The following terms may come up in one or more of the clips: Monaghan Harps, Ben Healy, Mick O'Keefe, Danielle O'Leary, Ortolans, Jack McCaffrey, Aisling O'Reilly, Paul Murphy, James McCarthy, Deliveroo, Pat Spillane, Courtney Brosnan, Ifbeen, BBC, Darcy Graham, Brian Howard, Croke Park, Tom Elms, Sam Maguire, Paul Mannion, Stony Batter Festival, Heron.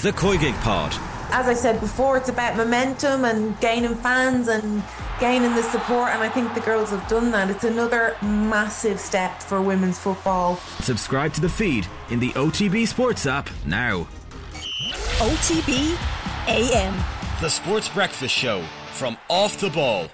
The Koi Gig Pod. As I said before, it's about momentum and gaining fans and gaining the support, and I think the girls have done that. It's another massive step for women's football. Subscribe to the feed in the OTB Sports app now. OTB AM. The Sports Breakfast Show from Off The Ball.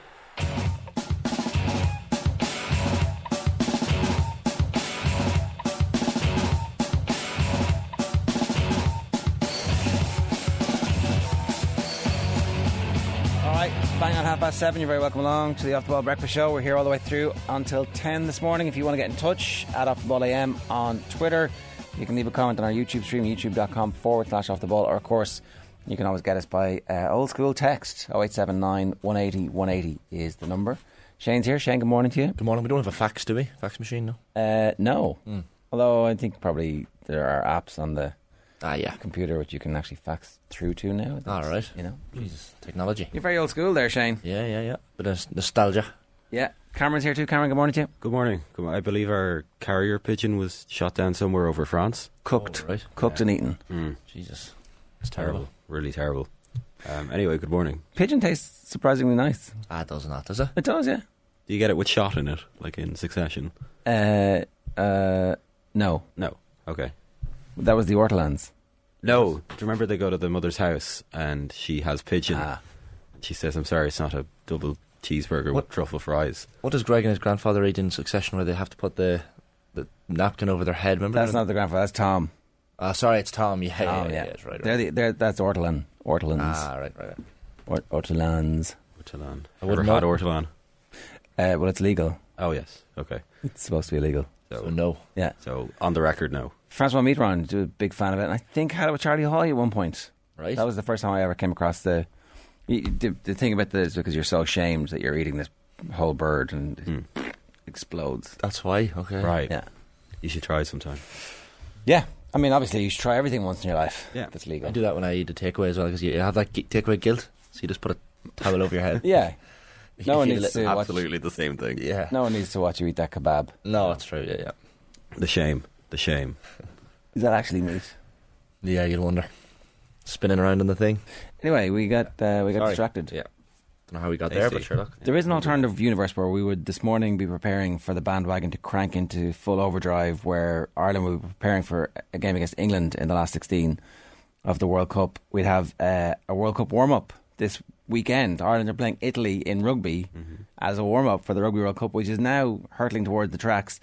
Past 7, you're very welcome along to the Off The Ball Breakfast Show. We're here all the way through until 10 this morning. If you want to get in touch, at Off The Ball AM on Twitter. You can leave a comment on our YouTube stream, youtube.com/Off The Ball, or of course you can always get us by old school text. 0879 180 180 is the number. Shane's here. Shane, good morning to you. Good morning. We don't have a fax, do we? Fax machine, no? No. Although I think probably there are apps on the computer which you can actually fax through to now. Alright. You know, Jesus, technology. You're very old school there, Shane. Yeah. Bit of nostalgia. Yeah. Cameron's here too. Cameron, good morning to you. Good morning. I believe our carrier pigeon was shot down somewhere over France. Cooked. Oh, right. Cooked and eaten. Jesus. It's terrible. Really terrible. Anyway, good morning. Pigeon tastes surprisingly nice. It does not, does it? It does, yeah. Do you get it with shot in it, like in succession? No. No. Okay. That was the Ortolans. No, do you remember they go to the mother's house and she has pigeon? She says, "I'm sorry, it's not a double cheeseburger with truffle fries." What does Greg and his grandfather eat in Succession, where they have to put the napkin over their head? Remember? That's not the grandfather. That's Tom. Sorry, it's Tom. Yeah. Right. That's Ortolan. Ortolans. Right. Ortolans. Ortolan. I never had Ortolan. Well, it's legal. Oh yes. Okay. It's supposed to be illegal. So no. Yeah. So on the record, no. Francois Mitterrand, a big fan of it, and I think had it with Charlie Hawley at one point. Right. That was the first time I ever came across the thing about this, because you're so ashamed that you're eating this whole bird and it explodes. That's why. Okay. Right. Yeah. You should try it sometime. Yeah. I mean, obviously, you should try everything once in your life. Yeah. That's legal. I do that when I eat a takeaway as well, because you have that takeaway guilt, so you just put a towel over your head. Yeah. No one needs to absolutely watch the same thing. Yeah. No one needs to watch you eat that kebab. No, it's true. Yeah. The shame. Is that actually meat? Yeah, you'd wonder. Spinning around on the thing. Anyway, we got distracted. Yeah. Don't know how we got there, but Sherlock. There is an alternative universe where we would this morning be preparing for the bandwagon to crank into full overdrive, where Ireland would be preparing for a game against England in the last 16 of the World Cup. We'd have a World Cup warm-up this weekend. Ireland are playing Italy in rugby as a warm-up for the Rugby World Cup, which is now hurtling towards the tracks.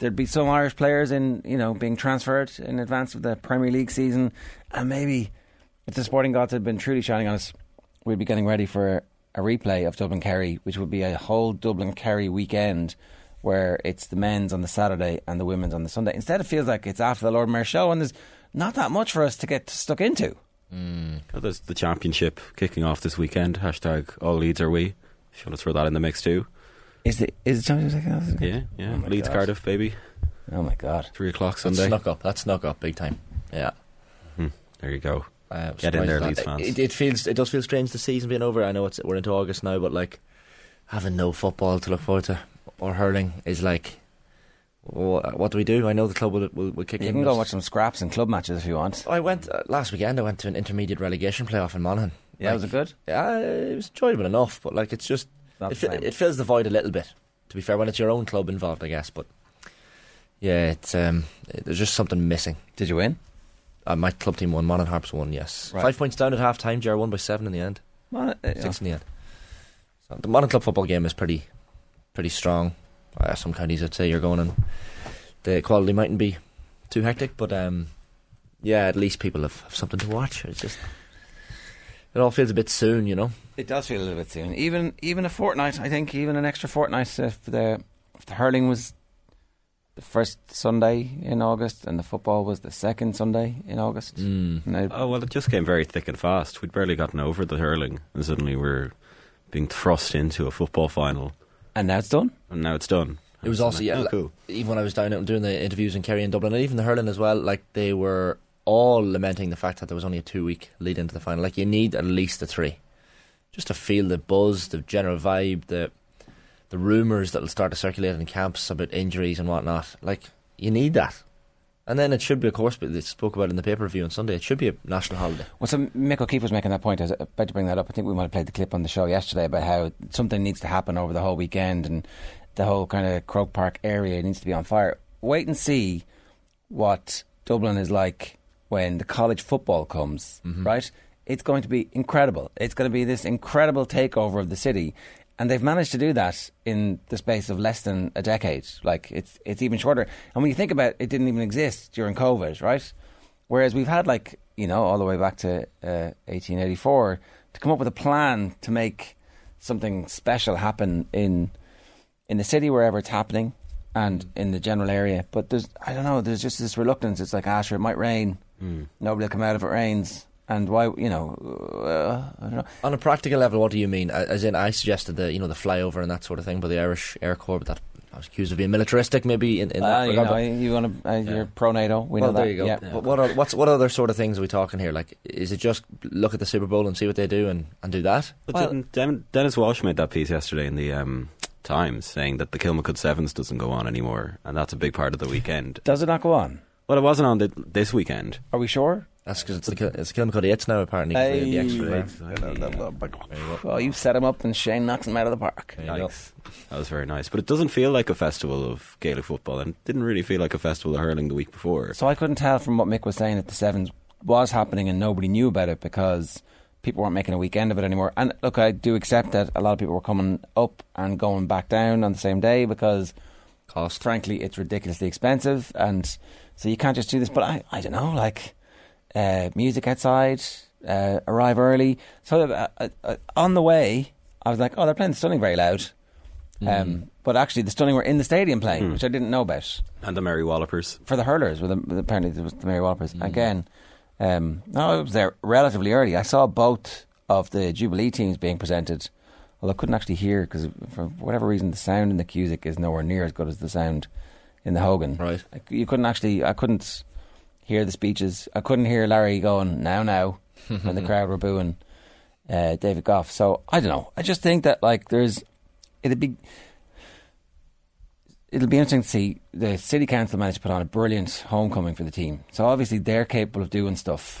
There'd be some Irish players being transferred in advance of the Premier League season, and maybe if the sporting gods had been truly shining on us, we'd be getting ready for a replay of Dublin Kerry, which would be a whole Dublin Kerry weekend where it's the men's on the Saturday and the women's on the Sunday. Instead, it feels like it's after the Lord Mayor show, and there's not that much for us to get stuck into. Oh, there's the championship kicking off this weekend. # all Leeds are we. If you want to throw that in the mix too. Is the championship kicking off? Yeah. Oh, Leeds, God. Cardiff, baby. Oh my God. 3:00 Sunday. That snuck up big time. Yeah. There you go. Get in there, Leeds fans. It does feel strange the season being over. I know we're into August now, but like having no football to look forward to or hurling is like, what do we do? I know the club will kick in. You can go watch some scraps and club matches if you want. I went last weekend. I went to an intermediate relegation playoff in Monaghan. Yeah, was it good? Yeah, it was enjoyable enough, but like it's just it fills the void a little bit. To be fair, when it's your own club involved, I guess. But yeah, it's there's just something missing. Did you win? My club team won. Monaghan Harps won. Yes, right. 5 points down at half time. Jar won by 7 in the end. 6 in the end. So the Monaghan club football game is pretty strong. Some counties I'd say you're going and the quality mightn't be too hectic, but at least people have something to watch. It's just it all feels a bit soon, you know. It does feel a little bit soon. Even a fortnight, I think, even an extra fortnight if the hurling was the first Sunday in August and the football was the second Sunday in August. Well, it just came very thick and fast. We'd barely gotten over the hurling and suddenly we're being thrust into a football final. And now it's done? And now it's done. It was also, cool. Even when I was down out and doing the interviews in Kerry and Dublin, and even the hurling as well, like they were all lamenting the fact that there was only a 2-week lead into the final. Like you need at least a 3. Just to feel the buzz, the general vibe, the rumours that'll start to circulate in camps about injuries and whatnot. Like, you need that. And then it should be, of course, but they spoke about it in the pay-per-view on Sunday, it should be a national holiday. Well, so Mick O'Keefe was making that point. I was about to bring that up. I think we might have played the clip on the show yesterday about how something needs to happen over the whole weekend and the whole kind of Croke Park area needs to be on fire. Wait and see what Dublin is like when the college football comes, right? It's going to be incredible. It's going to be this incredible takeover of the city. And they've managed to do that in the space of less than a decade. Like, it's even shorter. And when you think about it, it didn't even exist during COVID, right? Whereas we've had, like, you know, all the way back to 1884 to come up with a plan to make something special happen in the city wherever it's happening and in the general area. But there's, I don't know, there's just this reluctance. It's like, ah, sure, it might rain. Nobody will come out if it rains. And why, you know, I don't know. On a practical level, what do you mean? As in, I suggested the, you know, the flyover and that sort of thing by the Irish Air Corps, but that I was accused of being militaristic, maybe in that regard. You know, you're pro NATO. We know that. There you go. Yeah. But what other sort of things are we talking here? Like, is it just look at the Super Bowl and see what they do and do that? But well, didn't Dennis Walsh made that piece yesterday in the Times saying that the Kilmacuddy Sevens doesn't go on anymore, and that's a big part of the weekend. Does it not go on? Well, it wasn't on this weekend. Are we sure? That's because it's the Kilmacuddy 8s now, apparently. The extra well, you set him up and Shane knocks him out of the park. Nice. That was very nice. But it doesn't feel like a festival of Gaelic football, and it didn't really feel like a festival of hurling the week before. So I couldn't tell from what Mick was saying that the Sevens was happening and nobody knew about it because people weren't making a weekend of it anymore. And look, I do accept that a lot of people were coming up and going back down on the same day because, cost. Frankly, it's ridiculously expensive. And so you can't just do this. But I don't know, like... music outside, arrive early. So on the way, I was like, oh, they're playing The Stunning very loud. But actually, The Stunning were in the stadium playing, which I didn't know about. And the Mary Wallopers. For the hurlers, apparently there was the Mary Wallopers. Again, no, it was there relatively early. I saw both of the Jubilee teams being presented, although I couldn't actually hear because for whatever reason, the sound in the Cusick is nowhere near as good as the sound in the Hogan. Right. I couldn't hear the speeches. I couldn't hear Larry going now when the crowd were booing David Goff. So I don't know. I just think that like it'll be interesting to see. The city council managed to put on a brilliant homecoming for the team. So obviously they're capable of doing stuff.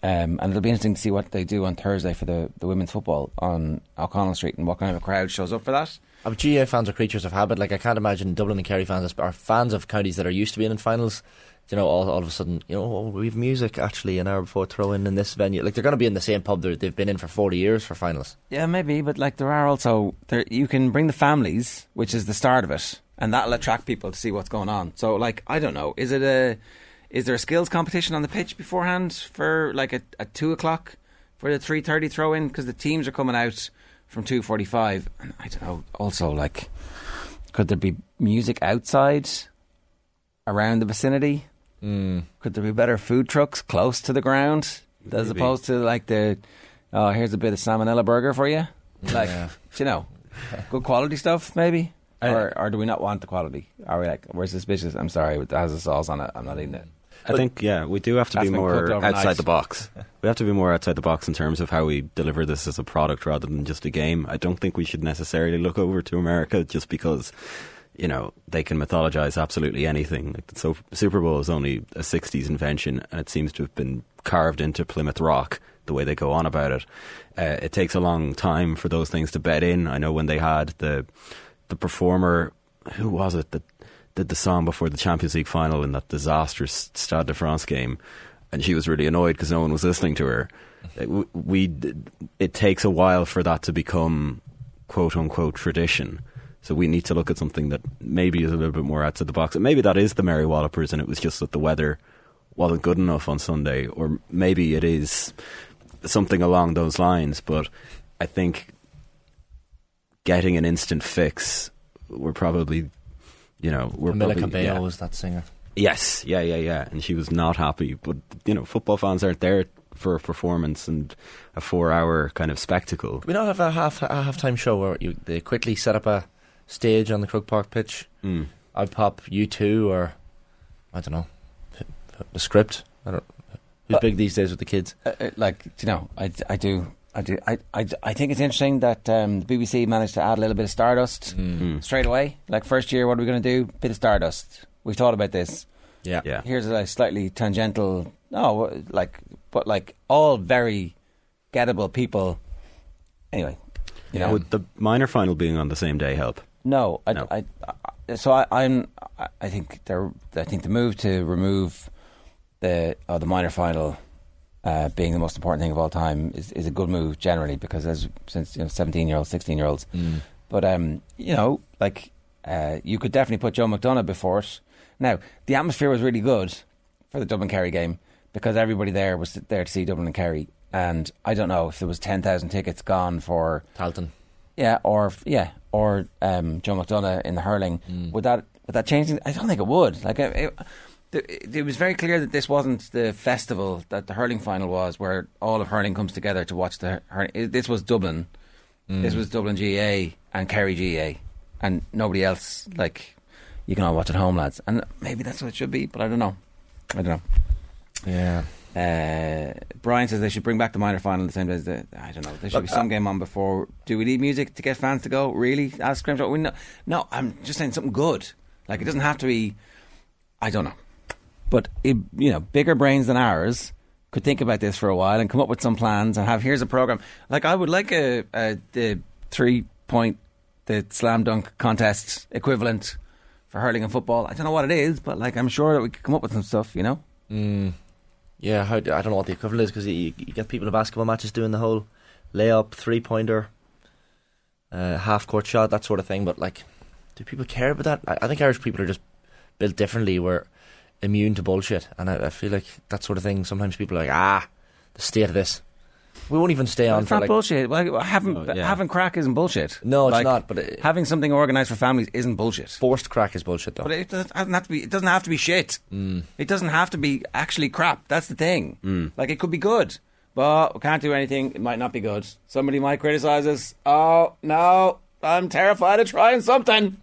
And it'll be interesting to see what they do on Thursday for the women's football on O'Connell Street and what kind of a crowd shows up for that. But GAA fans are creatures of habit. Like I can't imagine Dublin and Kerry fans are fans of counties that are used to being in finals. You know, all of a sudden, you know, we have music actually an hour before throw in this venue. Like, they're going to be in the same pub they've been in for 40 years for finals. Yeah, maybe, but like, there are also, you can bring the families, which is the start of it, and that'll attract people to see what's going on. So, like, I don't know, is there a skills competition on the pitch beforehand for, like, at 2 o'clock for the 3:30 throw in? Because the teams are coming out from 2:45. And I don't know, also, like, could there be music outside around the vicinity? Could there be better food trucks close to the ground as opposed to like the here's a bit of salmonella burger for you, like you know, good quality stuff maybe, or do we not want the quality? Are we like we're suspicious? I'm sorry, it has the sauce on it. I'm not eating it. I think we do have to be more outside the box. We have to be more outside the box in terms of how we deliver this as a product rather than just a game. I don't think we should necessarily look over to America just because. You know, they can mythologize absolutely anything. Like the Super Bowl is only a 60s invention and it seems to have been carved into Plymouth Rock, the way they go on about it. It takes a long time for those things to bed in. I know when they had the performer, who was it, that did the song before the Champions League final in that disastrous Stade de France game, and she was really annoyed because no one was listening to her. It takes a while for that to become quote-unquote tradition. So we need to look at something that maybe is a little bit more outside the box. And maybe that is the Mary Wallopers and it was just that the weather wasn't good enough on Sunday. Or maybe it is something along those lines. But I think getting an instant fix, we're probably, you know... Camila Cabello was that singer. Yes, yeah. And she was not happy. But, you know, football fans aren't there for a performance and a 4-hour kind of spectacle. Can we not have a half-time show where they quickly set up a... stage on the Croke Park pitch. I'd pop U2 or I don't know the Script. Who's big these days with the kids? Like you know, I think it's interesting that the BBC managed to add a little bit of Stardust straight away. Like first year, what are we going to do? Bit of Stardust. We've thought about this. Yeah. Here's a slightly tangential. But all very gettable people. Anyway, you know. Would the minor final being on the same day help? No. I think the move to remove the minor final being the most important thing of all time is a good move generally, because since 17-year-olds, 16-year-olds. Mm. But you could definitely put Joe McDonagh before it. Now, the atmosphere was really good for the Dublin Kerry game because everybody there was there to see Dublin and Kerry, and I don't know if there was 10,000 tickets gone for Carlton. Or Joe McDonagh in the hurling. Mm. Would that change things? I don't think it would. It was very clear that this wasn't the festival that the hurling final was, where all of hurling comes together to watch the hurling. This was Dublin. Mm. This was Dublin GAA and Kerry GAA, and nobody else. You can all watch at home, lads. And maybe that's what it should be, but I don't know. Yeah. Brian says they should bring back the minor final the same day as the... I don't know. There should be some game on before. Do we need music to get fans to go? Really? Ask Scrimshaw. No, I'm just saying something good. It doesn't have to be... I don't know. But, bigger brains than ours could think about this for a while and come up with some plans and have, here's a programme. I would like the 3-point, the slam dunk contest equivalent for hurling and football. I don't know what it is, but I'm sure that we could come up with some stuff, you know? Mm. Yeah, I don't know what the equivalent is, because you get people in basketball matches doing the whole layup, 3-pointer, half-court shot, that sort of thing. But, do people care about that? I think Irish people are just built differently. We're immune to bullshit. And I feel like that sort of thing, sometimes people are the state of this. We won't even stay on for bullshit. Having crack isn't bullshit. No, it's not. But having something organised for families isn't bullshit. Forced crack is bullshit, though. But it doesn't have to be shit. Mm. It doesn't have to be actually crap. That's the thing. Mm. It could be good, but we can't do anything. It might not be good. Somebody might criticise us. Oh no, I'm terrified of trying something.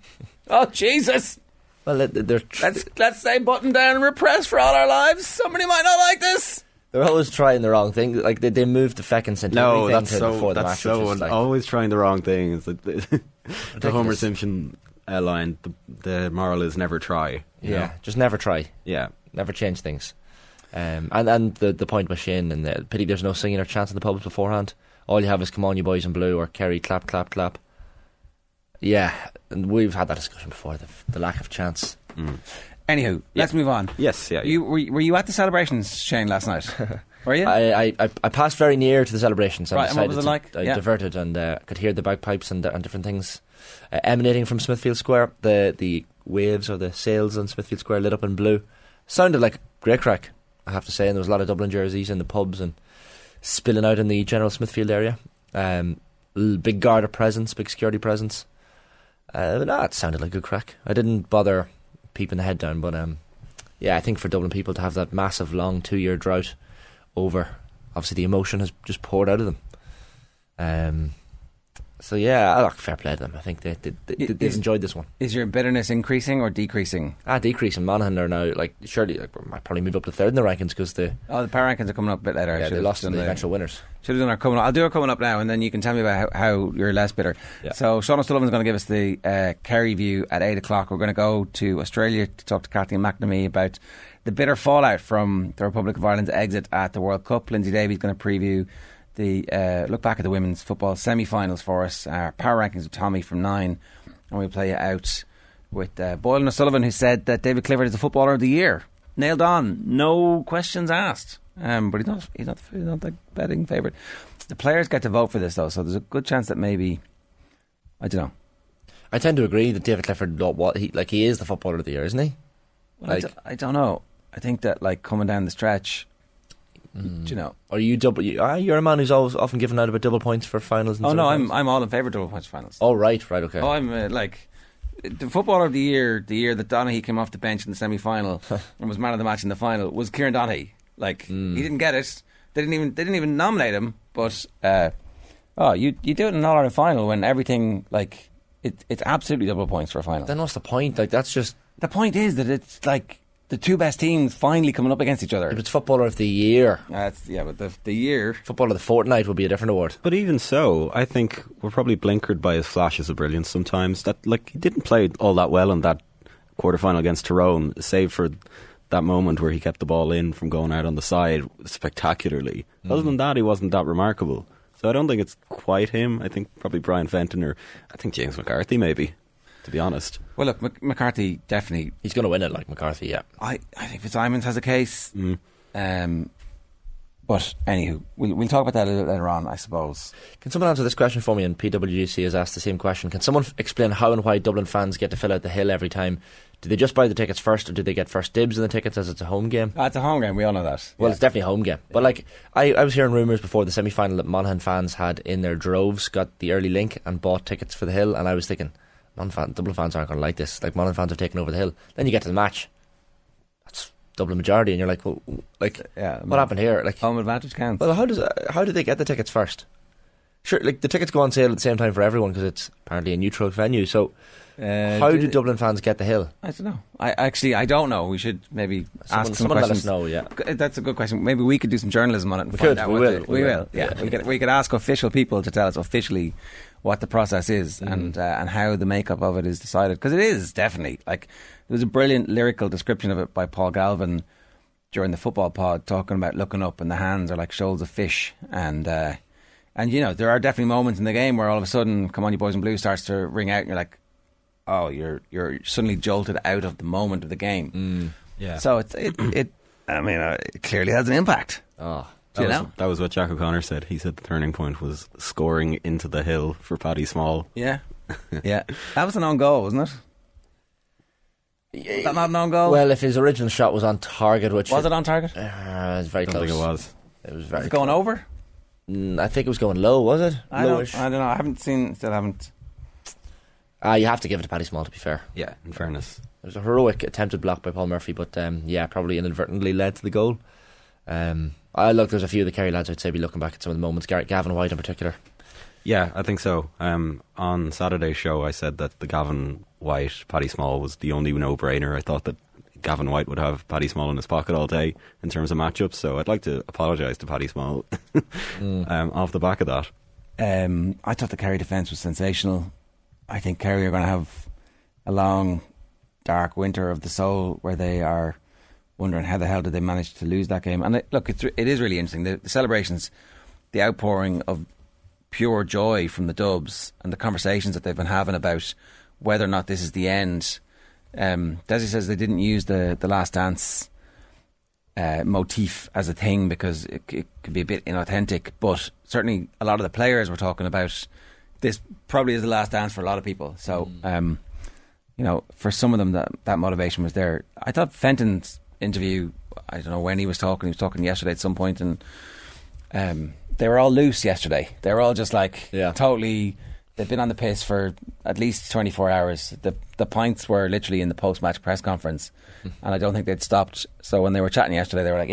Oh Jesus. Well, let's say button down and repress for all our lives. Somebody might not like this. They're always trying the wrong thing. They moved the feckin' centenary thing before the match. No, that's so always trying the wrong thing. It's the Homer Simpson line, the moral is never try. Yeah, just never try. Yeah. Never change things. And the point machine, and the pity there's no singing or chants in the pubs beforehand. All you have is come on you boys in blue, or Kerry clap, clap, clap. Yeah, and we've had that discussion before, the lack of chants. Mm. Anywho, let's move on. Yes, yeah. Were you at the celebrations, Shane, last night? Were you? I passed very near to the celebrations. Right, and what was it like? I diverted and could hear the bagpipes and different things emanating from Smithfield Square. The waves or the sails on Smithfield Square lit up in blue. Sounded like great crack, I have to say, and there was a lot of Dublin jerseys in the pubs and spilling out in the general Smithfield area. Big Garda presence, big security presence. It sounded like good crack. I didn't bother... keeping the head down, but I think for Dublin people to have that massive long 2-year drought over, obviously the emotion has just poured out of them. Fair play to them. I think they've enjoyed this one. Is your bitterness increasing or decreasing? Decreasing. Monaghan are now might probably move up to third in the rankings because the power rankings are coming up a bit later. Yeah, they lost to the eventual winners. Should have done our coming up. I'll do our coming up now, and then you can tell me about how you're less bitter. Yeah. So Sean O'Sullivan's going to give us the Kerry view at 8:00. We're going to go to Australia to talk to Kathleen McNamee about the bitter fallout from the Republic of Ireland's exit at the World Cup. Lindsay Davies going to preview the look back at the women's football semi-finals for us, our power rankings of Tommy from 9, and we'll play it out with Boylan O'Sullivan, who said that David Clifford is the footballer of the year. Nailed on, no questions asked. But he's not the betting favourite. The players get to vote for this, though, so there's a good chance that maybe, I don't know. I tend to agree that David Clifford, he is the footballer of the year, isn't he? Well, I don't know. I think that coming down the stretch. Mm. Do you know? Are you double? You're a man who's always often given out about double points for finals. And I'm all in favour of double points for finals. Oh right, okay. Oh, I'm the footballer of the year that Donaghy came off the bench in the semi-final and was man of the match in the final was Kieran Donaghy. He didn't get it. They didn't even nominate him. But you do it in an All-Ireland final when everything it's absolutely double points for a final. Then what's the point? That's just the point is that it's the two best teams finally coming up against each other. If it's footballer of the year. But the year. Footballer of the fortnight would be a different award. But even so, I think we're probably blinkered by his flashes of brilliance sometimes. That he didn't play all that well in that quarterfinal against Tyrone, save for that moment where he kept the ball in from going out on the side spectacularly. Other than that, he wasn't that remarkable. So I don't think it's quite him. I think probably Brian Fenton or I think James McCarthy maybe, to be honest. Well, look, McCarthy definitely... He's going to win it like McCarthy, yeah. I think Fitzsimons has a case. But anywho, we'll talk about that a little later on, I suppose. Can someone answer this question for me? And PWC has asked the same question. Can someone explain how and why Dublin fans get to fill out the hill every time? Do they just buy the tickets first, or do they get first dibs on the tickets as it's a home game? It's a home game, we all know that. Well, yeah. It's definitely a home game. But like, I was hearing rumours before the semi-final that Monaghan fans had in their droves got the early link and bought tickets for the hill, and I was thinking, Dublin fans aren't going to like this. Like, Monaghan fans have taken over the hill. Then you get to the match. That's... Dublin majority, and you're like, well, like, yeah, what happened here? Like, home advantage counts. Well, how do they get the tickets first? Sure, like the tickets go on sale at the same time for everyone because it's apparently a neutral venue. So, how do Dublin fans get the hill? I don't know. I don't know. We should maybe ask some questions. Let us know. Yeah, that's a good question. Maybe we could do some journalism on it. We will. Yeah, we could ask official people to tell us officially what the process is and how the makeup of it is decided, because it is definitely like there was a brilliant lyrical description of it by Paul Galvin during the football pod, talking about looking up and the hands are like shoals of fish, and you know there are definitely moments in the game where all of a sudden "Come on, you boys in blue" starts to ring out and you're like, oh, you're suddenly jolted out of the moment of the game. So it I mean, it clearly has an impact. That was what Jack O'Connor said. He said the turning point was scoring into the hill for Paddy Small. Yeah. That was an own goal, wasn't it? Was that not an own goal? Well, if his original shot was on target, which... Was it on target? It was very close. I don't think it was. It was very close. Going over? I think it was going low, was it? Lowish. I don't know. I haven't seen... Still haven't... You have to give it to Paddy Small, to be fair. Yeah, in fairness. It was a heroic attempted block by Paul Murphy, but probably inadvertently led to the goal. There's a few of the Kerry lads I'd say be looking back at some of the moments, Gavin White in particular. Yeah, I think so. On Saturday's show I said that the Gavin White, Paddy Small was the only no-brainer. I thought that Gavin White would have Paddy Small in his pocket all day in terms of matchups, so I'd like to apologise to Paddy Small off the back of that. I thought the Kerry defence was sensational. I think Kerry are going to have a long, dark winter of the soul where they are wondering how the hell did they manage to lose that game. And it is really interesting. The celebrations, the outpouring of pure joy from the Dubs and the conversations that they've been having about whether or not this is the end. Dessie says they didn't use the Last Dance motif as a thing because it could be a bit inauthentic, but certainly a lot of the players were talking about this probably is the last dance for a lot of people. So, you know, for some of them that motivation was there. I thought Fenton's interview, I don't know when he was talking yesterday at some point, and they were all loose yesterday. They were all just like totally, they've been on the piss for at least 24 hours. The pints were literally in the post-match press conference and I don't think they'd stopped. So when they were chatting yesterday they were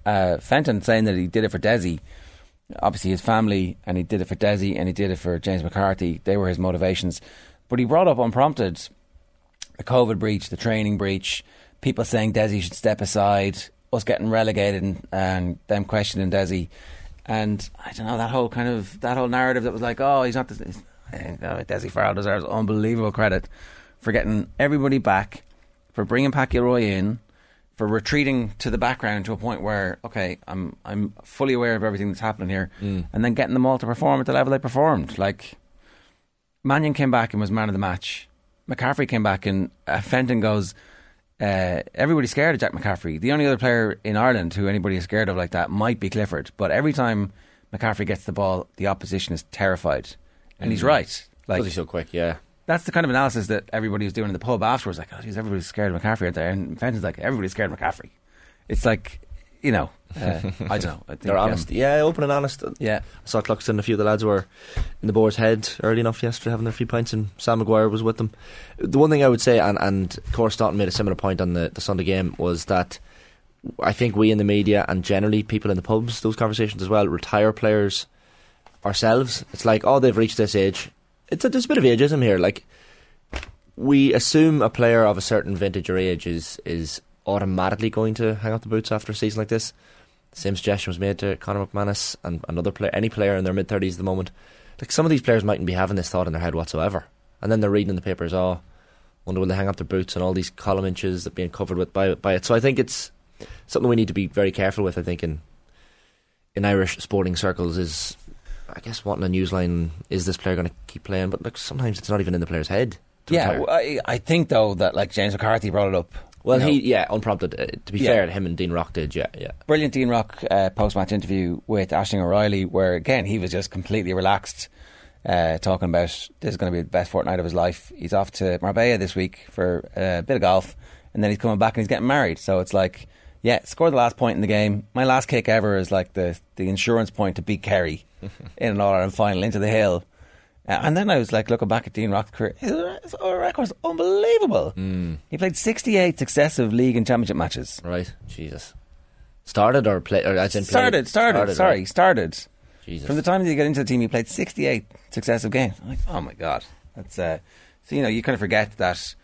like Fenton saying that he did it for Dessie, obviously his family, and he did it for Dessie and he did it for James McCarthy. They were his motivations, but he brought up unprompted the COVID breach, the training breach, people saying Dessie should step aside, us getting relegated and them questioning Dessie. And I don't know, that whole narrative that was like, oh, he's not this. Dessie Farrell deserves unbelievable credit for getting everybody back, for bringing Pacquiao in, for retreating to the background to a point where, okay, I'm fully aware of everything that's happening here, and then getting them all to perform at the level they performed. Like, Mannion came back and was man of the match. McCaffrey came back and Fenton goes... everybody's scared of Jack McCaffrey. The only other player in Ireland who anybody is scared of like that might be Clifford, but every time McCaffrey gets the ball the opposition is terrified, and he's right. Like, he's so quick. Yeah, that's the kind of analysis that everybody was doing in the pub afterwards, like, oh geez, everybody's scared of McCaffrey out there, and Fenton's like, everybody's scared of McCaffrey. It's like, you know, I don't know, I think, they're honest, open and honest. Yeah, I saw Cluxton, a few of the lads were in the Boar's Head early enough yesterday having their few pints, and Sam Maguire was with them. The one thing I would say, and of course Staunton made a similar point on the Sunday game, was that I think we in the media and generally people in the pubs, those conversations as well, retire players ourselves. It's like, oh, they've reached this age. There's a bit of ageism here. Like, we assume a player of a certain vintage or age is automatically going to hang up the boots after a season like this. The same suggestion was made to Conor McManus and another player, any player in their mid-30s at the moment. Like, some of these players mightn't be having this thought in their head whatsoever, and then they're reading in the papers, oh, wonder will they hang up their boots and all these column inches that are being covered with by it. So I think it's something we need to be very careful with, I think, in Irish sporting circles is, I guess, wanting a newsline, is this player going to keep playing? But look, sometimes it's not even in the player's head. Yeah, I think, though, that like James McCarthy brought it up. Well, unprompted. To be fair, him and Dean Rock did, Brilliant Dean Rock post-match interview with Aisling O'Reilly, where, again, he was just completely relaxed, talking about this is going to be the best fortnight of his life. He's off to Marbella this week for a bit of golf, and then he's coming back and he's getting married. So it's like, scored the last point in the game. My last kick ever is like the insurance point to beat Kerry in an All-Ireland final into the hill. And then I was like looking back at Dean Rock's career. His record is unbelievable. He played 68 successive league and championship matches. Right, Jesus. Started or played? Started. Jesus. From the time that he got into the team, he played 68 successive games. I'm like, oh my God. That's so you kind of forget that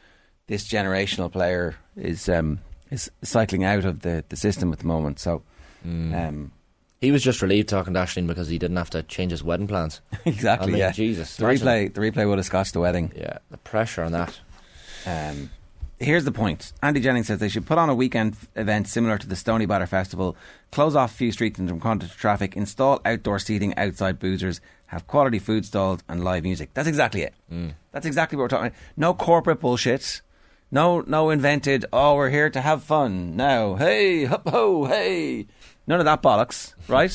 this generational player is cycling out of the system at the moment. So. He was just relieved talking to Aisling because he didn't have to change his wedding plans. Exactly, I mean, yeah. Jesus. The replay would have scotched the wedding. Yeah, the pressure on that. Here's the point. Andy Jennings says they should put on a weekend event similar to the Stony Batter Festival, close off a few streets from conduct traffic, install outdoor seating outside boozers, have quality food stalls and live music. That's exactly it. That's exactly what we're talking about. No corporate bullshit. No invented, we're here to have fun now. Hey, ho, hey. None of that bollocks, right?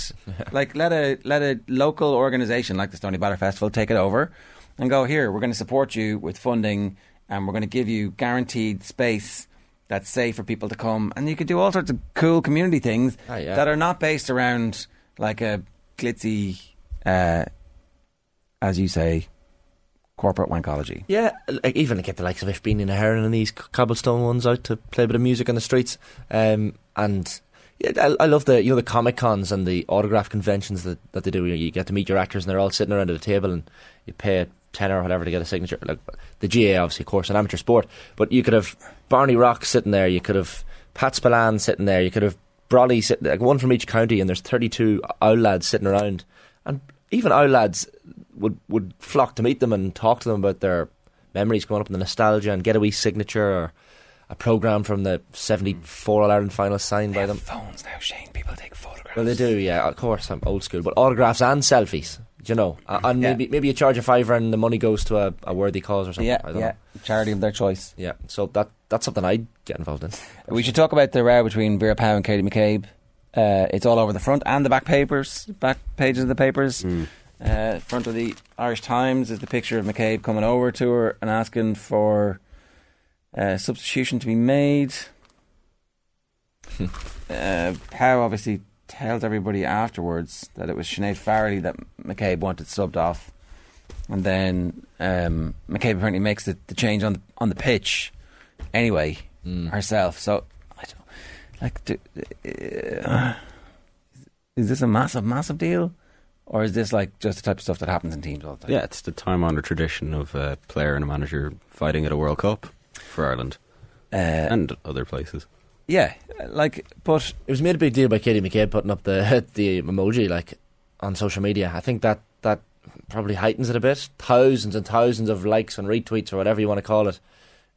Like, let a local organisation like the Stony Batter Festival take it over and go, here, we're going to support you with funding and we're going to give you guaranteed space that's safe for people to come. And you can do all sorts of cool community things that are not based around, like, a glitzy, as you say, corporate wankology. Yeah, like even to get the likes of Ifbeen and Heron and these cobblestone ones out to play a bit of music on the streets. And... I love the the comic cons and the autograph conventions that they do. You get to meet your actors and they're all sitting around at a table and you pay a tenner or whatever to get a signature. Like the GAA, obviously, of course, an amateur sport. But you could have Barney Rock sitting there. You could have Pat Spillane sitting there. You could have Brodie sitting there, like one from each county, and there's 32 owl lads sitting around. And even owl lads would flock to meet them and talk to them about their memories growing up and the nostalgia and get a wee signature or... a programme from the 74 All-Ireland final signed by them. Phones now, Shane. People take photographs. Well, they do, yeah. Of course, I'm old school. But autographs and selfies, do you know? And maybe you charge a £5 and the money goes to a worthy cause or something. Yeah, I don't know. Charity of their choice. Yeah, so that's something I'd get involved in. We should talk about the row between Vera Pauw and Katie McCabe. It's all over the front and the back pages of the papers. Front of the Irish Times is the picture of McCabe coming over to her and asking for... substitution to be made. Pauw obviously tells everybody afterwards that it was Sinead Farrelly that McCabe wanted subbed off, and then McCabe apparently makes the change on the pitch anyway herself. So I don't like. Is this a massive deal, or is this like just the type of stuff that happens in teams all the time? Yeah, it's the time-honoured tradition of a player and a manager fighting at a World Cup. For Ireland and other places. Yeah, but it was made a big deal by Katie McCabe putting up the emoji on social media. I think that probably heightens it a bit. Thousands and thousands of likes and retweets or whatever you want to call it.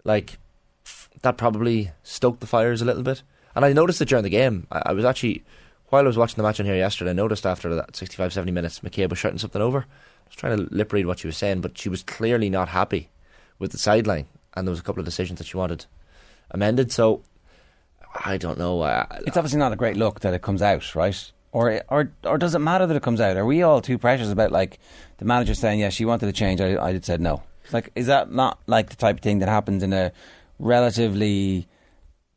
That probably stoked the fires a little bit. And I noticed it during the game. I was actually, while I was watching the match on here yesterday, I noticed after that 65-70 minutes McCabe was shouting something over. I was trying to lip read what she was saying, but she was clearly not happy with the sideline. And there was a couple of decisions that she wanted amended. So, I don't know. It's obviously not a great look that it comes out, right? Or does it matter that it comes out? Are we all too precious about, the manager saying, yeah, she wanted a change, I had said no? Is that not, the type of thing that happens in a relatively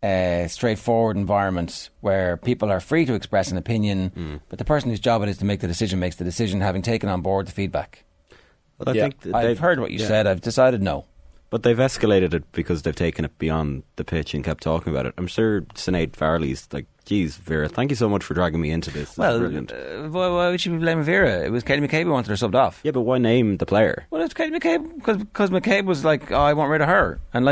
straightforward environment where people are free to express an opinion, but the person whose job it is to make the decision makes the decision, having taken on board the feedback? Well, I've heard what you said. I've decided no. But they've escalated it because they've taken it beyond the pitch and kept talking about it. I'm sure Sinead Farrelly's like, geez, Vera, thank you so much for dragging me into this. Well, brilliant. Why would you blame Vera? It was Katie McCabe who wanted her subbed off. Yeah, but why name the player? Well, it's Katie McCabe because McCabe was like, I want rid of her. And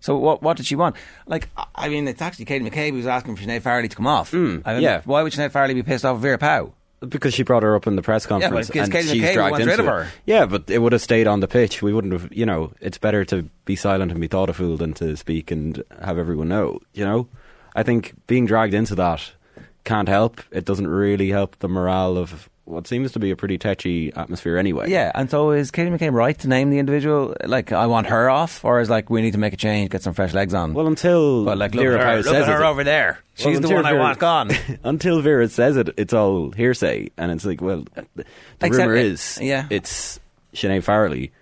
so what did she want? It's actually Katie McCabe who's asking for Sinead Farrelly to come off. Why would Sinead Farrelly be pissed off at Vera Pauw? Because she brought her up in the press conference, yeah, and Katie she's dragged into rid of her. It. Yeah, but it would have stayed on the pitch. We wouldn't have, you know. It's better to be silent and be thought a fool than to speak and have everyone know. You know, I think being dragged into that can't help. It doesn't really help the morale of what seems to be a pretty tetchy atmosphere anyway. Yeah, and so is Katie McCabe right to name the individual? Like, I want her off, or is like we need to make a change, get some fresh legs on? Well, until like, Vera Pauw says it. Look at her over there. She's the one I want gone. Until Vera says it, it's all hearsay, and it's like, well, the rumour is, yeah, it's Sinead Farrelly.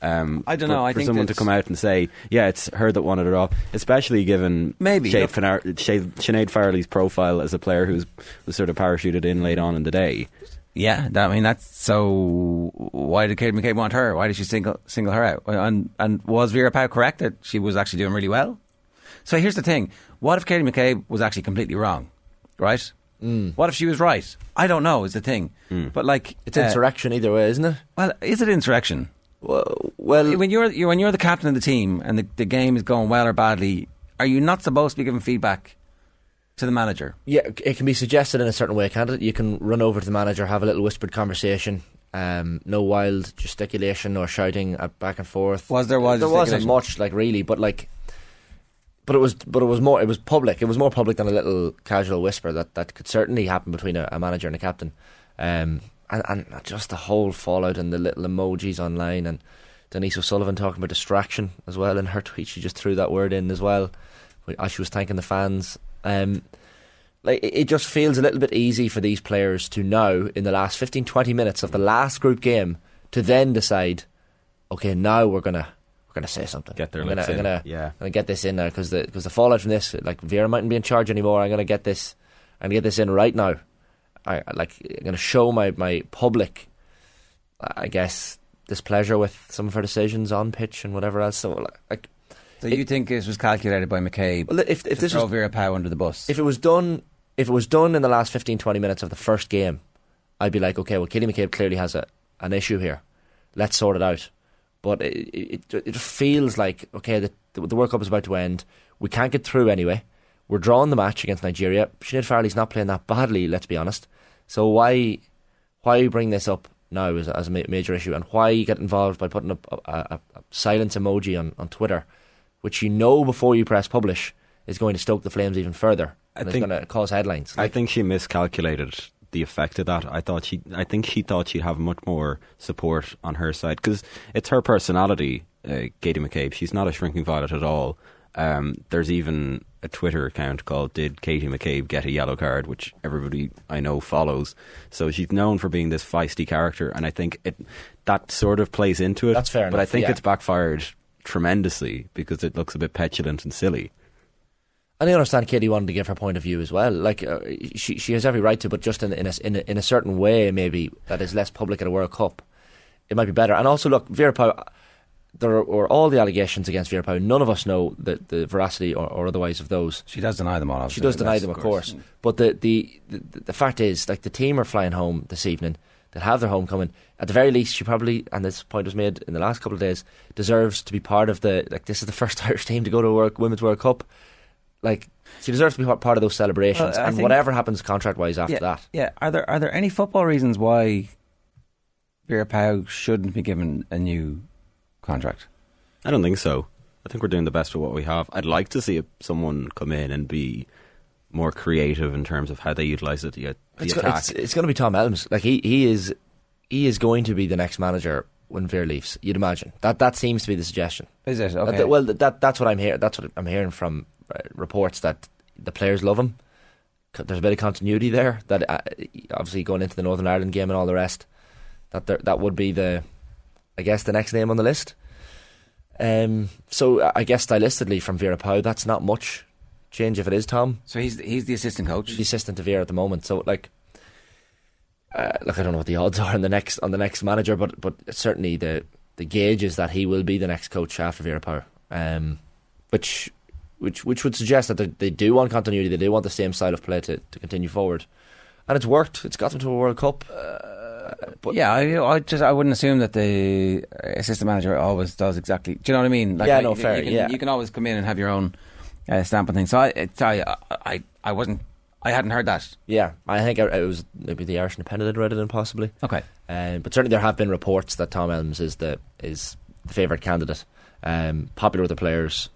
I don't know. I think for someone to come out and say, yeah, it's her that wanted it off, especially given Sinead Farrelly's profile as a player who was sort of parachuted in late on in the day. Yeah, I mean, that's so. Why did Katie McCabe want her? Why did she single her out? And was Vera Pauw correct that she was actually doing really well? So here's the thing: what if Katie McCabe was actually completely wrong, right? Mm. What if she was right? I don't know. Is the thing, but like it's insurrection either way, isn't it? Well, is it insurrection? Well, when you're the captain of the team and the game is going well or badly, are you not supposed to be giving feedback to the manager? Yeah, it can be suggested in a certain way, can't it? You can run over to the manager, have a little whispered conversation. No wild gesticulation or shouting back and forth. Was there wild? There wasn't much, like really, but it was more. It was public. It was more public than a little casual whisper that could certainly happen between a manager and a captain. And just the whole fallout and the little emojis online, and Denise O'Sullivan talking about distraction as well in her tweet. She just threw that word in as well as she was thanking the fans. Like it just feels a little bit easy for these players to now, in the last 15-20 minutes of the last group game, to then decide, okay, now we're gonna say something. Get their lips in. I'm gonna get this in now because the fallout from this, like Vera mightn't be in charge anymore. I'm gonna get this in right now. I'm gonna show my public, I guess, displeasure with some of her decisions on pitch and whatever else. So you think this was calculated by McCabe? Well, if this was Vera Pauw under the bus, if it was done in the last 15-20 minutes of the first game, I'd be like, okay, well, Katie McCabe clearly has an issue here. Let's sort it out. But it feels like, okay, the World Cup is about to end. We can't get through anyway. We're drawing the match against Nigeria. Sinead Farrelly's not playing that badly, let's be honest. So why bring this up now as a major issue, and why get involved by putting up a silence emoji on Twitter? Which you know before you press publish is going to stoke the flames even further. It's going to cause headlines. I think she miscalculated the effect of that. I think she thought she'd have much more support on her side because it's her personality, Katie McCabe. She's not a shrinking violet at all. There's even a Twitter account called "Did Katie McCabe Get a Yellow Card?" which everybody I know follows. So she's known for being this feisty character, and I think that sort of plays into it. That's fair enough. But I think it's backfired tremendously because it looks a bit petulant and silly. And I understand Katie wanted to give her point of view as well. Like she has every right to, but just in a certain way, maybe that is less public at a World Cup, it might be better. And also, look, Vera Pauw. There were all the allegations against Vera Pauw. None of us know the veracity or otherwise of those. She does deny them all. Obviously. She does deny them, of course. But the fact is, like the team are flying home this evening. That have their homecoming. At the very least, she probably, and this point was made in the last couple of days, deserves to be part of the, like, this is the first Irish team to go to a Women's World Cup. Like, she deserves to be part of those celebrations, and whatever happens contract-wise after that. Yeah, are there any football reasons why Vera Pauw shouldn't be given a new contract? I don't think so. I think we're doing the best with what we have. I'd like to see someone come in and be more creative in terms of how they utilise it. It's going to be Tom Elms. Like he is going to be the next manager when Vera leaves. You'd imagine that seems to be the suggestion. Is it? Okay. That's what I'm hearing. That's what I'm hearing from reports that the players love him. There's a bit of continuity there. That obviously going into the Northern Ireland game and all the rest, that would be the next name on the list. So I guess stylistically from Vera Pauw, that's not much change if it is Tom. So he's the assistant coach. He's the assistant to Vera at the moment. So like, look, I don't know what the odds are on the next manager, but certainly the gauge is that he will be the next coach after Vera Pauw, which would suggest that they do want continuity. They do want the same style of play to continue forward, and it's worked. It's got them to a World Cup. I wouldn't assume that the assistant manager always does exactly. Do you know what I mean? Like, yeah, no, fair. You can always come in and have your own. Stamp and things. So I wasn't I hadn't heard that. Yeah, I think it was maybe the Irish Independent that read it in, possibly. Okay. But certainly there have been reports that Tom Elms is the favourite candidate, popular with the players,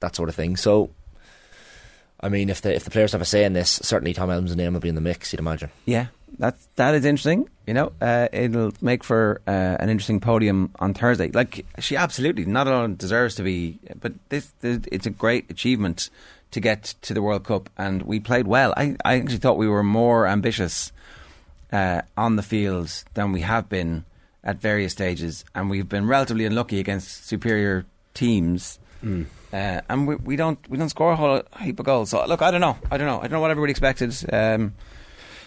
that sort of thing. So, I mean, if the players have a say in this, certainly Tom Elms' name will be in the mix, you'd imagine. Yeah, that is interesting. You know, it'll make for an interesting podium on Thursday. Like, she absolutely not alone deserves to be, but it's a great achievement to get to the World Cup, and we played well. I actually thought we were more ambitious on the field than we have been at various stages, and we've been relatively unlucky against superior teams. Mm. And we don't score a whole heap of goals. So look, I don't know what everybody expected.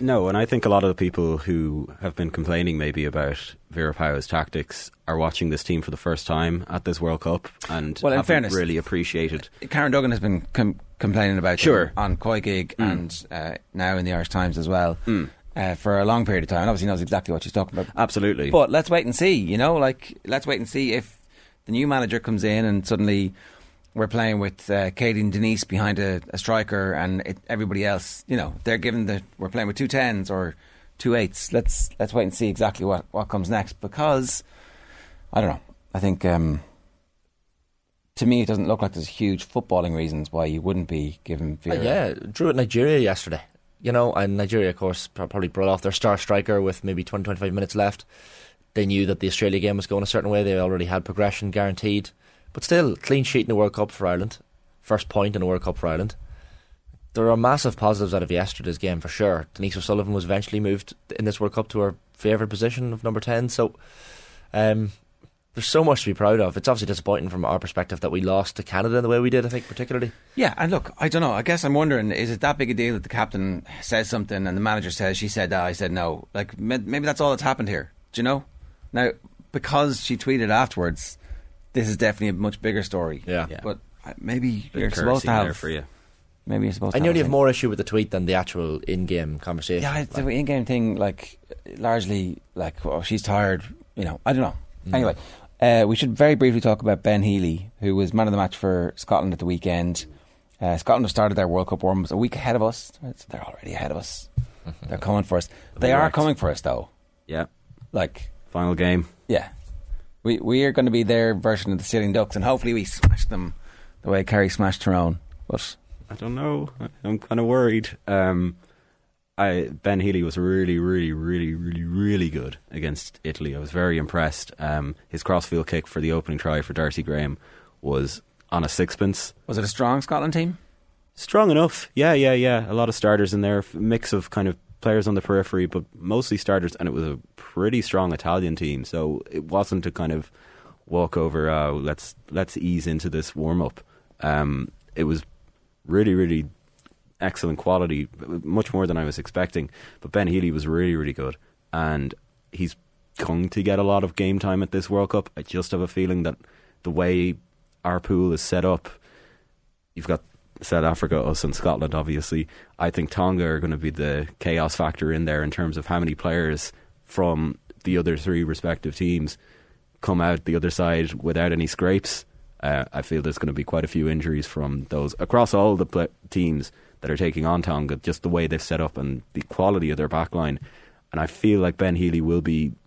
No, and I think a lot of the people who have been complaining maybe about Vera Pauw's tactics are watching this team for the first time at this World Cup, and in fairness, really appreciated. Karen Duggan has been complaining about it on Koi Gig and now in the Irish Times as well. Mm. For a long period of time, and obviously knows exactly what she's talking about. Absolutely. But let's wait and see, let's wait and see if the new manager comes in and suddenly we're playing with Katie and Denise behind a striker, and everybody else, they're given that we're playing with 2 10s or 2 8s. Let's wait and see exactly what comes next, because I don't know. I think to me it doesn't look like there's huge footballing reasons why you wouldn't be given Vera. Yeah, drew at Nigeria yesterday. And Nigeria, of course, probably brought off their star striker with maybe 20-25 minutes left. They knew that the Australia game was going a certain way. They already had progression guaranteed. But still, clean sheet in the World Cup for Ireland. First point in the World Cup for Ireland. There are massive positives out of yesterday's game, for sure. Denise O'Sullivan was eventually moved in this World Cup to her favourite position of number 10. So there's so much to be proud of. It's obviously disappointing from our perspective that we lost to Canada in the way we did, I think, particularly. Yeah, and look, I don't know. I guess I'm wondering, is it that big a deal that the captain says something and the manager says, she said that, I said no? Like, maybe that's all that's happened here. Do you know? Now, because she tweeted afterwards, this is definitely a much bigger story. Yeah. But maybe you're supposed to have... for you. Maybe you're supposed to have... I nearly have more issue with the tweet than the actual in-game conversation. Yeah, the in-game thing, largely, oh, she's tired, I don't know. Mm. Anyway, we should very briefly talk about Ben Healy, who was man of the match for Scotland at the weekend. Scotland have started their World Cup warm-ups a week ahead of us. They're already ahead of us. They're coming for us. They are coming for us, though. Yeah. Final game. Yeah. We are going to be their version of the Sealing Ducks, and hopefully we smash them the way Kerry smashed Tyrone. But I don't know. I'm kind of worried. Ben Healy was really, really, really, really, really good against Italy. I was very impressed. His crossfield kick for the opening try for Darcy Graham was on a sixpence. Was it a strong Scotland team? Strong enough. Yeah. A lot of starters in there. Mix of kind of players on the periphery, but mostly starters, and it was a pretty strong Italian team, so it wasn't a kind of walkover, let's ease into this warm-up. It was really, really excellent quality, much more than I was expecting, but Ben Healy was really, really good, and he's going to get a lot of game time at this World Cup. I just have a feeling that the way our pool is set up, you've got South Africa, us and Scotland, obviously. I think Tonga are going to be the chaos factor in there in terms of how many players from the other three respective teams come out the other side without any scrapes. I feel there's going to be quite a few injuries from those across all the teams that are taking on Tonga, just the way they've set up and the quality of their backline. And I feel like Ben Healy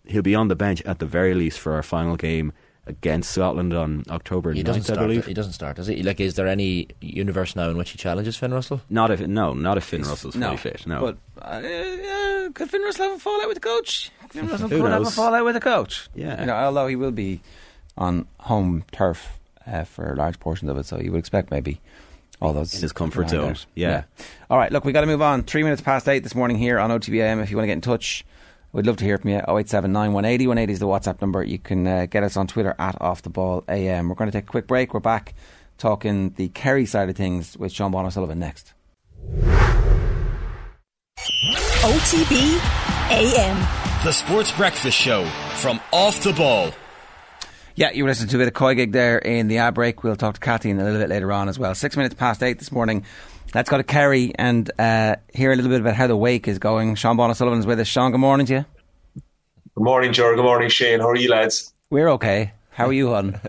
he'll be on the bench at the very least for our final game against Scotland on October 9th, I believe. He doesn't start, does he? Is there any universe now in which he challenges Finn Russell? Not if Finn Russell's fully fit. No, but could Finn Russell have a fallout with the coach? Finn Russell could have a fallout with the coach. Yeah, although he will be on home turf for large portions of it, so you would expect maybe all those in his comfort zone. Yeah. All right, look, we got to move on. 8:03 this morning here on OTB AM. If you want to get in touch, we'd love to hear from you. 087 9 180 180 is the WhatsApp number. You can get us on Twitter at OffTheBallAM. We're going to take a quick break. We're back talking the Kerry side of things with Sean Bonner Sullivan next. OTB AM, the Sports Breakfast Show from Off The Ball. Yeah, you were listening to a bit of Koi Gig there in the ad break. We'll talk to Cathy a little bit later on as well. 8:06 this morning. Let's go to Kerry and hear a little bit about how the wake is going. Sean Bonner Sullivan is with us. Sean, good morning to you. Good morning, Joe. Good morning, Shane. How are you, lads? We're okay. How are you, hon?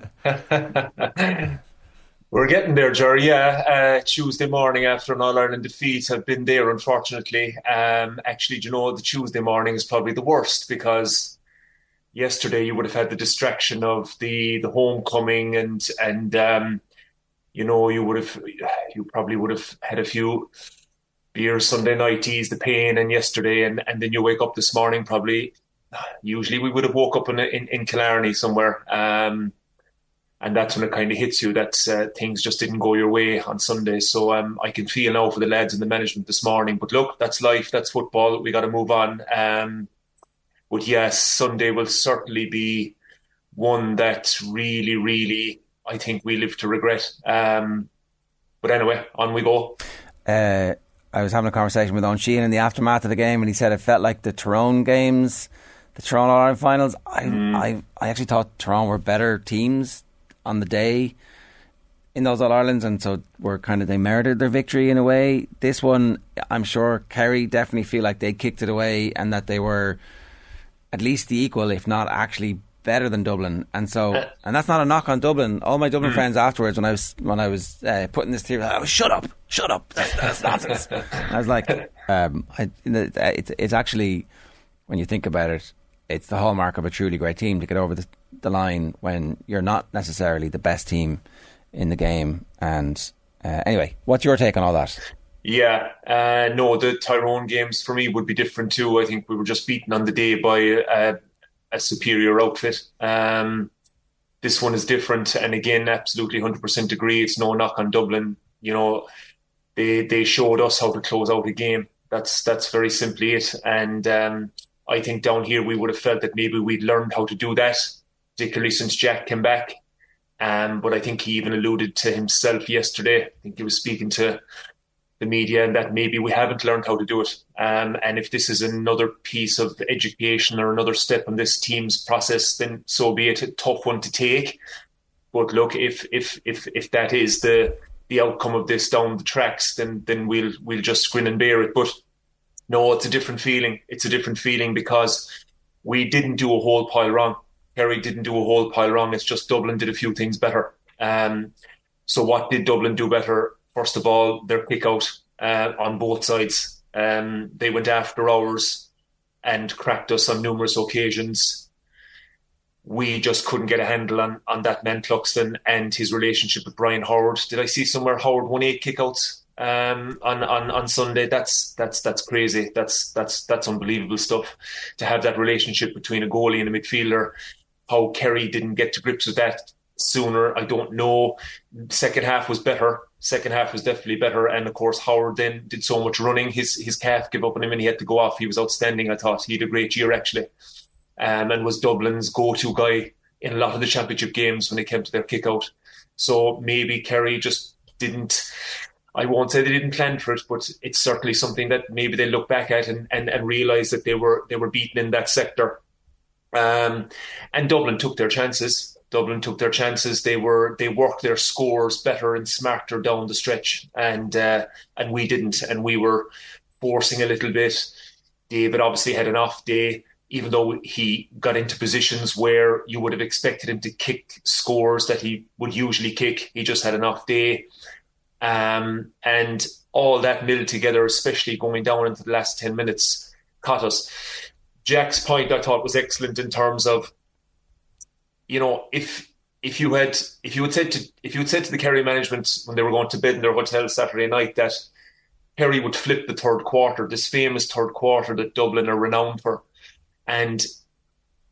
We're getting there, Jerry. Yeah, Tuesday morning after an All-Ireland defeat. I've been there, unfortunately. Actually, do you know, the Tuesday morning is probably the worst, because yesterday you would have had the distraction of the homecoming and you know, you probably would have had a few beers Sunday night to ease the pain, and yesterday, and then you wake up this morning probably. Usually we would have woke up in Killarney somewhere. And that's when it kind of hits you that things just didn't go your way on Sunday. So I can feel now for the lads and the management this morning. But look, that's life, that's football. We got to move on. But yes, Sunday will certainly be one that really, really, I think we live to regret. But anyway, on we go. I was having a conversation with Owen Sheehan in the aftermath of the game, and he said it felt like the Tyrone games, the Tyrone All-Ireland finals. I actually thought Tyrone were better teams on the day in those All-Irelands, and so they merited their victory in a way. This one, I'm sure Kerry definitely feel like they kicked it away, and that they were at least the equal, if not actually better than Dublin. And so, and that's not a knock on Dublin. All my Dublin friends afterwards, when I was putting this theory, I was shut up, that's nonsense. I was like, it's actually, when you think about it, it's the hallmark of a truly great team to get over the line when you're not necessarily the best team in the game. And anyway, what's your take on all that? Yeah, no, the Tyrone games for me would be different too. I think we were just beaten on the day by a superior outfit. This one is different, and again, absolutely 100% agree. It's no knock on Dublin. You know, they showed us how to close out a game. That's very simply it. And I think down here we would have felt that maybe we'd learned how to do that, particularly since Jack came back. But I think he even alluded to himself yesterday. I think he was speaking to the media, and that maybe we haven't learned how to do it. And if this is another piece of education or another step in this team's process, then so be it. A tough one to take. But look, if that is the outcome of this down the tracks, then we'll just grin and bear it. But no, it's a different feeling. It's a different feeling because we didn't do a whole pile wrong. Kerry didn't do a whole pile wrong. It's just Dublin did a few things better. So what did Dublin do better? First of all, their kick out on both sides. They went after ours and cracked us on numerous occasions. We just couldn't get a handle on that man Cluxton and his relationship with Brian Howard. Did I see somewhere Howard won 8 kickouts on Sunday? That's crazy. That's unbelievable stuff to have that relationship between a goalie and a midfielder. How Kerry didn't get to grips with that sooner, I don't know. Second half was definitely better. And of course, Howard then did so much running. His calf gave up on him and he had to go off. He was outstanding, I thought. He had a great year, actually. And was Dublin's go-to guy in a lot of the championship games when it came to their kick-out. So maybe Kerry just didn't, I won't say they didn't plan for it, but it's certainly something that maybe they look back at and realise that they were beaten in that sector. And Dublin took their chances. They worked their scores better and smarter down the stretch, and we didn't, and we were forcing a little bit. David obviously had an off day, even though he got into positions where you would have expected him to kick scores that he would usually kick. He just had an off day. And all that milled together, especially going down into the last 10 minutes, caught us. Jack's point, I thought, was excellent in terms of, you know, if you had said to the Kerry management when they were going to bed in their hotel Saturday night that Kerry would flip the third quarter, this famous third quarter that Dublin are renowned for. And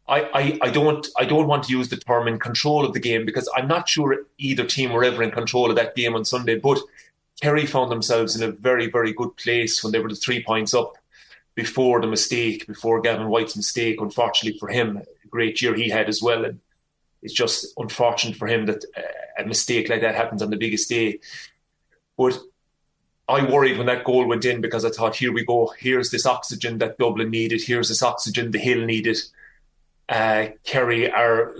I don't want to use the term in control of the game, because I'm not sure either team were ever in control of that game on Sunday. But Kerry found themselves in a very, very good place when they were the 3 points up before Gavin White's mistake. Unfortunately for him, a great year he had as well. And it's just unfortunate for him that a mistake like that happens on the biggest day. But I worried when that goal went in, because I thought, here we go. Here's this oxygen that Dublin needed. Here's this oxygen the Hill needed. Kerry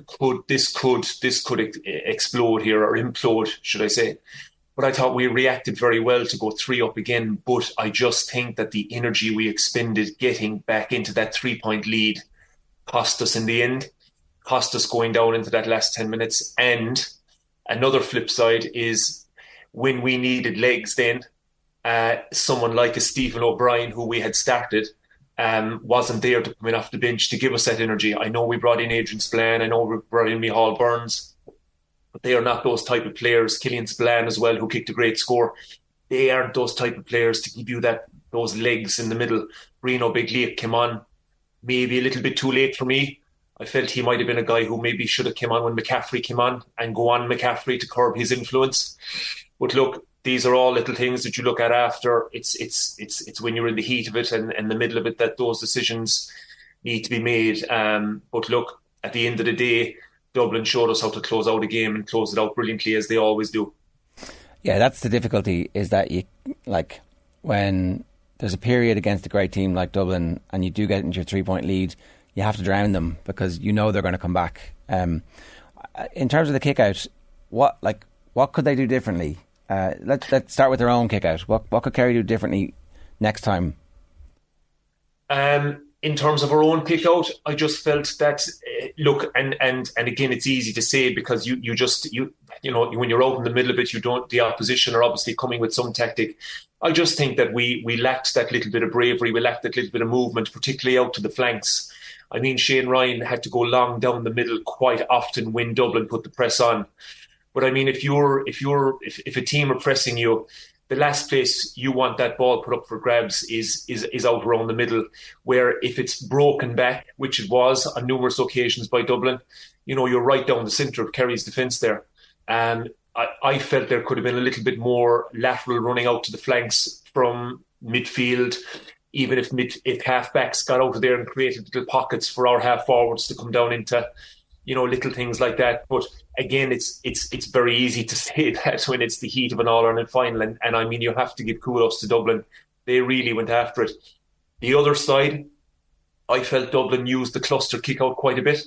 could explode here, or implode, should I say. But I thought we reacted very well to go 3 up again. But I just think that the energy we expended getting back into that 3-point lead cost us in the end, cost us going down into that last 10 minutes. And Another flip side is when we needed legs then, someone like a Stephen O'Brien, who we had started, wasn't there to come in off the bench to give us that energy. I know we brought in Adrian Spillane. I know we brought in Michal Burns. But they are not those type of players. Killian Spillane as well, who kicked a great score. They aren't those type of players to give you that those legs in the middle. Reno Bigliet came on maybe a little bit too late for me. I felt he might have been a guy who maybe should have come on when McCaffrey came on and go on McCaffrey to curb his influence. But look, these are all little things that you look at after. It's when you're in the heat of it and the middle of it that those decisions need to be made. But look, at the end of the day, Dublin showed us how to close out a game and close it out brilliantly as they always do. Yeah, that's the difficulty, is that you, like, when there's a period against a great team like Dublin and you do get into your 3-point lead, you have to drown them because you know they're going to come back. In terms of the kick out, what could they do differently? Let's start with their own kick out. What could Kerry do differently next time? In terms of our own kick out, I just felt that look, and again, it's easy to say because you know when you're out in the middle of it, you don't. The opposition are obviously coming with some tactic. I just think that we lacked that little bit of bravery, we lacked that little bit of movement, particularly out to the flanks. I mean, Shane Ryan had to go long down the middle quite often when Dublin put the press on. But I mean, if a team are pressing you, the last place you want that ball put up for grabs is out around the middle, where if it's broken back, which it was on numerous occasions by Dublin, you know, you're right down the centre of Kerry's defence there. And I felt there could have been a little bit more lateral running out to the flanks from midfield. Even if half-backs got out of there and created little pockets for our half-forwards to come down into, you know, little things like that. But again, it's very easy to say that when it's the heat of an All-Ireland final. And I mean, you have to give kudos to Dublin. They really went after it. The other side, I felt Dublin used the cluster kick-out quite a bit.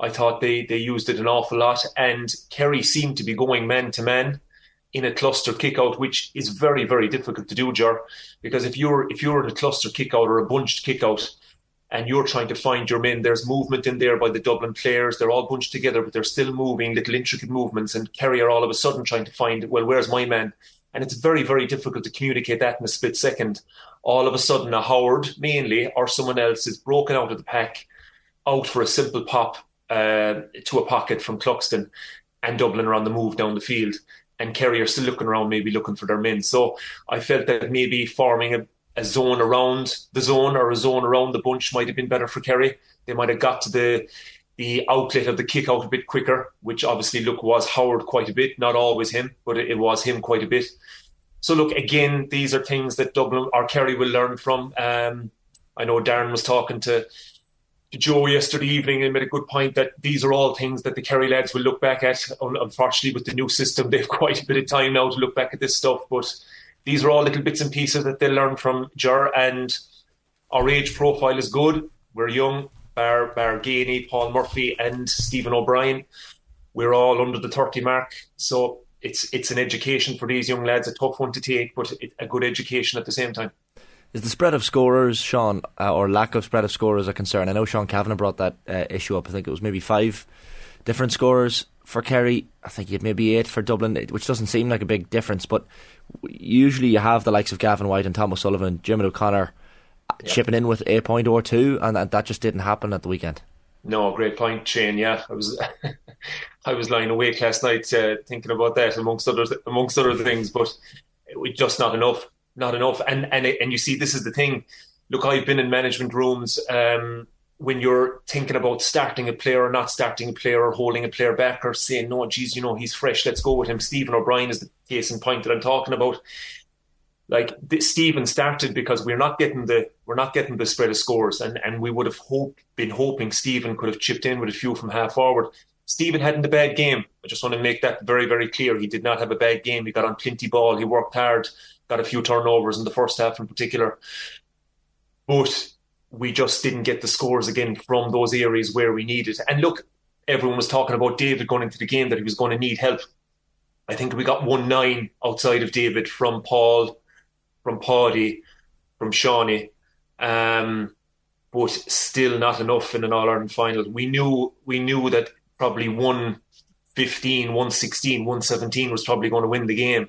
I thought they used it an awful lot. And Kerry seemed to be going man-to-man in a cluster kick-out, which is very, very difficult to do, Jar, because if you're in a cluster kick-out or a bunched kick-out and you're trying to find your men, there's movement in there by the Dublin players. They're all bunched together, but they're still moving, little intricate movements, and Kerry are all of a sudden trying to find, well, where's my man? And it's very, very difficult to communicate that in a split second. All of a sudden, a Howard, mainly, or someone else is broken out of the pack, out for a simple pop to a pocket from Cluxton, and Dublin are on the move down the field. And Kerry are still looking around, maybe looking for their men. So I felt that maybe forming a zone around the zone or a zone around the bunch might have been better for Kerry. They might have got to the outlet of the kick-out a bit quicker, which obviously, look, was Howard quite a bit. Not always him, but it was him quite a bit. So, look, again, these are things that Dublin or Kerry will learn from. I know Darren was talking to Joe yesterday evening and made a good point that these are all things that the Kerry lads will look back at. Unfortunately, with the new system, they've quite a bit of time now to look back at this stuff, but these are all little bits and pieces that they'll learn from, Jar, and our age profile is good. We're young, bar Gainey, Paul Murphy and Stephen O'Brien. We're all under the 30 mark, so it's an education for these young lads, a tough one to take, but a good education at the same time. Is the spread of scorers, Sean, or lack of spread of scorers a concern? I know Sean Kavanagh brought that issue up. I think it was maybe 5 different scorers for Kerry. I think you had maybe 8 for Dublin, which doesn't seem like a big difference. But usually you have the likes of Gavin White and Tom O'Sullivan, Jim and O'Connor chipping in with a point or two, and that just didn't happen at the weekend. No, great point, Shane. Yeah, I was lying awake last night thinking about that, amongst other things. But it was just not enough. Not enough. And you see, this is the thing. Look, I've been in management rooms when you're thinking about starting a player or not starting a player or holding a player back or saying, no, geez, you know, he's fresh, let's go with him. Stephen O'Brien is the case in point that I'm talking about. Like, Stephen started because we're not getting the spread of scores, and we would have been hoping Stephen could have chipped in with a few from half forward. Stephen hadn't a bad game. I just want to make that very, very clear. He did not have a bad game. He got on plenty ball. He worked hard. Got a few turnovers in the first half in particular. But we just didn't get the scores again from those areas where we needed. And look, everyone was talking about David going into the game, that he was going to need help. I think we got 1-9 outside of David from Paul, from Paddy, from Shawnee. But still not enough in an All-Ireland final. We knew that probably one 115, 116, 117 was probably going to win the game.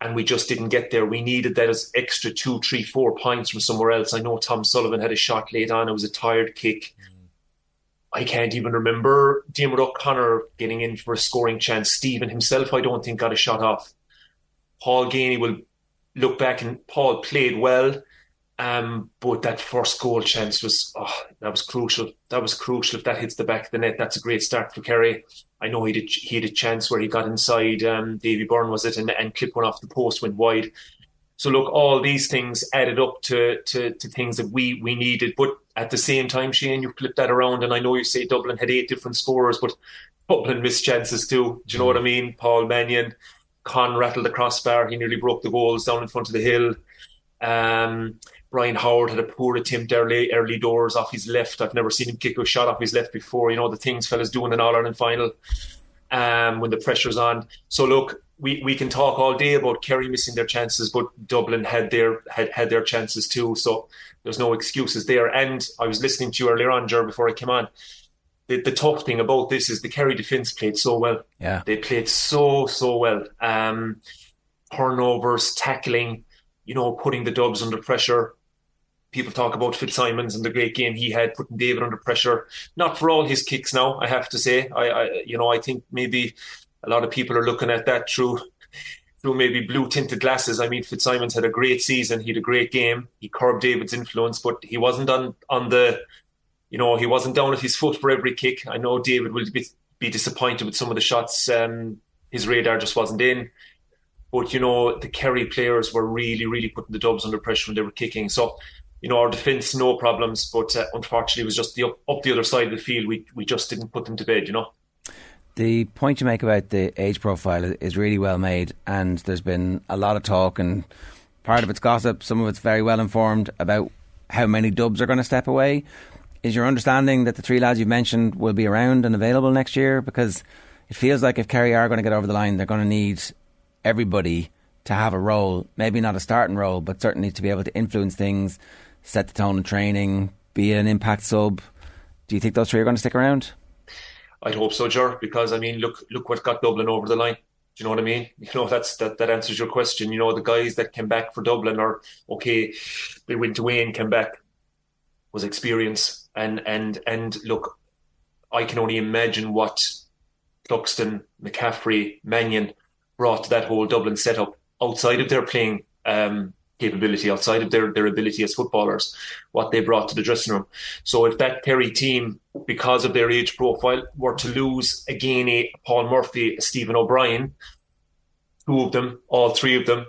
And we just didn't get there. We needed that as extra 2, 3, 4 points from somewhere else. I know Tom Sullivan had a shot late on. It was a tired kick. I can't even remember Dean O'Connor getting in for a scoring chance. Stephen himself, I don't think, got a shot off. Paul Ganey will look back, and Paul played well. But that first goal chance was, that was crucial. That was crucial. If that hits the back of the net, that's a great start for Kerry. I know he had a chance where he got inside, Davy Byrne was it, and clipped one off the post, went wide. So look, all these things added up to things that we needed. But at the same time, Shane, you flip that around, and I know you say Dublin had 8 different scorers, but Dublin missed chances too. Do you know what I mean? Paul Mannion, Conn rattled the crossbar. He nearly broke the goals down in front of the hill. Brian Howard had a poor attempt early doors off his left. I've never seen him kick a shot off his left before. You know, the things fellas do in an All-Ireland final when the pressure's on. So look, we can talk all day about Kerry missing their chances, but Dublin had their chances too. So there's no excuses there. And I was listening to you earlier on, Ger, before I came on. The tough thing about this is the Kerry defence played so well. Yeah. They played so well. Turnovers, tackling, you know, putting the Dubs under pressure. People talk about Fitzsimons and the great game he had, putting David under pressure. Not for all his kicks now, I have to say. I think maybe a lot of people are looking at that through maybe blue-tinted glasses. I mean, Fitzsimons had a great season. He had a great game. He curbed David's influence, but he wasn't on the, you know, he wasn't down at his foot for every kick. I know David will be disappointed with some of the shots. His radar just wasn't in. But, you know, the Kerry players were really, really putting the Dubs under pressure when they were kicking. So, you know, our defence, no problems, but unfortunately it was just up the other side of the field. We just didn't put them to bed, you know. The point you make about the age profile is really well made, and there's been a lot of talk, and part of it's gossip, some of it's very well informed, about how many Dubs are going to step away. Is your understanding that the 3 lads you mentioned will be around and available next year? Because it feels like if Kerry are going to get over the line, they're going to need everybody to have a role, maybe not a starting role, but certainly to be able to influence things, set the tone in training, be an impact sub. Do you think those 3 are going to stick around? I'd hope so, Ger, because, I mean, look what got Dublin over the line. Do you know what I mean? You know, that answers your question. You know, the guys that came back for Dublin are, okay, they went away and came back, was experience. And look, I can only imagine what Cluxton, McCaffrey, Mannion brought to that whole Dublin setup outside of their playing capability, outside of their ability as footballers, what they brought to the dressing room. So if that Kerry team, because of their age profile, were to lose again a Paul Murphy, a Stephen O'Brien, 2 of them, all 3 of them,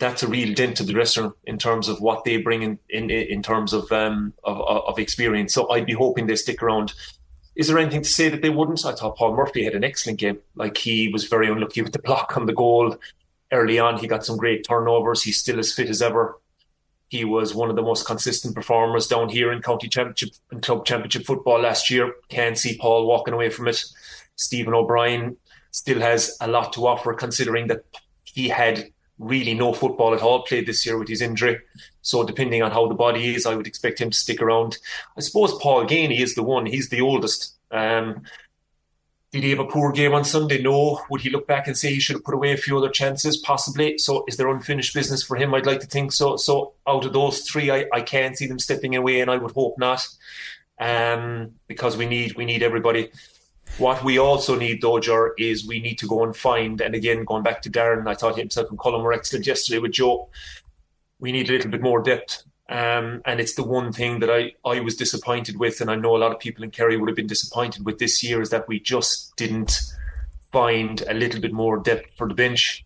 that's a real dent to the dressing room in terms of what they bring in terms of experience. So I'd be hoping they stick around. Is there anything to say that they wouldn't? I thought Paul Murphy had an excellent game. Like, he was very unlucky with the block on the goal. Early on, he got some great turnovers. He's still as fit as ever. He was one of the most consistent performers down here in County Championship and Club Championship football last year. Can't see Paul walking away from it. Stephen O'Brien still has a lot to offer, considering that he had really no football at all played this year with his injury. So depending on how the body is, I would expect him to stick around. I suppose Paul Ganey is the one. He's the oldest. Did he have a poor game on Sunday? No. Would he look back and say he should have put away a few other chances? Possibly. So is there unfinished business for him? I'd like to think so. So out of those 3, I can't see them stepping away, and I would hope not, because we need everybody. What we also need, though, Ger, is we need to go and find, and again, going back to Darren, I thought himself and Colin were excellent yesterday with Joe. We need a little bit more depth. And it's the one thing that I was disappointed with, and I know a lot of people in Kerry would have been disappointed with this year, is that we just didn't find a little bit more depth for the bench.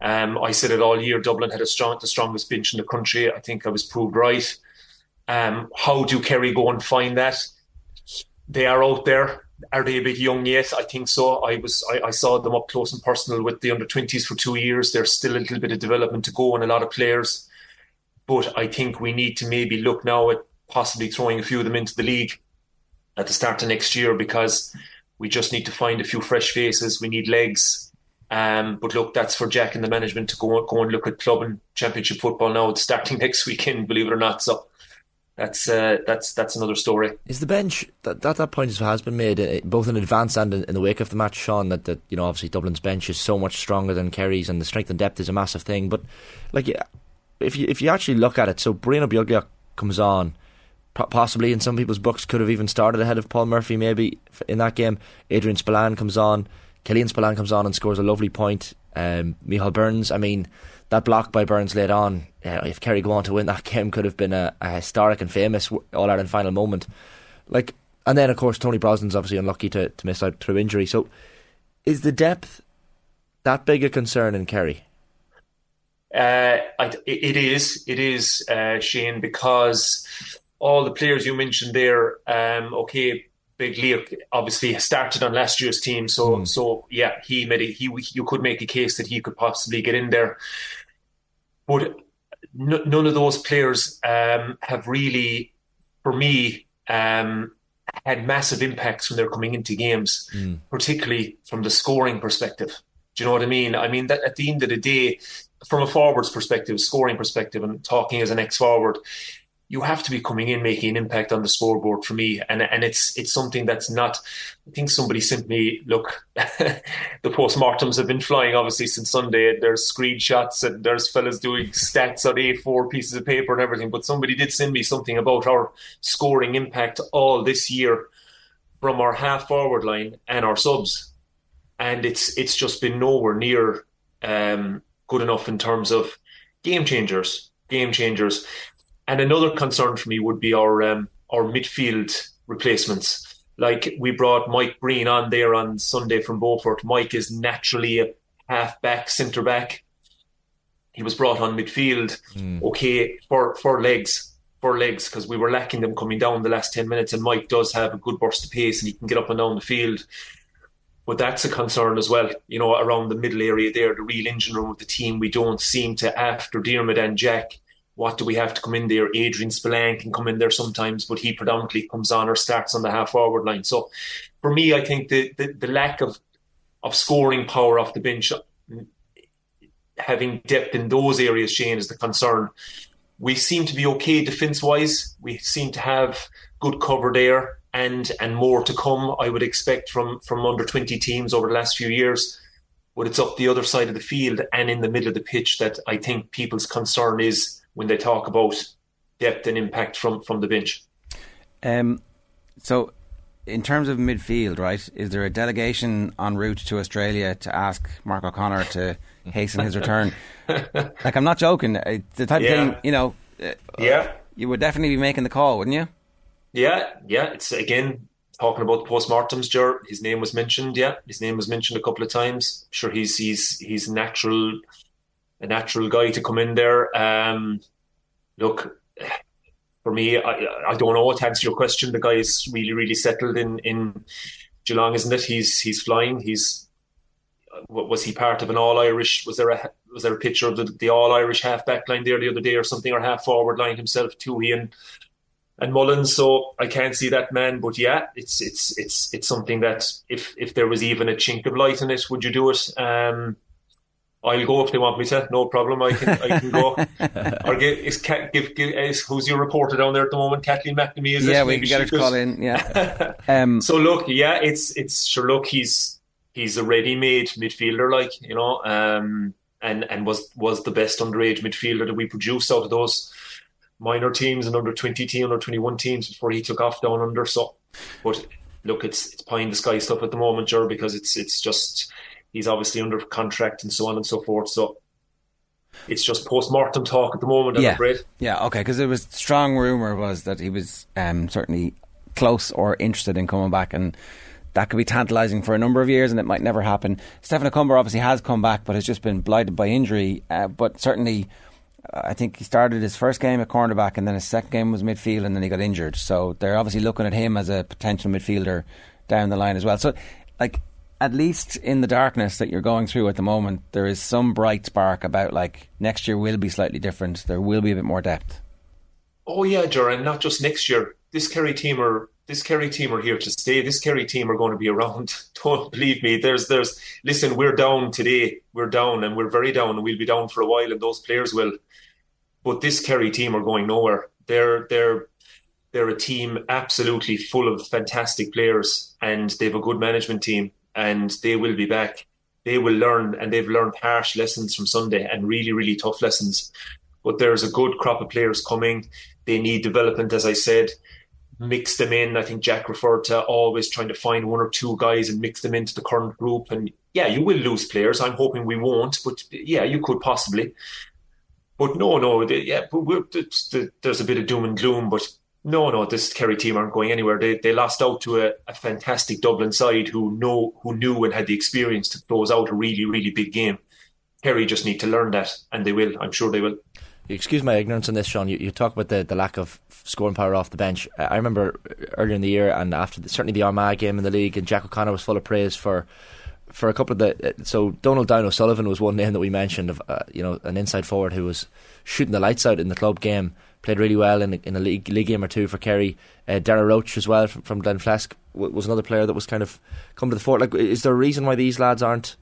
I said it all year, Dublin had the strongest bench in the country. I think I was proved right. How do Kerry go and find that? They are out there. Are they a bit young yet? I think so. I saw them up close and personal with the under-20s for 2 years. There's still a little bit of development to go, and a lot of players. But I think we need to maybe look now at possibly throwing a few of them into the league at the start of next year, because we just need to find a few fresh faces. We need legs. But look, that's for Jack and the management to go and look at club and championship football now. It's starting next weekend, believe it or not. So That's another story. Is the bench that point has been made both in advance and in the wake of the match, Sean? That you know, obviously Dublin's bench is so much stronger than Kerry's, and the strength and depth is a massive thing. But like, if you actually look at it, so Breno Bjelgaard comes on, possibly in some people's books could have even started ahead of Paul Murphy maybe in that game. Adrian Spillane comes on, Killian Spillane comes on and scores a lovely point. Michal Burns, I mean, that block by Burns late on, if Kerry go on to win that game, could have been a historic and famous All-Ireland final moment. Like, and then of course Tony Brosnan's obviously unlucky to miss out through injury. So is the depth that big a concern in Kerry? It is, Shane, because all the players you mentioned there, Big Leo obviously started on last year's team, so yeah, you could make a case that he could possibly get in there. But none of those players have really, for me, had massive impacts when they're coming into games, particularly from the scoring perspective. Do you know what I mean? I mean, that at the end of the day, from a forward's perspective, scoring perspective, and talking as an ex-forward, you have to be coming in making an impact on the scoreboard for me, and it's something that's not. I think somebody simply look. The postmortems have been flying obviously since Sunday. There's screenshots and there's fellas doing stats on A4 pieces of paper and everything. But somebody did send me something about our scoring impact all this year from our half forward line and our subs, and it's just been nowhere near good enough in terms of game changers. And another concern for me would be our midfield replacements. Like, we brought Mike Breen on there on Sunday from Beaufort. Mike is naturally a half-back, centre-back. He was brought on midfield, for legs, because we were lacking them coming down the last 10 minutes, and Mike does have a good burst of pace and he can get up and down the field. But that's a concern as well, you know, around the middle area there, the real engine room of the team. We don't seem to, after Diarmuid and Jack, what do we have to come in there? Adrian Spillane can come in there sometimes, but he predominantly comes on or starts on the half-forward line. So for me, I think the lack of scoring power off the bench, having depth in those areas, Shane, is the concern. We seem to be okay defence-wise. We seem to have good cover there and more to come, I would expect, from under-20 teams over the last few years. But it's up the other side of the field and in the middle of the pitch that I think people's concern is when they talk about depth and impact from the bench. So in terms of midfield, right, is there a delegation en route to Australia to ask Mark O'Connor to hasten his return? Like, I'm not joking. It's the type of thing, you know, you would definitely be making the call, wouldn't you? Yeah. It's, again, talking about the postmortems, Ger, his name was mentioned, a couple of times. I'm sure he's natural... a natural guy to come in there. Look, for me, I don't know. To answer your question, the guy is really, really settled in Geelong, isn't it? He's flying. Was he part of an All Irish? Was there a picture of the All Irish half back line there the other day or something, or half forward line himself, Toohey and Mullins? So I can't see that man, but yeah, it's something that if there was even a chink of light in it, would you do it? I'll go if they want me to. No problem. I can go. Or who's your reporter down there at the moment? Kathleen McNamee, is it? Yeah, we can get her to call in. Yeah. So look, yeah, it's sure. Look, he's a ready-made midfielder, like, you know, and was the best underage midfielder that we produced out of those minor teams and under-20 team, under-21 teams before he took off down under. So, but look, it's pie in the sky stuff at the moment, sure, because it's just. He's obviously under contract and so on and so forth. So it's just post-mortem talk at the moment, I'm afraid. Yeah, okay, because there was strong rumour was that he was certainly close or interested in coming back, and that could be tantalising for a number of years and it might never happen. Stephen O'Cumber obviously has come back but has just been blighted by injury. But certainly, I think he started his first game at cornerback and then his second game was midfield and then he got injured. So they're obviously looking at him as a potential midfielder down the line as well. So, like... at least in the darkness that you're going through at the moment, there is some bright spark about, like, next year will be slightly different. There will be a bit more depth. Oh yeah, Jaron, not just next year. This Kerry team are here to stay. This Kerry team are going to be around. Don't believe me. Listen, we're down today. We're down, and we're very down, and we'll be down for a while, and those players will. But this Kerry team are going nowhere. They're They're a team absolutely full of fantastic players, and they have a good management team, and they will be back. They will learn, and they've learned harsh lessons from Sunday and really, really tough lessons. But there's a good crop of players coming. They need development, as I said. Mix them in. I think Jack referred to always trying to find one or two guys and mix them into the current group. And yeah, you will lose players. I'm hoping we won't, but yeah, you could possibly. But there's a bit of doom and gloom, but no, this Kerry team aren't going anywhere. They lost out to a fantastic Dublin side who knew and had the experience to close out a really, really big game. Kerry just need to learn that, and they will. I'm sure they will. Excuse my ignorance on this, Sean. You talk about the lack of scoring power off the bench. I remember earlier in the year, and after certainly the Armagh game in the league, and Jack O'Connor was full of praise for a couple of the... So Donald "Down" O'Sullivan was one name that we mentioned, of an inside forward who was shooting the lights out in the club game, played really well in a league game or two for Kerry. Dara Roach as well from Glenflesk was another player that was kind of come to the fore. Like, is there a reason why these lads aren't,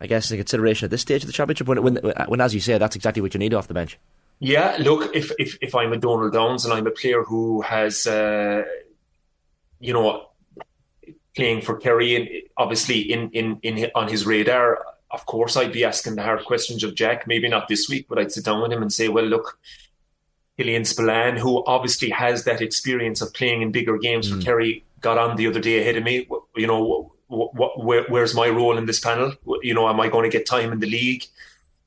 I guess, in consideration at this stage of the championship, when as you say, that's exactly what you need off the bench? Yeah, look, if I'm a Donald Downs and I'm a player who has, playing for Kerry, and obviously in on his radar, of course I'd be asking the hard questions of Jack. Maybe not this week, but I'd sit down with him and say, well, look, Killian Spillane, who obviously has that experience of playing in bigger games for Kerry, got on the other day ahead of me. Where's my role in this panel? Am I going to get time in the league?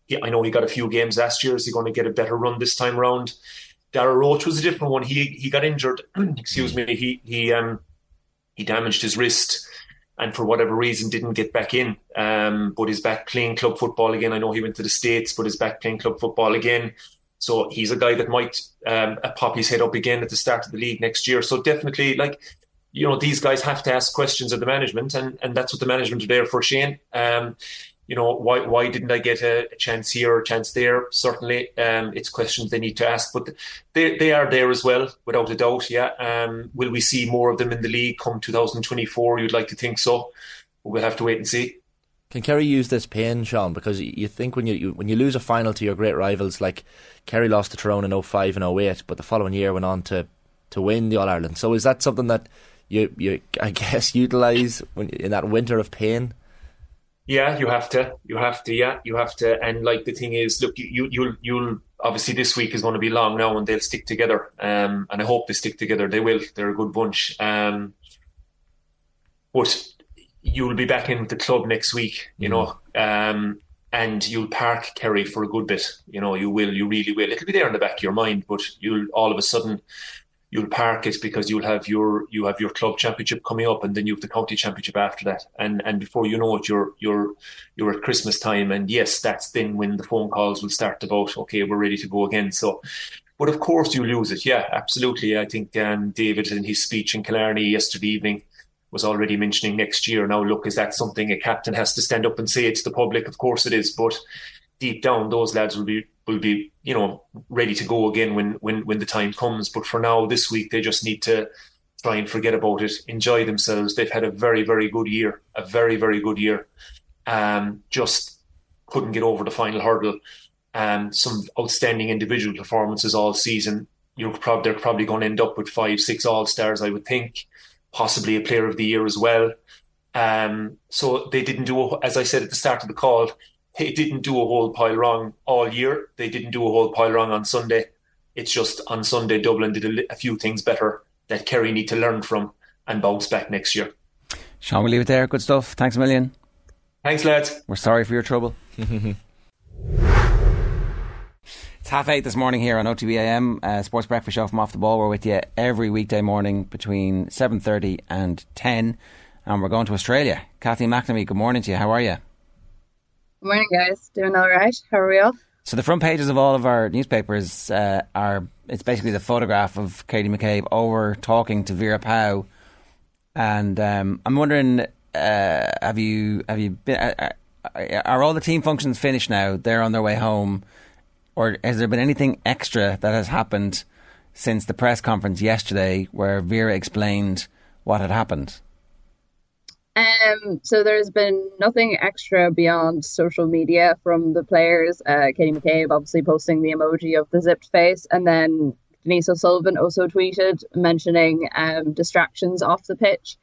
Yeah, I know he got a few games last year. Is he going to get a better run this time round? Dara Roach was a different one. He got injured. Excuse me. He damaged his wrist, and for whatever reason didn't get back in. But he's back playing club football again. I know he went to the States, but he's back playing club football again. So he's a guy that might pop his head up again at the start of the league next year. So definitely, these guys have to ask questions of the management, and that's what the management are there for, Shane. Why didn't I get a chance here or a chance there? Certainly, it's questions they need to ask, but they are there as well, without a doubt, yeah. Will we see more of them in the league come 2024? You'd like to think so, but we'll have to wait and see. Can Kerry use this pain, Sean? Because you think when you lose a final to your great rivals, like Kerry lost to Tyrone in 05 and 08, but the following year went on to win the All-Ireland. So is that something that you I guess utilise in that winter of pain? Yeah, you have to. And the thing is, look, you'll obviously, this week is going to be long now, and they'll stick together. And I hope they stick together. They will. They're a good bunch. But you'll be back in the club next week, and you'll park Kerry for a good bit. You really will. It'll be there in the back of your mind, but you'll all of a sudden, you'll park it, because you'll have your club championship coming up, and then you have the county championship after that, and before you know it, you're at Christmas time, and yes, that's then when the phone calls will start about, okay, we're ready to go again. So, but of course you lose it, yeah, absolutely. I think David in his speech in Killarney yesterday evening was already mentioning next year. Now, look, is that something a captain has to stand up and say to the public? Of course it is, but deep down, those lads will be ready to go again when the time comes. But for now, this week, they just need to try and forget about it, enjoy themselves. They've had a very, very good year, just couldn't get over the final hurdle. Some outstanding individual performances all season. They're probably going to end up with 5-6 All-Stars, I would think, possibly a Player of the Year as well. So they didn't do, as I said at the start of the call, they didn't do a whole pile wrong all year. They didn't do a whole pile wrong on Sunday. It's just on Sunday, Dublin did a few things better that Kerry need to learn from and bounce back next year. Sean, we'll leave it there. Good stuff. Thanks a million. Thanks, lads. We're sorry for your trouble. It's 8:30 this morning here on OTB AM, Sports Breakfast Show from Off The Ball. We're with you every weekday morning between 7:30 and 10. And we're going to Australia. Cathy McNamee, good morning to you. How are you? Good morning, guys. Doing all right? How are we all? So the front pages of all of our newspapers it's basically the photograph of Katie McCabe over talking to Vera Pauw, and I'm wondering, have you been? Are all the team functions finished now? They're on their way home, or has there been anything extra that has happened since the press conference yesterday, where Vera explained what had happened? So there's been nothing extra beyond social media from the players. Katie McCabe obviously posting the emoji of the zipped face, and then Denise O'Sullivan also tweeted mentioning distractions off the pitch.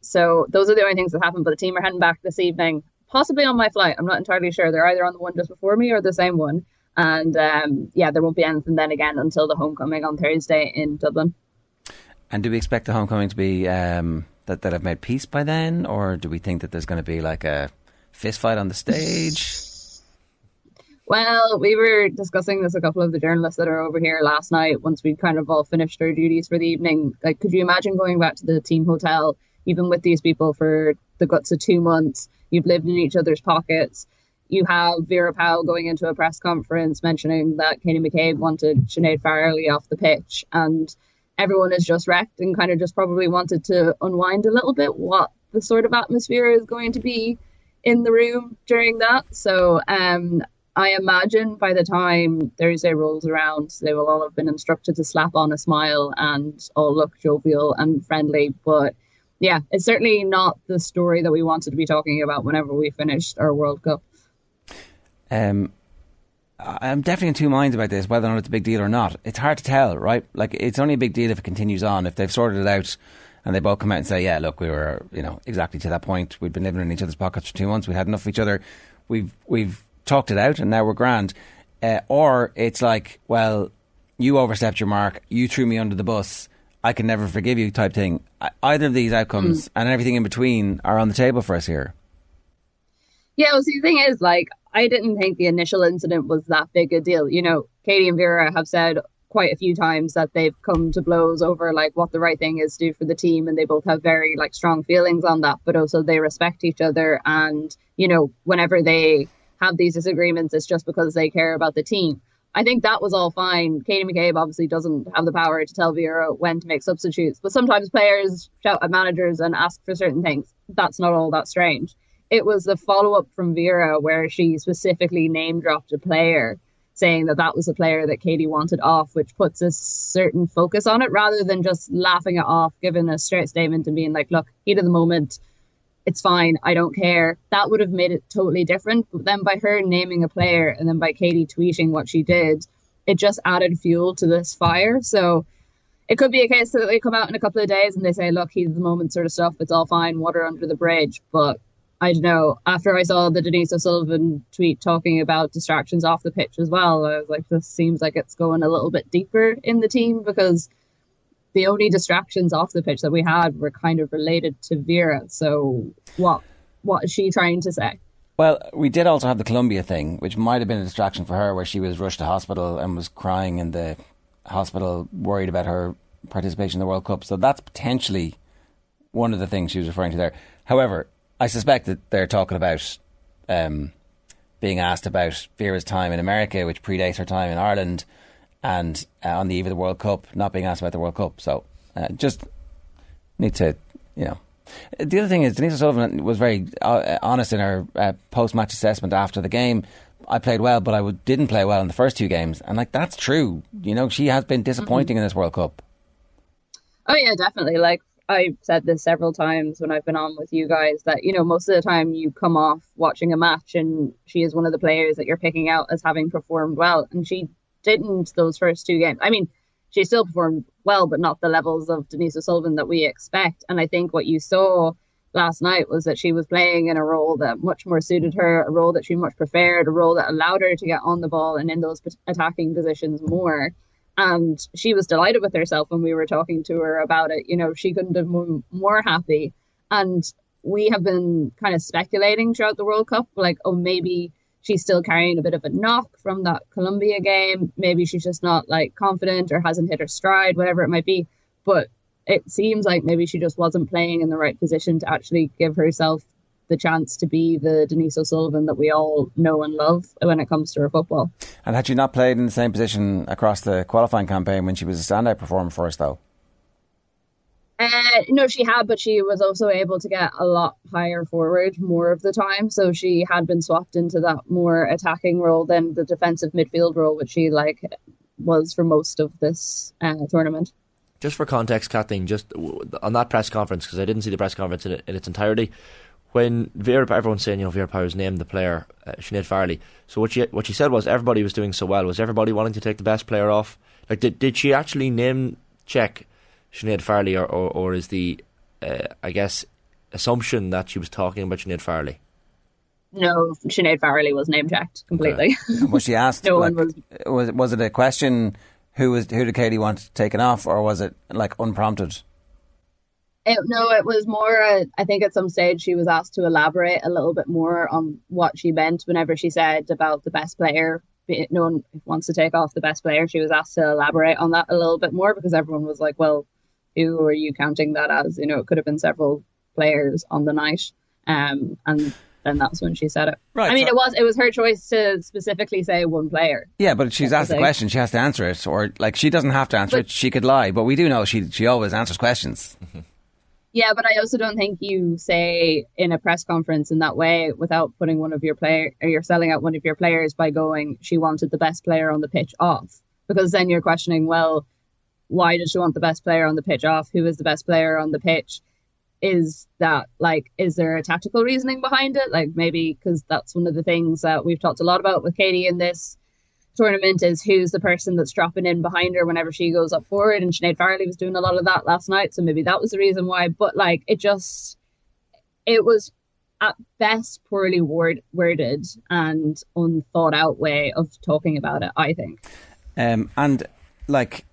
So those are the only things that happened, but the team are heading back this evening, possibly on my flight. I'm not entirely sure. They're either on the one just before me or the same one. And yeah, there won't be anything then again until the homecoming on Thursday in Dublin. And do we expect the homecoming to be that have made peace by then? Or do we think that there's going to be like a fist fight on the stage? Well, we were discussing this, a couple of the journalists that are over here last night, once we kind of all finished our duties for the evening. Like, could you imagine going back to the team hotel? You've been with these people for the guts of 2 months. You've lived in each other's pockets. You have Vera Powell going into a press conference mentioning that Katie McCabe wanted Sinead Farrelly off the pitch. And everyone is just wrecked and kind of just probably wanted to unwind a little bit what the sort of atmosphere is going to be in the room during that. So, I imagine by the time Thursday rolls around, they will all have been instructed to slap on a smile and all look jovial and friendly. But yeah, it's certainly not the story that we wanted to be talking about whenever we finished our World Cup. I'm definitely in two minds about this, whether or not it's a big deal or not. It's hard to tell, right? Like, it's only a big deal if it continues on. If they've sorted it out and they both come out and say, yeah, look, we were, you know, exactly to that point. We'd been living in each other's pockets for 2 months. We had enough of each other. We've talked it out and now we're grand. Or it's like, well, you overstepped your mark, you threw me under the bus, I can never forgive you type thing. Either of these outcomes and everything in between are on the table for us here. Yeah, well, see, the thing is, like, I didn't think the initial incident was that big a deal. You know, Katie and Vera have said quite a few times that they've come to blows over, like, what the right thing is to do for the team, and they both have very, like, strong feelings on that, but also they respect each other, and, you know, whenever they have these disagreements, it's just because they care about the team. I think that was all fine. Katie McCabe obviously doesn't have the power to tell Vera when to make substitutes, but sometimes players shout at managers and ask for certain things. That's not all that strange. It was the follow-up from Vera where she specifically name-dropped a player, saying that that was the player that Katie wanted off, which puts a certain focus on it rather than just laughing it off, giving a straight statement and being like, look, heat of the moment, it's fine, I don't care. That would have made it totally different. But then by her naming a player and then by Katie tweeting what she did, it just added fuel to this fire. So it could be a case that they come out in a couple of days and they say, look, heat of the moment sort of stuff, it's all fine, water under the bridge. But I don't know, after I saw the Denise O'Sullivan tweet talking about distractions off the pitch as well, I was like, this seems like it's going a little bit deeper in the team, because the only distractions off the pitch that we had were kind of related to Vera. So what is she trying to say? Well, we did also have the Colombia thing, which might have been a distraction for her, where she was rushed to hospital and was crying in the hospital, worried about her participation in the World Cup. So that's potentially one of the things she was referring to there. However, I suspect that they're talking about being asked about Vera's time in America, which predates her time in Ireland, and on the eve of the World Cup, not being asked about the World Cup. So just need to, you know. The other thing is, Denise O'Sullivan was very honest in her post-match assessment after the game. I played well, but I didn't play well in the first two games. And, like, that's true. You know, she has been disappointing in this World Cup. Oh, yeah, definitely. Like, I've said this several times when I've been on with you guys that, you know, most of the time you come off watching a match and she is one of the players that you're picking out as having performed well. And she didn't those first two games. I mean, she still performed well, but not the levels of Denise O'Sullivan that we expect. And I think what you saw last night was that she was playing in a role that much more suited her, a role that she much preferred, a role that allowed her to get on the ball and in those attacking positions more. And she was delighted with herself when we were talking to her about it. You know, she couldn't have been more happy. And we have been kind of speculating throughout the World Cup, like, oh, maybe she's still carrying a bit of a knock from that Colombia game. Maybe she's just not, like, confident or hasn't hit her stride, whatever it might be. But it seems like maybe she just wasn't playing in the right position to actually give herself the chance to be the Denise O'Sullivan that we all know and love when it comes to her football. And had she not played in the same position across the qualifying campaign when she was a standout performer for us, though? No, she had, but she was also able to get a lot higher forward more of the time. So she had been swapped into that more attacking role than the defensive midfield role, which she, like, was for most of this tournament. Just for context, Kathleen, just on that press conference, because I didn't see the press conference in its entirety, when Vera, everyone's saying, you know, Vera Powers named the player, Sinead Farrelly. So what she said was everybody was doing so well. Was everybody wanting to take the best player off? Like, did she actually name check Sinead Farrelly, or is the I guess assumption that she was talking about Sinead Farrelly? No, Sinead Farrelly was name checked completely. Okay. Was she asked? No, like, one was it a question? Who did Katie want taken off, or was it like unprompted? No, it was more, I think at some stage she was asked to elaborate a little bit more on what she meant whenever she said about the best player. No one wants to take off the best player. She was asked to elaborate on that a little bit more because everyone was like, well, who are you counting that as? You know, it could have been several players on the night. And then that's when she said it. Right, I mean, so it was her choice to specifically say one player. Yeah, but she's asked the question, she has to answer it. Or, like, she doesn't have to answer it. She could lie, but we do know she always answers questions. Mm-hmm. Yeah, but I also don't think you say in a press conference in that way without putting one of your player, or you're selling out one of your players by going, she wanted the best player on the pitch off. Because then you're questioning, well, why does she want the best player on the pitch off? Who is the best player on the pitch? Is that, like, is there a tactical reasoning behind it? Like, maybe because that's one of the things that we've talked a lot about with Katie in this tournament, is who's the person that's dropping in behind her whenever she goes up forward, and Sinead Farrelly was doing a lot of that last night, so maybe that was the reason why. But like, it was at best poorly worded and unthought out way of talking about it, I think. And like,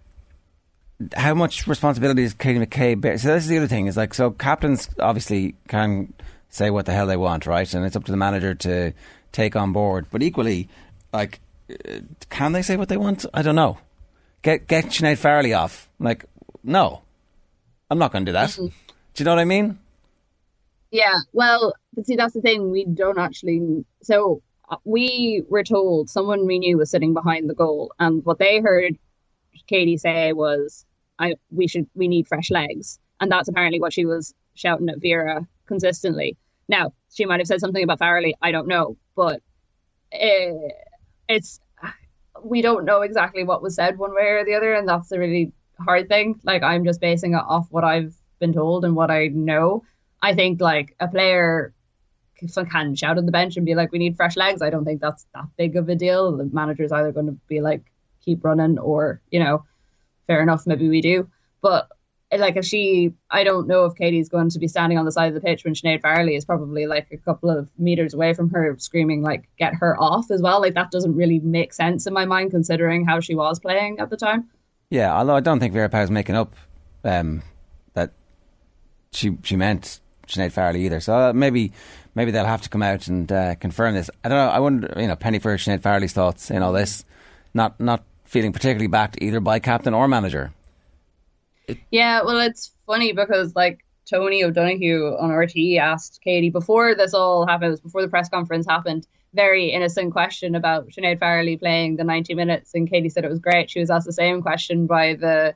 how much responsibility is Katie McCabe bear? So this is the other thing, is like, so captains obviously can say what the hell they want, right, and it's up to the manager to take on board, but equally, like, can they say what they want? I don't know. Get Sinead Farrelly off. Like, no, I'm not going to do that. Mm-hmm. Do you know what I mean? Yeah, well, but see, that's the thing. We don't actually... So we were told someone we knew was sitting behind the goal, and what they heard Katie say was, we need fresh legs. And that's apparently what she was shouting at Vera consistently. Now, she might have said something about Farrelly, I don't know, but... we don't know exactly what was said one way or the other, and that's the really hard thing. Like, I'm just basing it off what I've been told and what I know. I think, like, a player can shout on the bench and be like, we need fresh legs. I don't think that's that big of a deal. The manager's either going to be like, keep running, or, you know, fair enough, maybe we do. But like, I don't know if Katie's going to be standing on the side of the pitch when Sinead Farrelly is probably like a couple of meters away from her, screaming like, get her off as well. Like, that doesn't really make sense in my mind, considering how she was playing at the time. Yeah, although I don't think Vera Pauw's making up that she meant Sinead Farrelly either. So maybe they'll have to come out and confirm this. I don't know, I wonder, you know, penny for Sinead Farrelly's thoughts in all this. Not feeling particularly backed either by captain or manager. Yeah, well, it's funny because, like, Tony O'Donoghue on RTE asked Katie before this all happened, it was before the press conference happened, very innocent question about Sinead Farrelly playing the 90 minutes, and Katie said it was great. She was asked the same question by the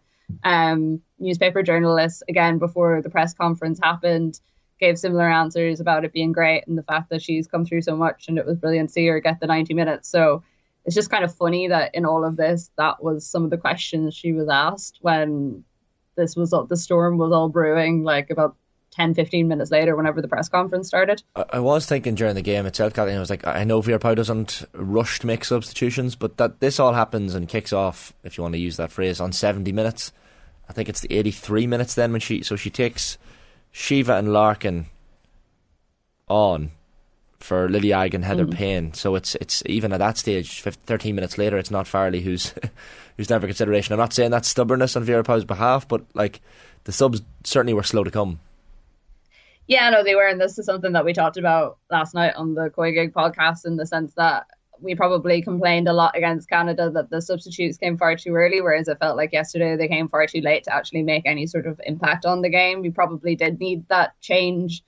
newspaper journalists again before the press conference happened, gave similar answers about it being great and the fact that she's come through so much and it was brilliant to see her get the 90 minutes. So it's just kind of funny that in all of this, that was some of the questions she was asked when... This was the storm was all brewing, like, about 10-15 minutes later whenever the press conference started. I was thinking during the game itself, Kathleen, I was like, I know Vera Pauw doesn't rush to make substitutions, but that this all happens and kicks off, if you want to use that phrase, on 70 minutes. I think it's the 83 minutes then when she takes Shiva and Larkin on for Lily Agg and Heather Payne. So it's even at that stage, 13 minutes later, it's not Farrelly who's down for consideration. I'm not saying that's stubbornness on Vera Pauw's behalf, but like, the subs certainly were slow to come. Yeah, no, they were, and this is something that we talked about last night on the Koi Gig podcast, in the sense that we probably complained a lot against Canada that the substitutes came far too early, whereas it felt like yesterday they came far too late to actually make any sort of impact on the game. We probably did need that change.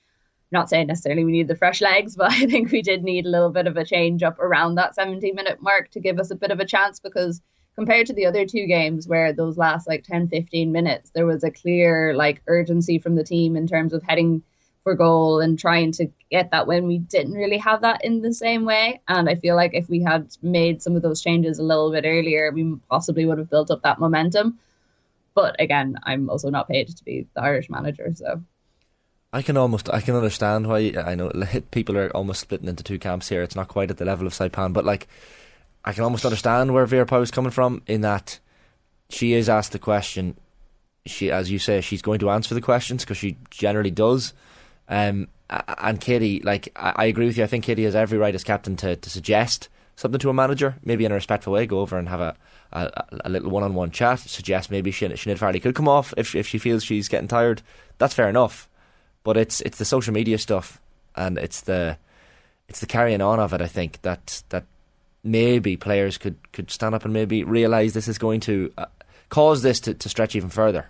Not saying necessarily we need the fresh legs, but I think we did need a little bit of a change up around that 70-minute mark to give us a bit of a chance, because compared to the other two games where those last like 10-15 minutes, there was a clear like urgency from the team in terms of heading for goal and trying to get that win. We didn't really have that in the same way. And I feel like if we had made some of those changes a little bit earlier, we possibly would have built up that momentum. But again, I'm also not paid to be the Irish manager, so... I can understand why. I know people are almost splitting into two camps here. It's not quite at the level of Saipan, but like, I can almost understand where Vera Pauw is coming from, in that she is asked the question. She, as you say, she's going to answer the questions because she generally does. And Katie, like, I agree with you. I think Katie has every right as captain to suggest something to a manager, maybe in a respectful way, go over and have a little one-on-one chat, suggest maybe Sinead Farrelly could come off if she feels she's getting tired. That's fair enough. But it's the social media stuff and it's the carrying on of it, I think, that maybe players could stand up and maybe realise this is going to cause this to stretch even further.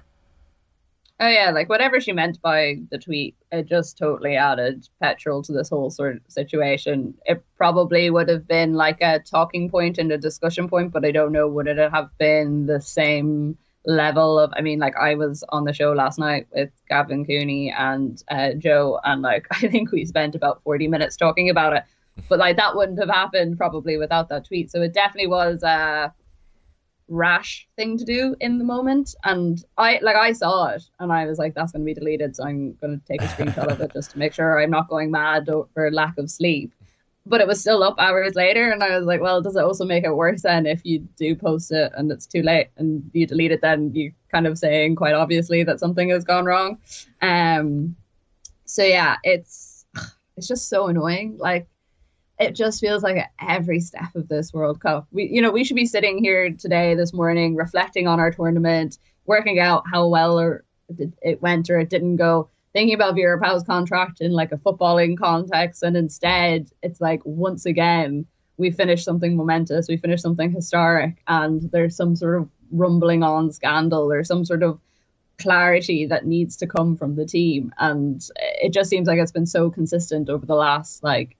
Oh yeah, like whatever she meant by the tweet, it just totally added petrol to this whole sort of situation. It probably would have been like a talking point and a discussion point, but I don't know, would it have been the same level of, I mean, like I was on the show last night with Gavin Cooney and Joe, and like I think we spent about 40 minutes talking about it, but like that wouldn't have happened probably without that tweet. So it definitely was rash thing to do in the moment, and I saw it and I was like, that's going to be deleted, so I'm going to take a screenshot of it just to make sure I'm not going mad for lack of sleep. But it was still up hours later, and I was like, well, does it also make it worse then if you do post it and it's too late and you delete it? Then you're kind of saying quite obviously that something has gone wrong. So yeah, it's just so annoying. Like, it just feels like at every step of this World Cup, we should be sitting here today, this morning, reflecting on our tournament, working out how well or it went or it didn't go, thinking about Vera Pauw's contract in like a footballing context. And instead, it's like, once again, we finished something momentous, we finished something historic, and there's some sort of rumbling on scandal or some sort of clarity that needs to come from the team. And it just seems like it's been so consistent over the last, like,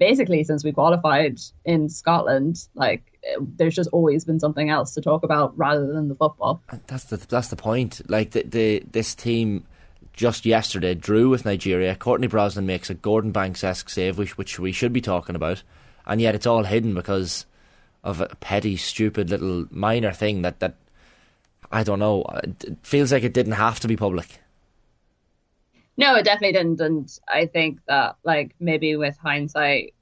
basically since we qualified in Scotland. Like, there's just always been something else to talk about rather than the football. That's the point. Like, this team just yesterday drew with Nigeria. Courtney Brosnan makes a Gordon Banks-esque save, which we should be talking about, and yet it's all hidden because of a petty, stupid little minor thing that I don't know. It feels like it didn't have to be public. No, it definitely didn't, and I think that, like, maybe with hindsight,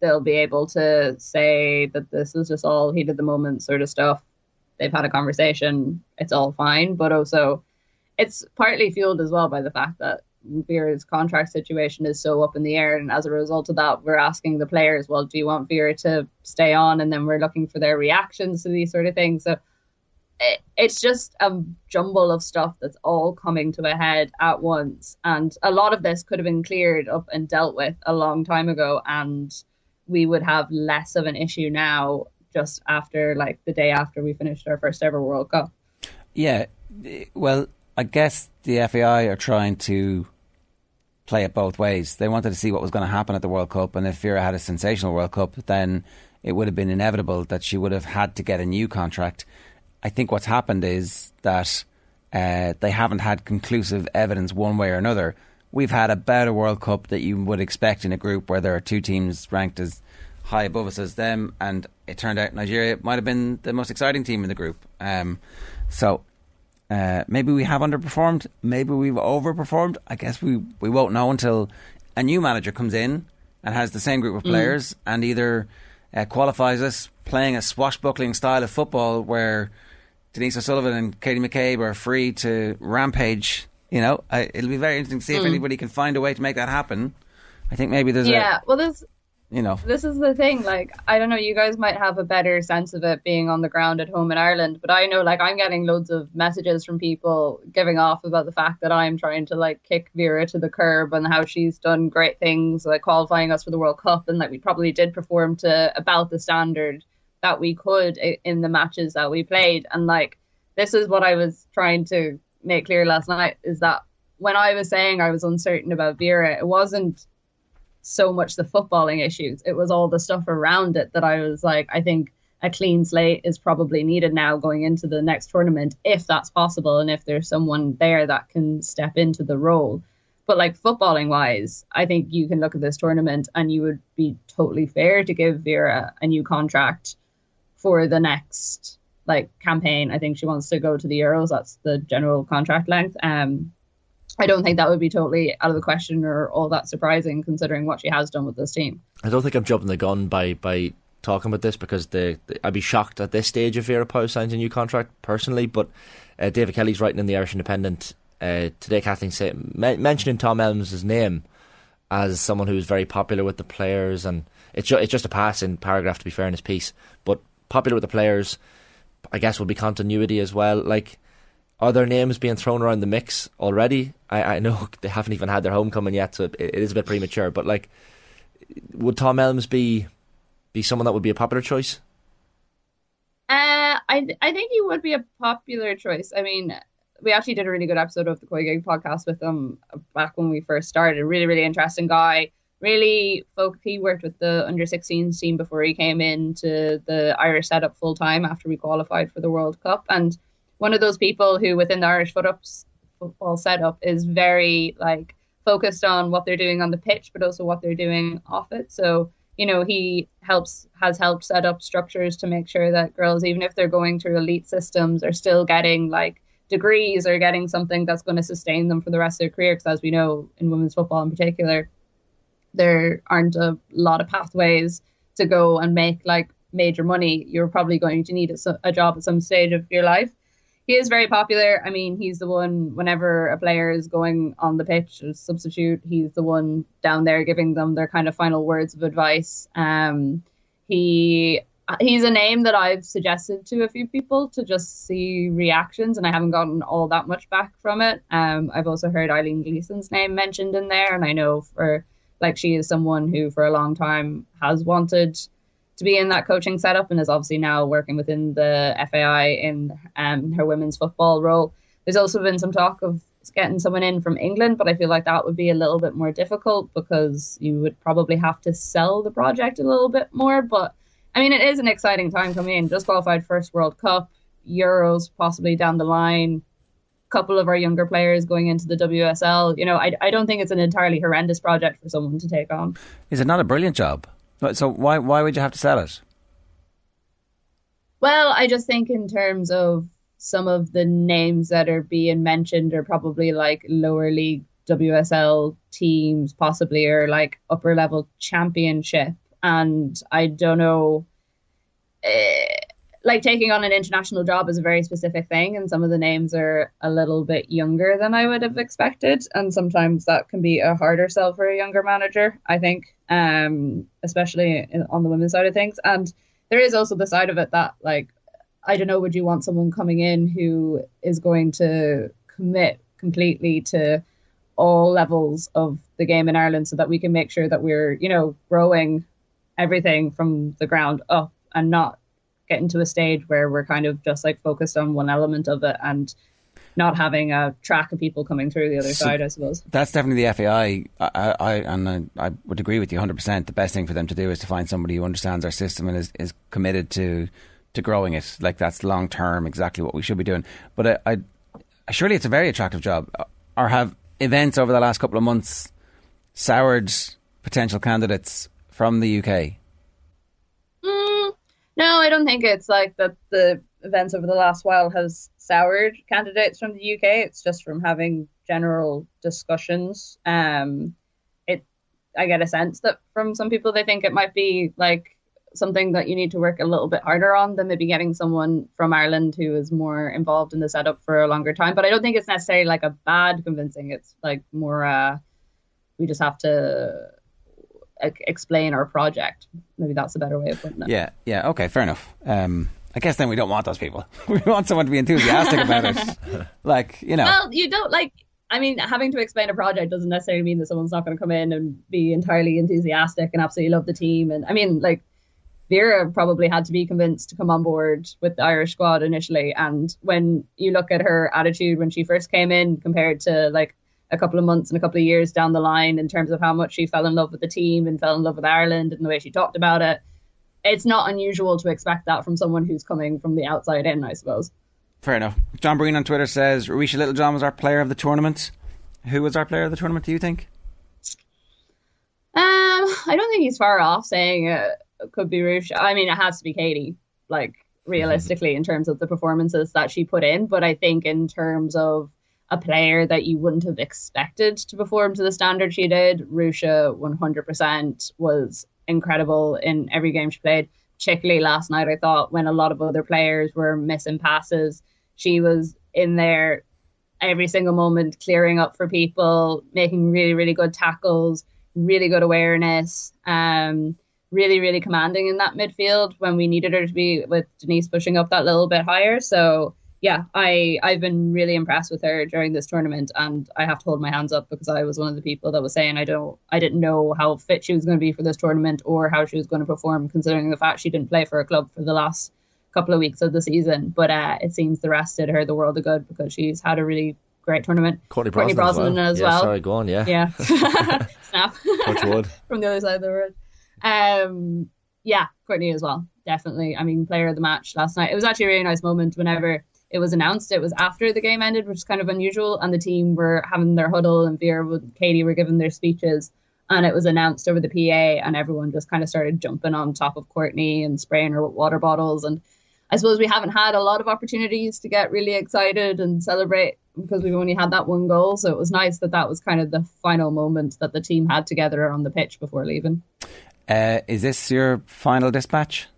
they'll be able to say that this is just all heat of the moment sort of stuff. They've had a conversation, it's all fine, but also it's partly fueled as well by the fact that Vera's contract situation is so up in the air, and as a result of that, we're asking the players, well, do you want Vera to stay on? And then we're looking for their reactions to these sort of things. So it's just a jumble of stuff that's all coming to a head at once. And a lot of this could have been cleared up and dealt with a long time ago, and we would have less of an issue now, just after, like, the day after we finished our first ever World Cup. Yeah, well, I guess the FAI are trying to play it both ways. They wanted to see what was going to happen at the World Cup, and if Vera had a sensational World Cup, then it would have been inevitable that she would have had to get a new contract. I think what's happened is that they haven't had conclusive evidence one way or another. We've had about a World Cup that you would expect in a group where there are two teams ranked as high above us as them, and it turned out Nigeria might have been the most exciting team in the group. Maybe we have underperformed, maybe we've overperformed. I guess we won't know until a new manager comes in and has the same group of players and either qualifies us playing a swashbuckling style of football where Denise O'Sullivan and Katie McCabe are free to rampage. You know, it'll be very interesting to see if anybody can find a way to make that happen. I think maybe there's this is the thing. Like, I don't know, you guys might have a better sense of it being on the ground at home in Ireland, but I know, like, I'm getting loads of messages from people giving off about the fact that I'm trying to, like, kick Vera to the curb and how she's done great things, like qualifying us for the World Cup, and that we probably did perform to about the standard that we could in the matches that we played. And, like, this is what I was trying to make clear last night, is that when I was saying I was uncertain about Vera, it wasn't so much the footballing issues, it was all the stuff around it that I was like, I think a clean slate is probably needed now going into the next tournament, if that's possible and if there's someone there that can step into the role. But, like, footballing wise, I think you can look at this tournament and you would be totally fair to give Vera a new contract for the next, like, campaign. I think she wants to go to the Euros, that's the general contract length. I don't think that would be totally out of the question or all that surprising, considering what she has done with this team. I don't think I'm jumping the gun by talking about this because I'd be shocked at this stage if Vera Pauw signs a new contract personally, but David Kelly's writing in the Irish Independent today, Kathleen, mentioning Tom Elms' name as someone who was very popular with the players, and it's just a passing paragraph, to be fair, in his piece, but popular with the players, I guess, would be continuity as well. Like, are there names being thrown around the mix already? I know they haven't even had their homecoming yet, so it is a bit premature, but like, would Tom Elms be someone that would be a popular choice? I think he would be a popular choice. I mean, we actually did a really good episode of the Koi Gig podcast with him back when we first started. Really, really interesting guy. Really, he worked with the under-16s team before he came into the Irish setup full-time after we qualified for the World Cup. And one of those people who, within the Irish football setup, is very like focused on what they're doing on the pitch, but also what they're doing off it. So, you know, he has helped set up structures to make sure that girls, even if they're going through elite systems, are still getting like degrees or getting something that's going to sustain them for the rest of their career. Because as we know, in women's football in particular, there aren't a lot of pathways to go and make like major money. You're probably going to need a job at some stage of your life. He is very popular. I mean, he's the one, whenever a player is going on the pitch as substitute, he's the one down there giving them their kind of final words of advice. He's a name that I've suggested to a few people to just see reactions, and I haven't gotten all that much back from it. I've also heard Eileen Gleeson's name mentioned in there, and I know for like she is someone who for a long time has wanted to be in that coaching setup and is obviously now working within the FAI in her women's football role. There's also been some talk of getting someone in from England, but I feel like that would be a little bit more difficult because you would probably have to sell the project a little bit more. But I mean, it is an exciting time coming in. Just qualified first World Cup, Euros possibly down the line, a couple of our younger players going into the WSL. You know, I don't think it's an entirely horrendous project for someone to take on. Is it not a brilliant job? So why would you have to sell it? Well, I just think in terms of some of the names that are being mentioned are probably like lower league WSL teams possibly, or like upper level championship. And I don't know, like taking on an international job is a very specific thing. And some of the names are a little bit younger than I would have expected. And sometimes that can be a harder sell for a younger manager, I think, especially on the women's side of things. And there is also the side of it that, like, I don't know, would you want someone coming in who is going to commit completely to all levels of the game in Ireland so that we can make sure that we're, you know, growing everything from the ground up and not getting to a stage where we're kind of just like focused on one element of it and not having a track of people coming through the other side, I suppose. That's definitely the FAI. I would agree with you 100%. The best thing for them to do is to find somebody who understands our system and is committed to growing it. Like, that's long term, exactly what we should be doing. But surely it's a very attractive job. Or have events over the last couple of months soured potential candidates from the UK? No, I don't think it's like that the events over the last while has soured candidates from the UK. It's just from having general discussions. I get a sense that from some people they think it might be like something that you need to work a little bit harder on than maybe getting someone from Ireland who is more involved in the setup for a longer time. But I don't think it's necessarily like a bad convincing. It's like more we just have to explain our project. Maybe that's a better way of putting it. Yeah, okay, fair enough. I guess then we don't want those people. We want someone to be enthusiastic about it. Like, you know. Well, you don't like, I mean, having to explain a project doesn't necessarily mean that someone's not going to come in and be entirely enthusiastic and absolutely love the team. And I mean, like, Vera probably had to be convinced to come on board with the Irish squad initially. And when you look at her attitude when she first came in compared to like a couple of months and a couple of years down the line in terms of how much she fell in love with the team and fell in love with Ireland and the way she talked about it, it's not unusual to expect that from someone who's coming from the outside in, I suppose. Fair enough. John Breen on Twitter says, Risha Littlejohn was our player of the tournament. Who was our player of the tournament, do you think? I don't think he's far off saying it could be Risha. I mean, it has to be Katie, like, realistically, in terms of the performances that she put in. But I think in terms of a player that you wouldn't have expected to perform to the standard she did, Risha 100% was incredible in every game she played. particularly last night, I thought, when a lot of other players were missing passes, she was in there every single moment, clearing up for people, making really, really good tackles, really good awareness, really, really commanding in that midfield when we needed her to be, with Denise pushing up that little bit higher. So yeah, I've been really impressed with her during this tournament, and I have to hold my hands up because I was one of the people that was saying I didn't know how fit she was going to be for this tournament or how she was going to perform, considering the fact she didn't play for a club for the last couple of weeks of the season. But it seems the rest did her the world of good because she's had a really great tournament. Courtney Brosnan as well. Sorry, go on, yeah. Snap. Touch wood. From the other side of the world. Courtney as well, definitely. I mean, player of the match last night. It was actually a really nice moment whenever it was announced. It was after the game ended, which is kind of unusual, and the team were having their huddle and Vera and Katie were giving their speeches, and it was announced over the PA, and everyone just kind of started jumping on top of Courtney and spraying her with water bottles. And I suppose we haven't had a lot of opportunities to get really excited and celebrate because we've only had that one goal, so it was nice that was kind of the final moment that the team had together on the pitch before leaving. Is this your final dispatch?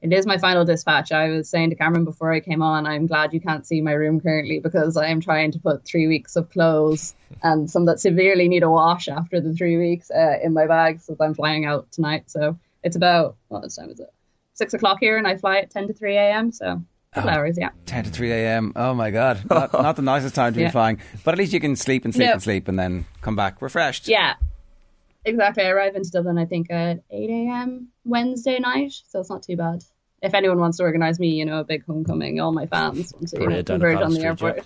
It is my final dispatch. I was saying to Cameron before I came on, I'm glad you can't see my room currently because I am trying to put 3 weeks of clothes and some that severely need a wash after the 3 weeks in my bag, so I'm flying out tonight. So it's about, what time is it? 6 o'clock here, and I fly at 10 to 3 a.m. So hours, yeah. 10 to 3 a.m. Oh my God. Not the nicest time to be flying, but at least you can sleep and sleep and sleep and then come back refreshed. Yeah. Exactly. I arrive into Dublin, I think, at 8 a.m. Wednesday night, so it's not too bad. If anyone wants to organise me, a big homecoming, all my fans want to converge on the airport.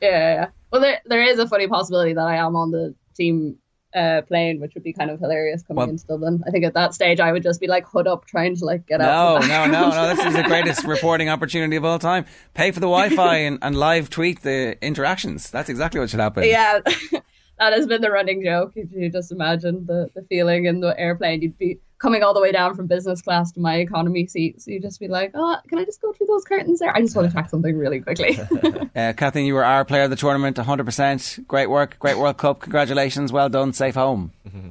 Yeah. Well, there is a funny possibility that I am on the team plane, which would be kind of hilarious coming into Dublin. I think at that stage I would just be like hood up trying to like get out. No, this is the greatest reporting opportunity of all time. Pay for the Wi-Fi and live tweet the interactions. That's exactly what should happen. Yeah. That has been the running joke. If you just imagine the feeling in the airplane, you'd be coming all the way down from business class to my economy seat. So you'd just be like, oh, can I just go through those curtains there? I just want to tack something really quickly. Kathleen, you were our player of the tournament, 100%. Great work. Great World Cup. Congratulations. Well done. Safe home. Mm-hmm.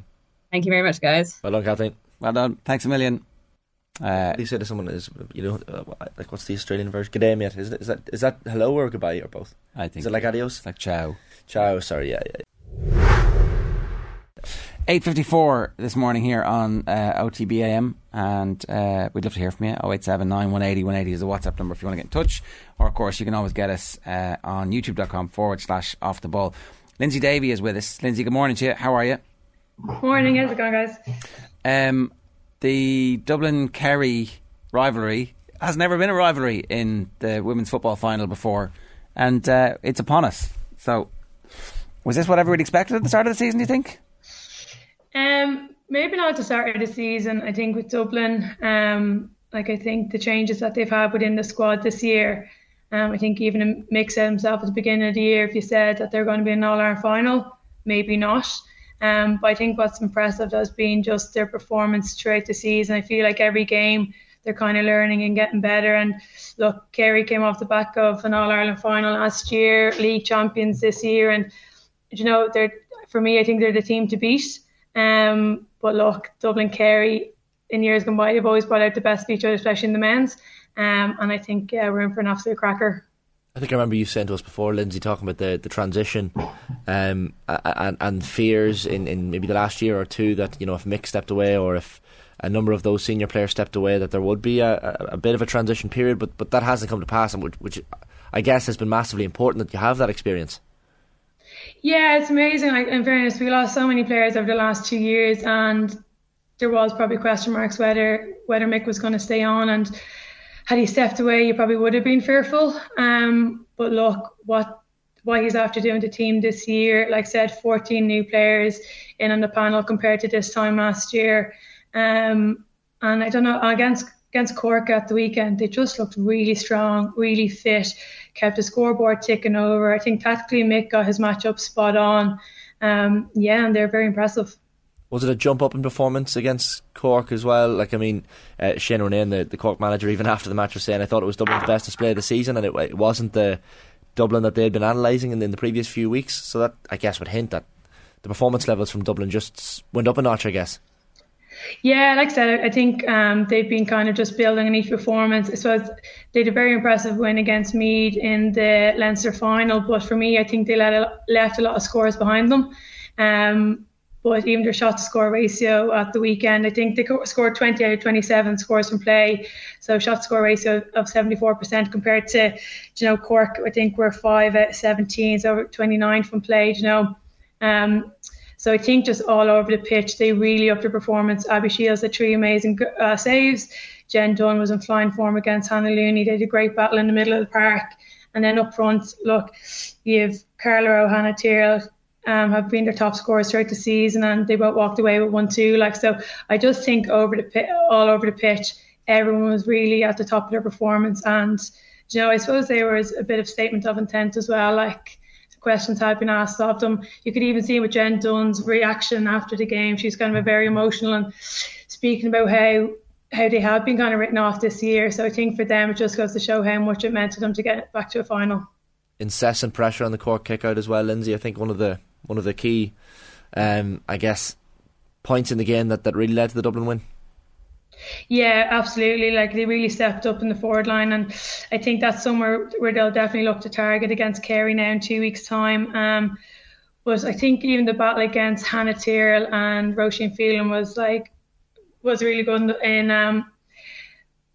Thank you very much, guys. Well done, Kathleen. Well done. Thanks a million. You said to someone, what's the Australian version? G'day, mate. Is that hello or goodbye or both? I think. Is it like adios? It's like ciao. Ciao. Sorry. Yeah. 8.54 this morning here on OTB AM, and we'd love to hear from you. 087 9 180 180 is the WhatsApp number if you want to get in touch, or of course you can always get us on youtube.com/offtheball. Lindsay Davey is with us. Lindsay, good morning to you. How are you? Morning, how's it going, guys? The Dublin-Kerry rivalry has never been a rivalry in the women's football final before, and it's upon us. So was this what everybody expected at the start of the season, do you think? Maybe not at the start of the season. I think with Dublin, I think the changes that they've had within the squad this year, I think even Mick said himself at the beginning of the year, if you said that they're going to be an All-Ireland final, maybe not. But I think what's impressive has been just their performance throughout the season. I feel like every game they're kind of learning and getting better. And look, Kerry came off the back of an All-Ireland final last year, league champions this year, and they're, for me, I think they're the team to beat. But look, Dublin Kerry in years gone by, they've always brought out the best of each other, especially in the men's, and I think we're in for an absolute cracker. I think I remember you saying to us before, Lindsay, talking about the transition and fears in maybe the last year or two that if Mick stepped away or if a number of those senior players stepped away, that there would be a bit of a transition period, but that hasn't come to pass, and which I guess has been massively important that you have that experience. Yeah, it's amazing. In fairness, we lost so many players over the last 2 years, and there was probably question marks whether Mick was going to stay on, and had he stepped away, you probably would have been fearful. But look, what he's after doing to the team this year, like I said, 14 new players in on the panel compared to this time last year. And I don't know, against Cork at the weekend, they just looked really strong, really fit, kept the scoreboard ticking over. I think tactically Mick got his matchup spot on. And they're very impressive. Was it a jump up in performance against Cork as well? Shane Ronan, the Cork manager, even after the match was saying, I thought it was Dublin's best display of the season, and it wasn't the Dublin that they'd been analysing in the previous few weeks. So that, I guess, would hint that the performance levels from Dublin just went up a notch, I guess. Yeah, like I said, I think they've been kind of just building on each performance. I suppose they had a very impressive win against Meath in the Leinster final, but for me, I think they left a lot of scores behind them. But even their shot to score ratio at the weekend, I think they scored 20 out of 27 scores from play. So shot to score ratio of 74% compared to, you know, Cork, I think we're 5 out of 17, so 29 from play, you know. So I think just all over the pitch, they really upped their performance. Abby Shields had three amazing saves. Jen Dunn was in flying form against Hannah Looney. They did a great battle in the middle of the park. And then up front, look, you've Carla O'Hana Tyrrell, have been their top scorers throughout the season, and they both walked away with 1-2. Like, so I just think all over the pitch, everyone was really at the top of their performance. And, you know, I suppose there was a bit of statement of intent as well. Like, questions had been asked of them. You could even see with Jen Dunn's reaction after the game, she's kind of very emotional and speaking about how they have been kind of written off this year. So I think for them, it just goes to show how much it meant to them to get back to a final. Incessant pressure on the Cork kick-out as well, Lindsay. I think one of the key, I guess, points in the game that really led to the Dublin win. Yeah, absolutely. Like, they really stepped up in the forward line, and I think that's somewhere where they'll definitely look to target against Kerry now in 2 weeks' time. But I think even the battle against Hannah Tyrrell and Roisin Phelan was really good.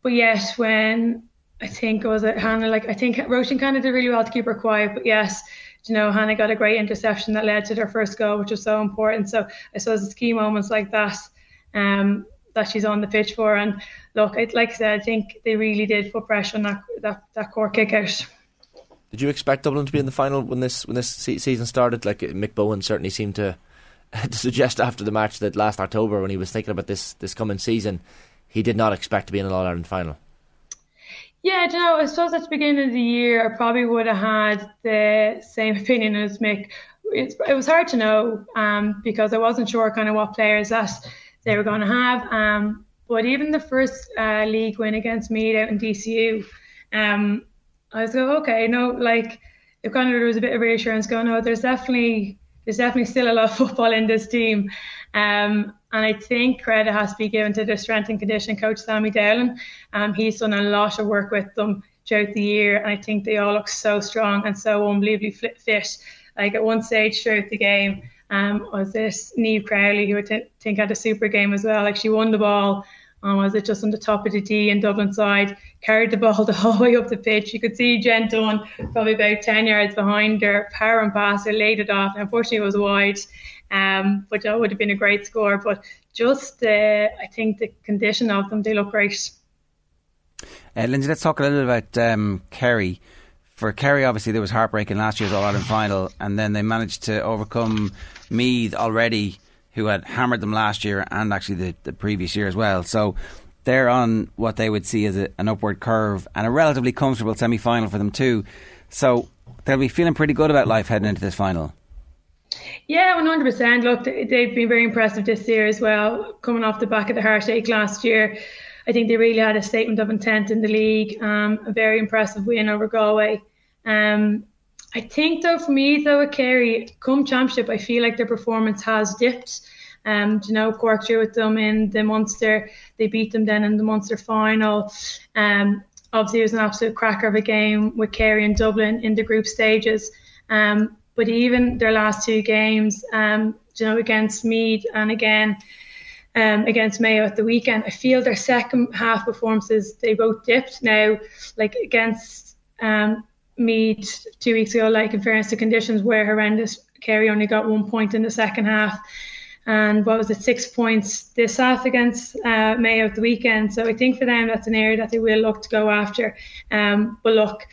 But yet when I think it was at Hannah, I think Roisin kind of did really well to keep her quiet. But yes, you know, Hannah got a great interception that led to their first goal, which was so important. So I suppose it's key moments like that. That she's on the pitch for, and look, like I said, I think they really did put pressure on that Cork kick out. Did you expect Dublin to be in the final when this season started? Like, Mick Bowen certainly seemed to suggest after the match that last October, when he was thinking about this coming season, he did not expect to be in an All Ireland final. Yeah, you know, I suppose at the beginning of the year, I probably would have had the same opinion as Mick. It was hard to know because I wasn't sure kind of what players that they were going to have, but even the first league win against Meath out in DCU, I was going, okay, no, like, it kind of, there was a bit of reassurance going, oh, there's definitely still a lot of football in this team, and I think credit has to be given to their strength and conditioning coach, Sammy Dowling. He's done a lot of work with them throughout the year, and I think they all look so strong and so unbelievably fit. Like, at one stage throughout the game, was this Niamh Crowley, who I think had a super game as well. Like, she won the ball, was it just on the top of the D in Dublin side, carried the ball the whole way up the pitch. You could see Jen Dunn probably about 10 yards behind her, power and passer, laid it off, and unfortunately it was wide, but that would have been a great score. But just I think the condition of them, they look great. Lindsay, let's talk a little about Kerry. For Kerry, obviously, there was heartbreak in last year's All-Ireland final, and then they managed to overcome Meath already, who had hammered them last year and actually the previous year as well. So they're on what they would see as an upward curve, and a relatively comfortable semi-final for them too. So they'll be feeling pretty good about life heading into this final. Yeah, 100%. Look, they've been very impressive this year as well, coming off the back of the heartache last year. I think they really had a statement of intent in the league, a very impressive win over Galway. I think, though, for me, though, at Kerry, come Championship, I feel like their performance has dipped. You know, Cork drew with them in the Munster. They beat them then in the Munster final. Obviously, it was an absolute cracker of a game with Kerry and Dublin in the group stages. But even their last two games, you know, against Meath and again, against Mayo at the weekend, I feel their second half performances, they both dipped. Now, like, against Meath 2 weeks ago, like, in fairness, the conditions were horrendous. Kerry only got 1 point in the second half, and what was it, 6 points this half against Mayo at the weekend. So I think for them, that's an area that they will look to go after. But look,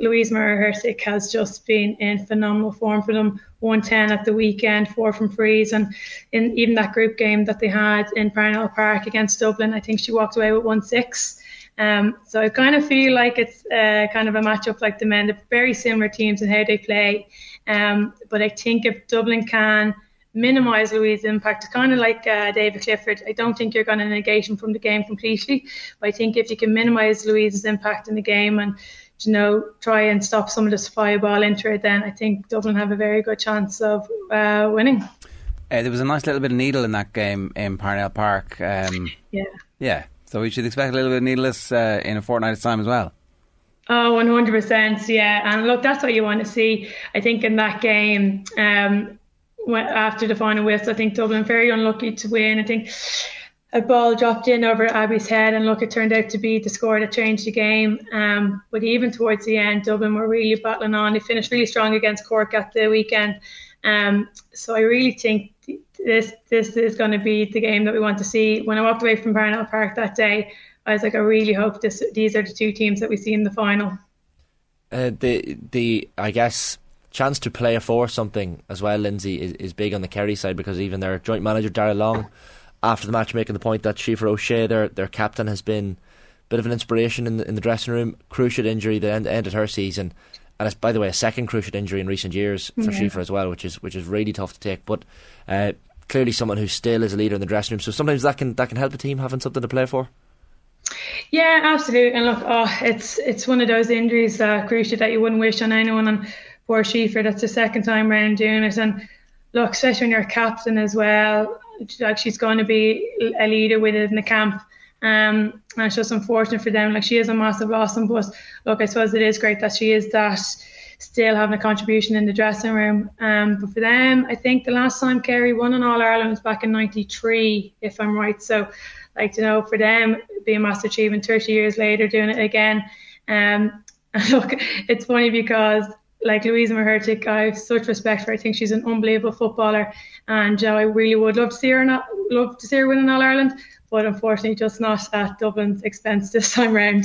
Louise Murray-Hersick has just been in phenomenal form for them. 110 at the weekend, 4 from frees, and in even that group game that they had in Parnell Park against Dublin, I think she walked away with 1-6. So I kind of feel like it's kind of a matchup like the men. They're very similar teams in how they play, but I think if Dublin can minimise Louise's impact, it's kind of like David Clifford. I don't think you're going to negate him from the game completely, but I think if you can minimise Louise's impact in the game and, you know, try and stop some of this fireball into it, then I think Dublin have a very good chance of winning. There was a nice little bit of needle in that game in Parnell Park. Yeah. So we should expect a little bit of needleless in a fortnight's time as well. Oh, 100%. Yeah. And look, that's what you want to see. I think in that game, after the final whistle, I think Dublin very unlucky to win. I think a ball dropped in over Abbey's head, and look, it turned out to be the score that changed the game. But even towards the end, Dublin were really battling on. They finished really strong against Cork at the weekend. So I really think this is going to be the game that we want to see. When I walked away from Parnell Park that day, I was like, I really hope these are the two teams that we see in the final. The I guess chance to play for something as well, Lindsay, is big on the Kerry side, because even their joint manager Darragh Long, after the match, making the point that Schaoifre O'Shea, their captain, has been a bit of an inspiration in the dressing room. Cruciate injury that ended her season. And it's, by the way, a second cruciate injury in recent years for Schaoifre as well, which is really tough to take. But clearly someone who still is a leader in the dressing room. So sometimes that can help a team having something to play for. Yeah, absolutely. And look, it's one of those injuries, cruciate, that you wouldn't wish on anyone. And poor Schaoifre, that's the second time round doing it. And look, especially when you're a captain as well, like, she's going to be a leader with it in the camp. And it's just unfortunate for them. Like, she is a massive loss, but look, I suppose it is great that she is that, still having a contribution in the dressing room. But for them, I think the last time Kerry won an All-Ireland was back in '93, if I'm right. So, like, you know, for them, it'd be a massive achievement. 30 years later, doing it again. And look, it's funny because, like, Louisa Mahertic, I have such respect for her. I think she's an unbelievable footballer, and I really would love to see her win an All-Ireland. But unfortunately, just not at Dublin's expense this time round.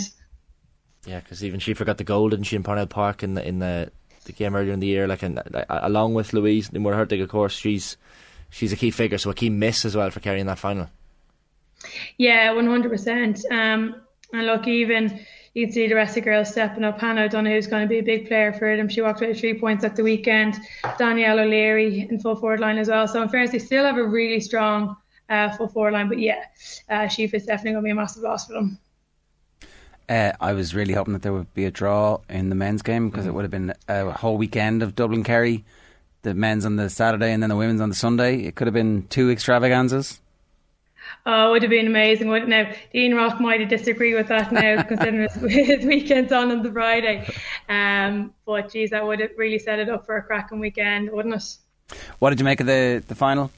Yeah, because even she forgot the goal, didn't she, in Parnell Park in the game earlier in the year? Like, along with Louise Mahertic, of course, she's a key figure, so a key miss as well for Kerry in that final. Yeah, 100%. And look, even you can see the rest of the girls stepping up. Hannah O'Donoghue is going to be a big player for them. She walked away with 3 points at the weekend. Danielle O'Leary in full forward line as well. So in fairness, they still have a really strong full forward line, but yeah, Schaoifre is definitely going to be a massive loss for them. I was really hoping that there would be a draw in the men's game, because it would have been a whole weekend of Dublin Kerry, the men's on the Saturday and then the women's on the Sunday. It could have been two extravaganzas. Oh, it would have been amazing, wouldn't it? Now, Dean Rock might disagree with that now, considering his weekend's on the Friday. But geez, that would have really set it up for a cracking weekend, wouldn't it? What did you make of the final?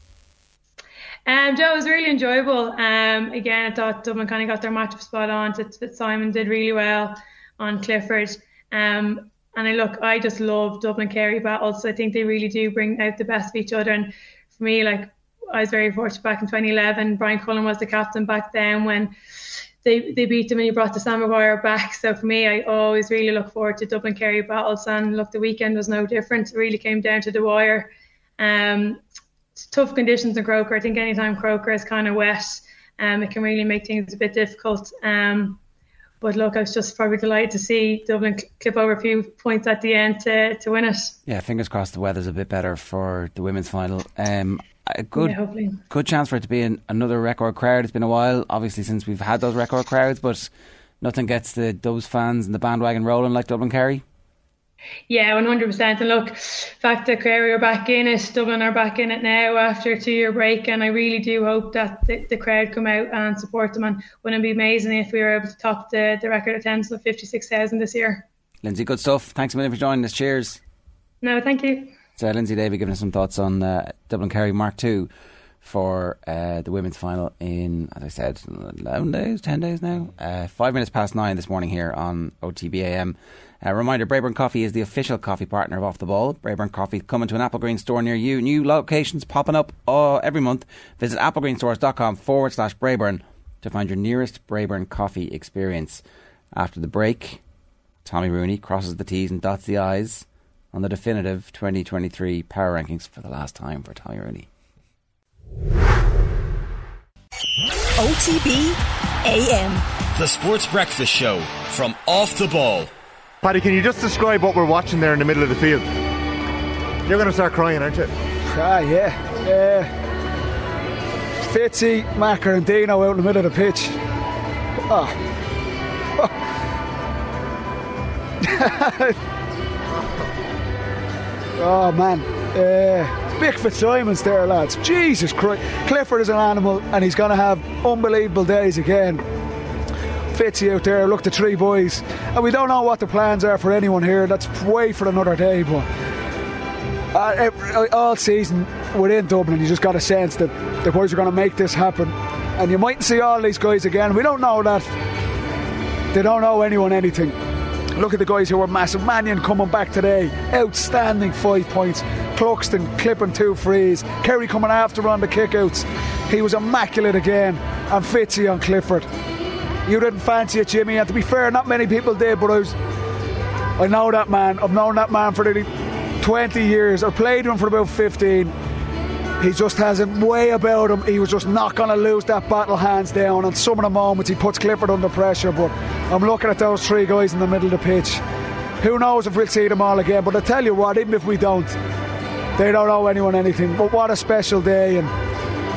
Joe, it was really enjoyable. Again, I thought Dublin kind of got their matchup spot on. Fitzsimon did really well on Clifford. And I just love Dublin Kerry battles. So I think they really do bring out the best of each other. And for me, like, I was very fortunate back in 2011. Brian Cullen was the captain back then when they beat them, and he brought the Sam Maguire back. So for me, I always really look forward to Dublin Kerry battles. And look, the weekend was no different. It really came down to the wire. Tough conditions in Croker. I think anytime Croker is kind of wet, it can really make things a bit difficult. But look, I was just probably delighted to see Dublin clip over a few points at the end to win it. Yeah, fingers crossed the weather's a bit better for the women's final. A good chance for it to be another record crowd. It's been a while, obviously, since we've had those record crowds, but nothing gets the Dubs fans and the bandwagon rolling like Dublin Kerry. Yeah, 100%. And look, fact that Kerry are back in it, Dublin are back in it now after a 2-year break, and I really do hope that the crowd come out and support them. And wouldn't it be amazing if we were able to top the record attendance of 56,000 this year? Lindsay, good stuff. Thanks a million for joining us. Cheers. No, thank you. So Lindsay Davey giving us some thoughts on Dublin Kerry Mark II for the women's final in, as I said, 10 days now. 9:05 this morning here on OTB AM. A reminder, Braeburn Coffee is the official coffee partner of Off The Ball. Braeburn Coffee coming to an Applegreen store near you. New locations popping up every month. Visit applegreenstores.com/Braeburn to find your nearest Braeburn Coffee experience. After the break, Tommy Rooney crosses the T's and dots the I's on the definitive 2023 Power Rankings for the last time for Tommy Rooney. OTB AM. The Sports Breakfast Show from Off The Ball. Paddy, can you just describe what we're watching there in the middle of the field? You're going to start crying, aren't you? Yeah. Fitzy, Macker and Dino out in the middle of the pitch. Oh man. Vic Fitzsimons there, lads. Jesus Christ. Clifford is an animal and he's going to have unbelievable days again. Fitzy out there, look, the three boys. And we don't know what the plans are for anyone here. That's way for another day, but all season within Dublin, you just got a sense that the boys are going to make this happen. And you mightn't see all these guys again. We don't know that. They don't owe anyone anything. Look at the guys who were massive. Mannion coming back today. Outstanding 5 points. Cluxton clipping 2 frees. Kerry coming after on the kickouts. He was immaculate again. And Fitzy on Clifford. You didn't fancy it, Jimmy. And to be fair, not many people did, but I know that man. I've known that man for nearly 20 years. I've played him for about 15. He just has a way about him. He was just not going to lose that battle hands down. And some of the moments he puts Clifford under pressure. But I'm looking at those three guys in the middle of the pitch. Who knows if we'll see them all again. But I tell you what, even if we don't, they don't owe anyone anything. But what a special day. And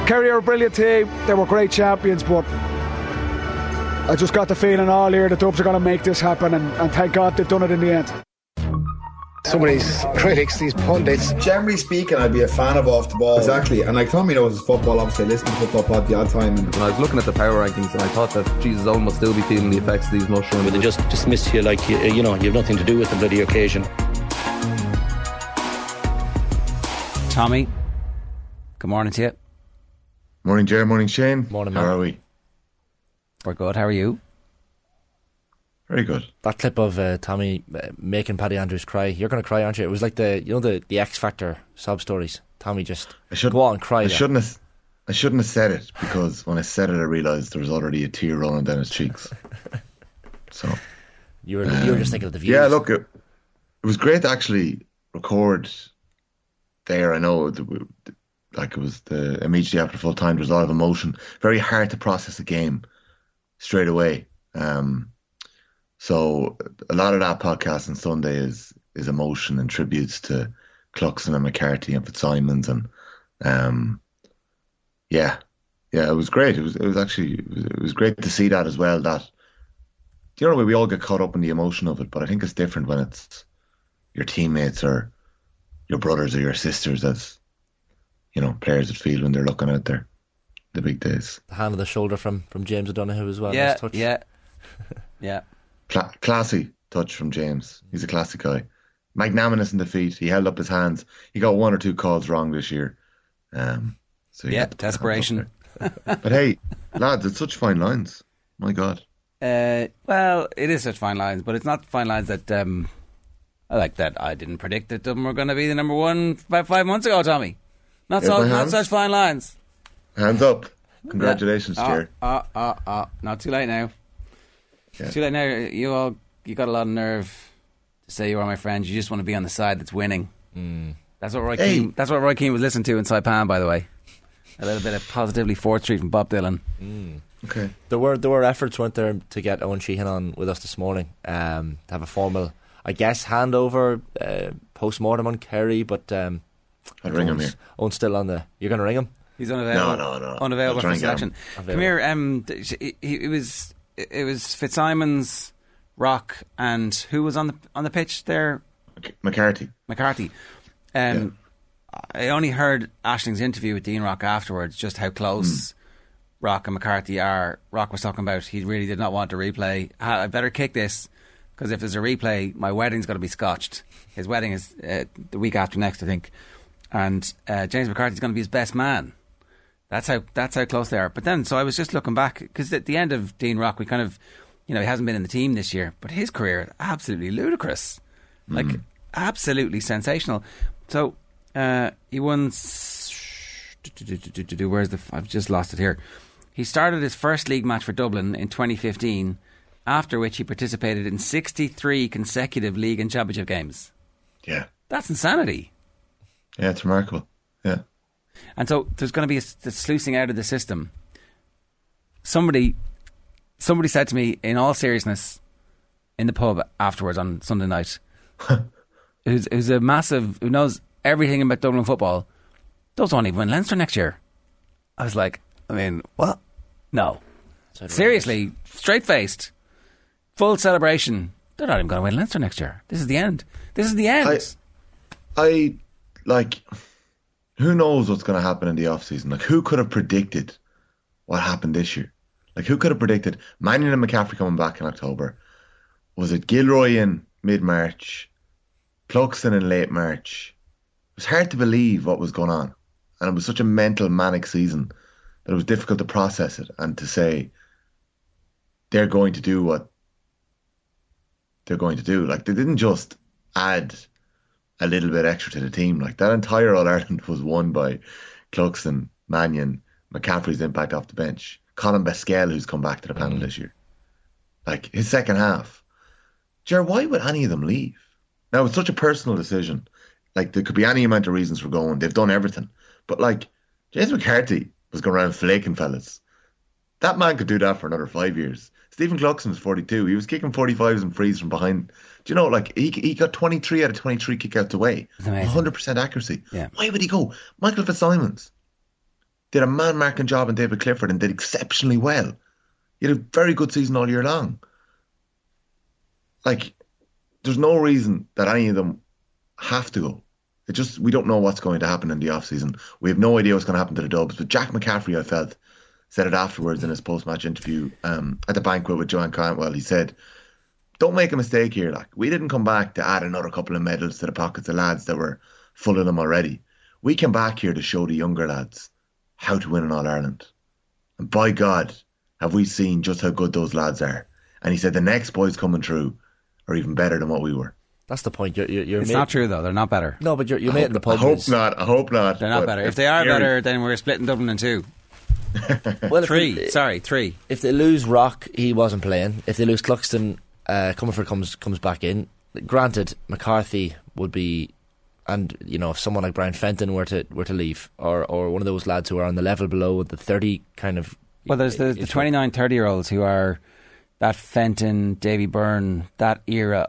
Kerry are a brilliant team. They were great champions. But I just got the feeling all year the Dubs are going to make this happen. And thank God they've done it in the end. Some of these critics, these pundits. Generally speaking, I'd be a fan of Off The Ball. Exactly. And like Tommy knows his football, obviously, I listen to football pod the odd time. And I was looking at the power rankings and I thought that Jesus Owen must still be feeling the effects of these mushrooms. But they just dismiss you like, you know, you have nothing to do with the bloody occasion. Tommy, good morning to you. Morning, Ger. Morning, Shane. Morning, man. How are we? We're good. How are you? Very good. That clip of Tommy making Paddy Andrews cry. You're going to cry, aren't you? It was like the, you know, the X Factor sob stories. Tommy just go out and cry. I shouldn't have said it, because when I said it, I realised there was already a tear rolling down his cheeks. So you were just thinking of the views. Yeah, look, it was great to actually record there. I know, it was the immediately after full time. There was a lot of emotion. Very hard to process a game straight away. So a lot of that podcast on Sunday is emotion and tributes to Cluxton and McCarthy and Fitzsimons, and it was great. It was great to see that as well. That, the other way, we all get caught up in the emotion of it, but I think it's different when it's your teammates or your brothers or your sisters, as you know, players would feel when they're looking out there, the big days. The hand on the shoulder from James O'Donoghue as well. Yeah, touch. Yeah, yeah. Classy touch from James. He's a classy guy. Magnanimous in defeat. He held up his hands. He got 1 or 2 calls wrong this year. Desperation. But hey, lads, it's such fine lines. My God. Well, it is such fine lines, but it's not fine lines that I didn't predict that Dublin were going to be the number one about 5 months ago, Tommy. Not such fine lines. Hands up. Congratulations, Chair. Not too late now. Yeah. Too late now. You got a lot of nerve to say you are my friend. You just want to be on the side that's winning. Mm. That's what Roy Keane was listening to in Saipan, by the way. A little bit of Positively 4th Street from Bob Dylan. Mm. Okay. There were efforts, weren't there, to get Owen Sheehan on with us this morning, to have a formal, I guess, handover, post-mortem on Kerry, but I'll ring him here. Owen's still on the... You're going to ring him? He's unavailable. No. Unavailable for selection. Come here. It was Fitzsimons, Rock, and who was on the pitch there? McCarthy. I only heard Aisling's interview with Dean Rock afterwards, just how close Rock and McCarthy are. Rock was talking about he really did not want to replay. I better kick this, because if there's a replay, my wedding's going to be scotched. His wedding is the week after next, I think. And James McCarthy's going to be his best man. That's how close they are. But then, so I was just looking back, because at the end of Dean Rock, we kind of, you know, he hasn't been in the team this year, but his career, absolutely ludicrous. Like, absolutely sensational. So, he won... Where's the... I've just lost it here. He started his first league match for Dublin in 2015, after which he participated in 63 consecutive league and championship games. Yeah. That's insanity. Yeah, it's remarkable. Yeah. And so there's going to be the sluicing out of the system. Somebody said to me, in all seriousness, in the pub afterwards on Sunday night, who's a massive, who knows everything about Dublin football, those won't even win Leinster next year. I was like, I mean, what? No. Seriously, straight-faced, full celebration. They're not even going to win Leinster next year. This is the end. I like... who knows what's going to happen in the offseason? Like, who could have predicted what happened this year? Like, who could have predicted Mannion and McCaffrey coming back in October? Was it Gilroy in mid-March? Cluxton in late March? It was hard to believe what was going on. And it was such a mental, manic season that it was difficult to process it and to say they're going to do what they're going to do. Like, they didn't just add a little bit extra to the team. Like, that entire All-Ireland was won by Cluxton, Mannion, McCaffrey's impact off the bench, Colin Beskell, who's come back to the panel this year. Like, his second half. Ger, why would any of them leave? Now, it's such a personal decision. Like, there could be any amount of reasons for going. They've done everything. But, like, James McCarthy was going around flaking fellas. That man could do that for another 5 years. Stephen Cluxton was 42. He was kicking 45s and frees from behind. Do you know, like, he got 23 out of 23 kickouts away. 100% accuracy. Yeah. Why would he go? Michael Fitzsimons did a man-marking job on David Clifford and did exceptionally well. He had a very good season all year long. Like, there's no reason that any of them have to go. It just, we don't know what's going to happen in the off-season. We have no idea what's going to happen to the Dubs. But Jack McCaffrey, I felt, said it afterwards in his post-match interview at the banquet with Joanne Cantwell. He said, don't make a mistake here. Like, we didn't come back to add another couple of medals to the pockets of lads that were full of them already. We came back here to show the younger lads how to win in All-Ireland. And by God, have we seen just how good those lads are. And he said the next boys coming through are even better than what we were. That's the point. It's not true, though. They're not better. No, but you're making the point. I hope not. They're not better. If they are better, then we're splitting Dublin in two. Well, three. If they lose Rock, he wasn't playing. If they lose Cluxton, Comerford comes back in. Granted, McCarthy would be, and you know, if someone like Brian Fenton were to leave, or one of those lads who are on the level below the 30 kind of. Well, there's the 29, 30 year olds who are. That Fenton, Davy Byrne, that era,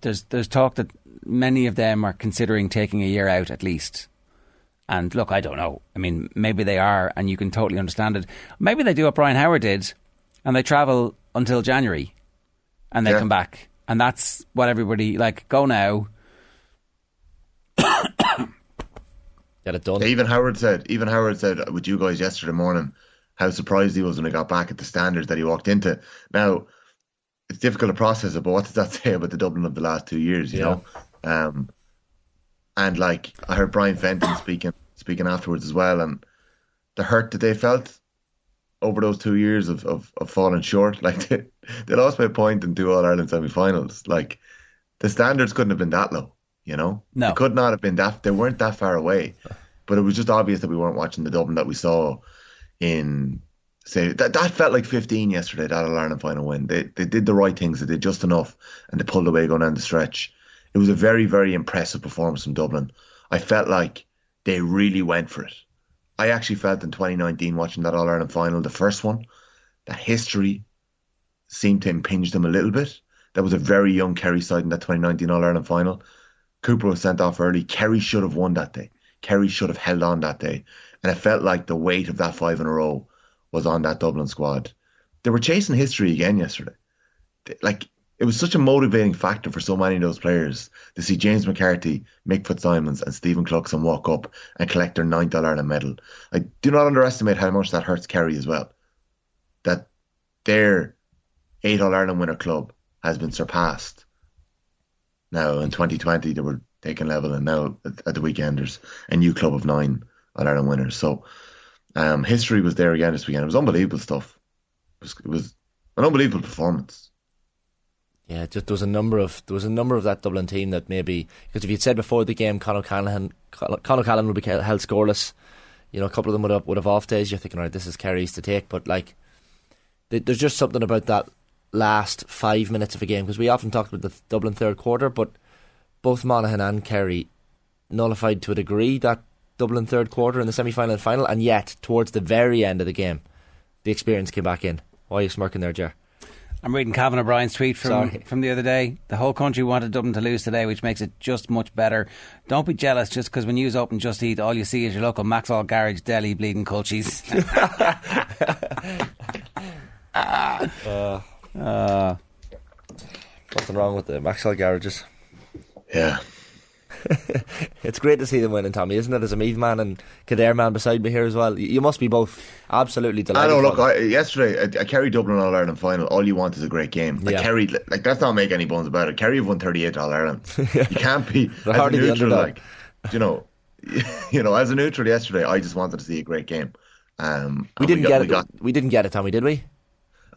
there's talk that many of them are considering taking a year out at least. And look, I don't know. I mean, maybe they are, and you can totally understand it. Maybe they do what Brian Howard did, and they travel until January, and they come back. And that's what everybody, like, go now. Get it done. Yeah, even Howard said, with you guys yesterday morning, how surprised he was when he got back at the standards that he walked into. Now, it's difficult to process it, but what does that say about the Dublin of the last 2 years, you know? And, like, I heard Brian Fenton speaking afterwards as well, and the hurt that they felt over those 2 years of falling short. Like, they lost by a point in two All-Ireland semi-finals. Like, the standards couldn't have been that low, you know? No. They could not have been that... They weren't that far away. But it was just obvious that we weren't watching the Dublin that we saw in, say, that felt like 15 yesterday, that All-Ireland final win. They did the right things, they did just enough, and they pulled away going down the stretch. It was a very, very impressive performance from Dublin. I felt like they really went for it. I actually felt in 2019, watching that All-Ireland final, the first one, that history seemed to impinge them a little bit. That was a very young Kerry side in that 2019 All-Ireland final. Cooper was sent off early. Kerry should have won that day. Kerry should have held on that day. And it felt like the weight of that five in a row was on that Dublin squad. They were chasing history again yesterday. Like, it was such a motivating factor for so many of those players to see James McCarthy, Mick Fitzsimons and Stephen Cluxton walk up and collect their ninth All-Ireland medal. I do not underestimate how much that hurts Kerry as well. That their 8 All-Ireland winner club has been surpassed. Now, in 2020, they were taking level, and now at the weekend, there's a new club of 9 All-Ireland winners. So history was there again this weekend. It was unbelievable stuff. It was an unbelievable performance. Yeah, just there was a number of that Dublin team that maybe, because if you'd said before the game Conor Callahan would be held scoreless, you know, a couple of them would have off days. You're thinking, all right, this is Kerry's to take, but like there's just something about that last 5 minutes of a game, because we often talked about the Dublin third quarter, but both Monaghan and Kerry nullified to a degree that Dublin third quarter in the semi-final and final, and yet towards the very end of the game the experience came back in. Why are you smirking there, Ger? I'm reading Cavan O'Brien's tweet from the other day. The whole country wanted Dublin to lose today, which makes it just much better. Don't be jealous just because when you open Just Eat, all you see is your local Maxall Garage Deli bleeding culchies. Nothing wrong with the Maxall Garages. Yeah. It's great to see them winning, Tommy, isn't it? As a Meath man and Kildare man beside me here as well, you must be both absolutely delighted. I know. Look, yesterday, a Kerry Dublin All Ireland final. All you want is a great game. Like, yeah. Kerry, like, let's not make any bones about it. Kerry have won 38 All Ireland. You can't be as a neutral. Like, you know, as a neutral yesterday, I just wanted to see a great game. We didn't get it, Tommy, did we?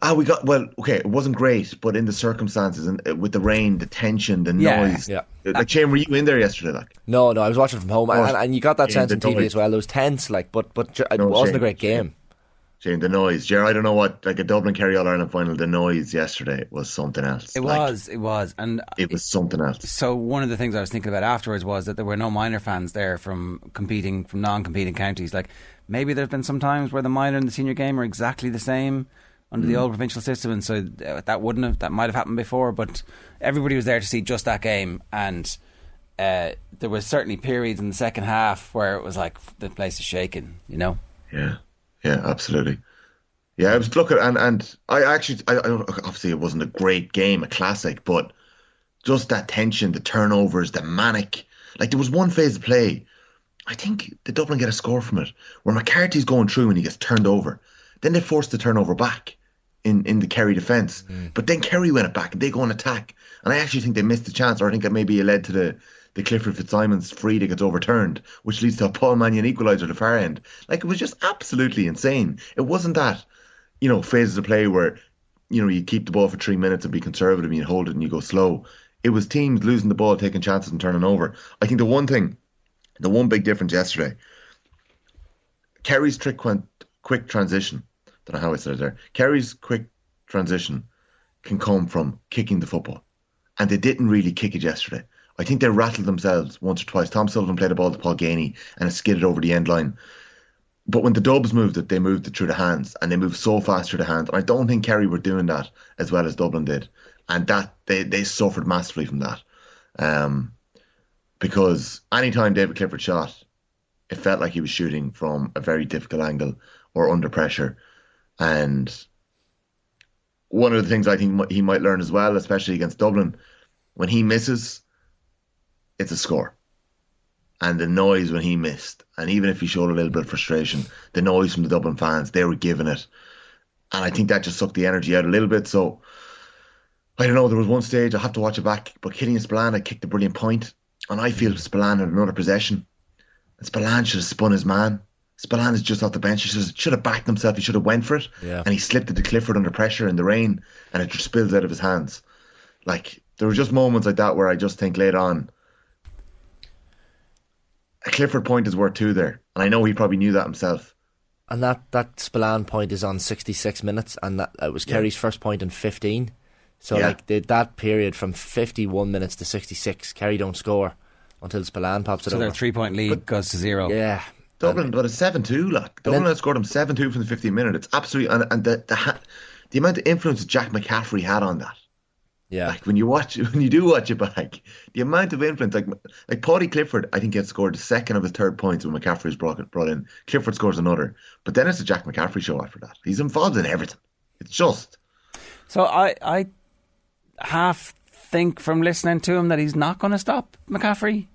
It wasn't great, but in the circumstances and with the rain, the tension, the noise. Yeah. Like, Shane, were you in there yesterday? Like, no, I was watching from home, and you got that sense on TV as well. It was tense, like, but it wasn't a great game. Shane, the noise, Jerry. I don't know what, like, a Dublin Kerry All Ireland final. The noise yesterday was something else. It was something else. So one of the things I was thinking about afterwards was that there were no minor fans there from non-competing counties. Like, maybe there have been some times where the minor and the senior game are exactly the same under the old provincial system, and so that might have happened before, but everybody was there to see just that game, and there was certainly periods in the second half where it was like the place is shaking, you know. Yeah, absolutely. Yeah, I was looking, and I actually, obviously it wasn't a great game, a classic, but just that tension, the turnovers, the manic. Like, there was one phase of play, I think the Dublin get a score from it, where McCarthy's going through and he gets turned over. Then they forced the turnover back in the Kerry defence. Mm. But then Kerry went it back and they go on attack. And I actually think they missed the chance, or I think it maybe led to the Clifford Fitzsimons free that gets overturned, which leads to a Paul Mannion equaliser at the far end. Like, it was just absolutely insane. It wasn't that, you know, phases of play where, you know, you keep the ball for 3 minutes and be conservative and you hold it and you go slow. It was teams losing the ball, taking chances and turning over. I think the one big difference yesterday, Kerry's quick transition, don't know how I said it there, Kerry's quick transition can come from kicking the football. And they didn't really kick it yesterday. I think they rattled themselves once or twice. Tom Sullivan played a ball to Paul Ganey and it skidded over the end line. But when the Dubs moved it, they moved it through the hands, and they moved so fast through the hands. And I don't think Kerry were doing that as well as Dublin did. And that they suffered massively from that. Because any time David Clifford shot, it felt like he was shooting from a very difficult angle or under pressure. And one of the things I think he might learn as well, especially against Dublin, when he misses, it's a score. And the noise when he missed, and even if he showed a little bit of frustration, the noise from the Dublin fans, they were giving it. And I think that just sucked the energy out a little bit. So, I don't know, there was one stage, I have to watch it back, but Killian Spillane kicked a brilliant point, and I feel Spillane had another possession. And Spillane should have spun his man. Spillane is just off the bench. He should have backed himself. He should have went for it. Yeah. And he slipped it to Clifford under pressure in the rain, and it just spills out of his hands. Like, there were just moments like that where I just think later on, a Clifford point is worth two there. And I know he probably knew that himself. And that Spillane point is on 66 minutes, and that it was Kerry's first point in 15. So, like, that period from 51 minutes to 66, Kerry don't score until Spillane pops it over. So their 3-point lead goes to 0. Yeah. Dublin got a 7-2, like. Dublin had scored him 7-2 from the 15th minute. It's absolutely... And the amount of influence Jack McCaffrey had on that. Yeah. Like, when you do watch it back, the amount of influence... Like Paddy Clifford, I think, had scored the second of his third points when McCaffrey was brought in. Clifford scores another. But then it's a Jack McCaffrey show after that. He's involved in everything. It's just... So I half think from listening to him that he's not going to stop McCaffrey.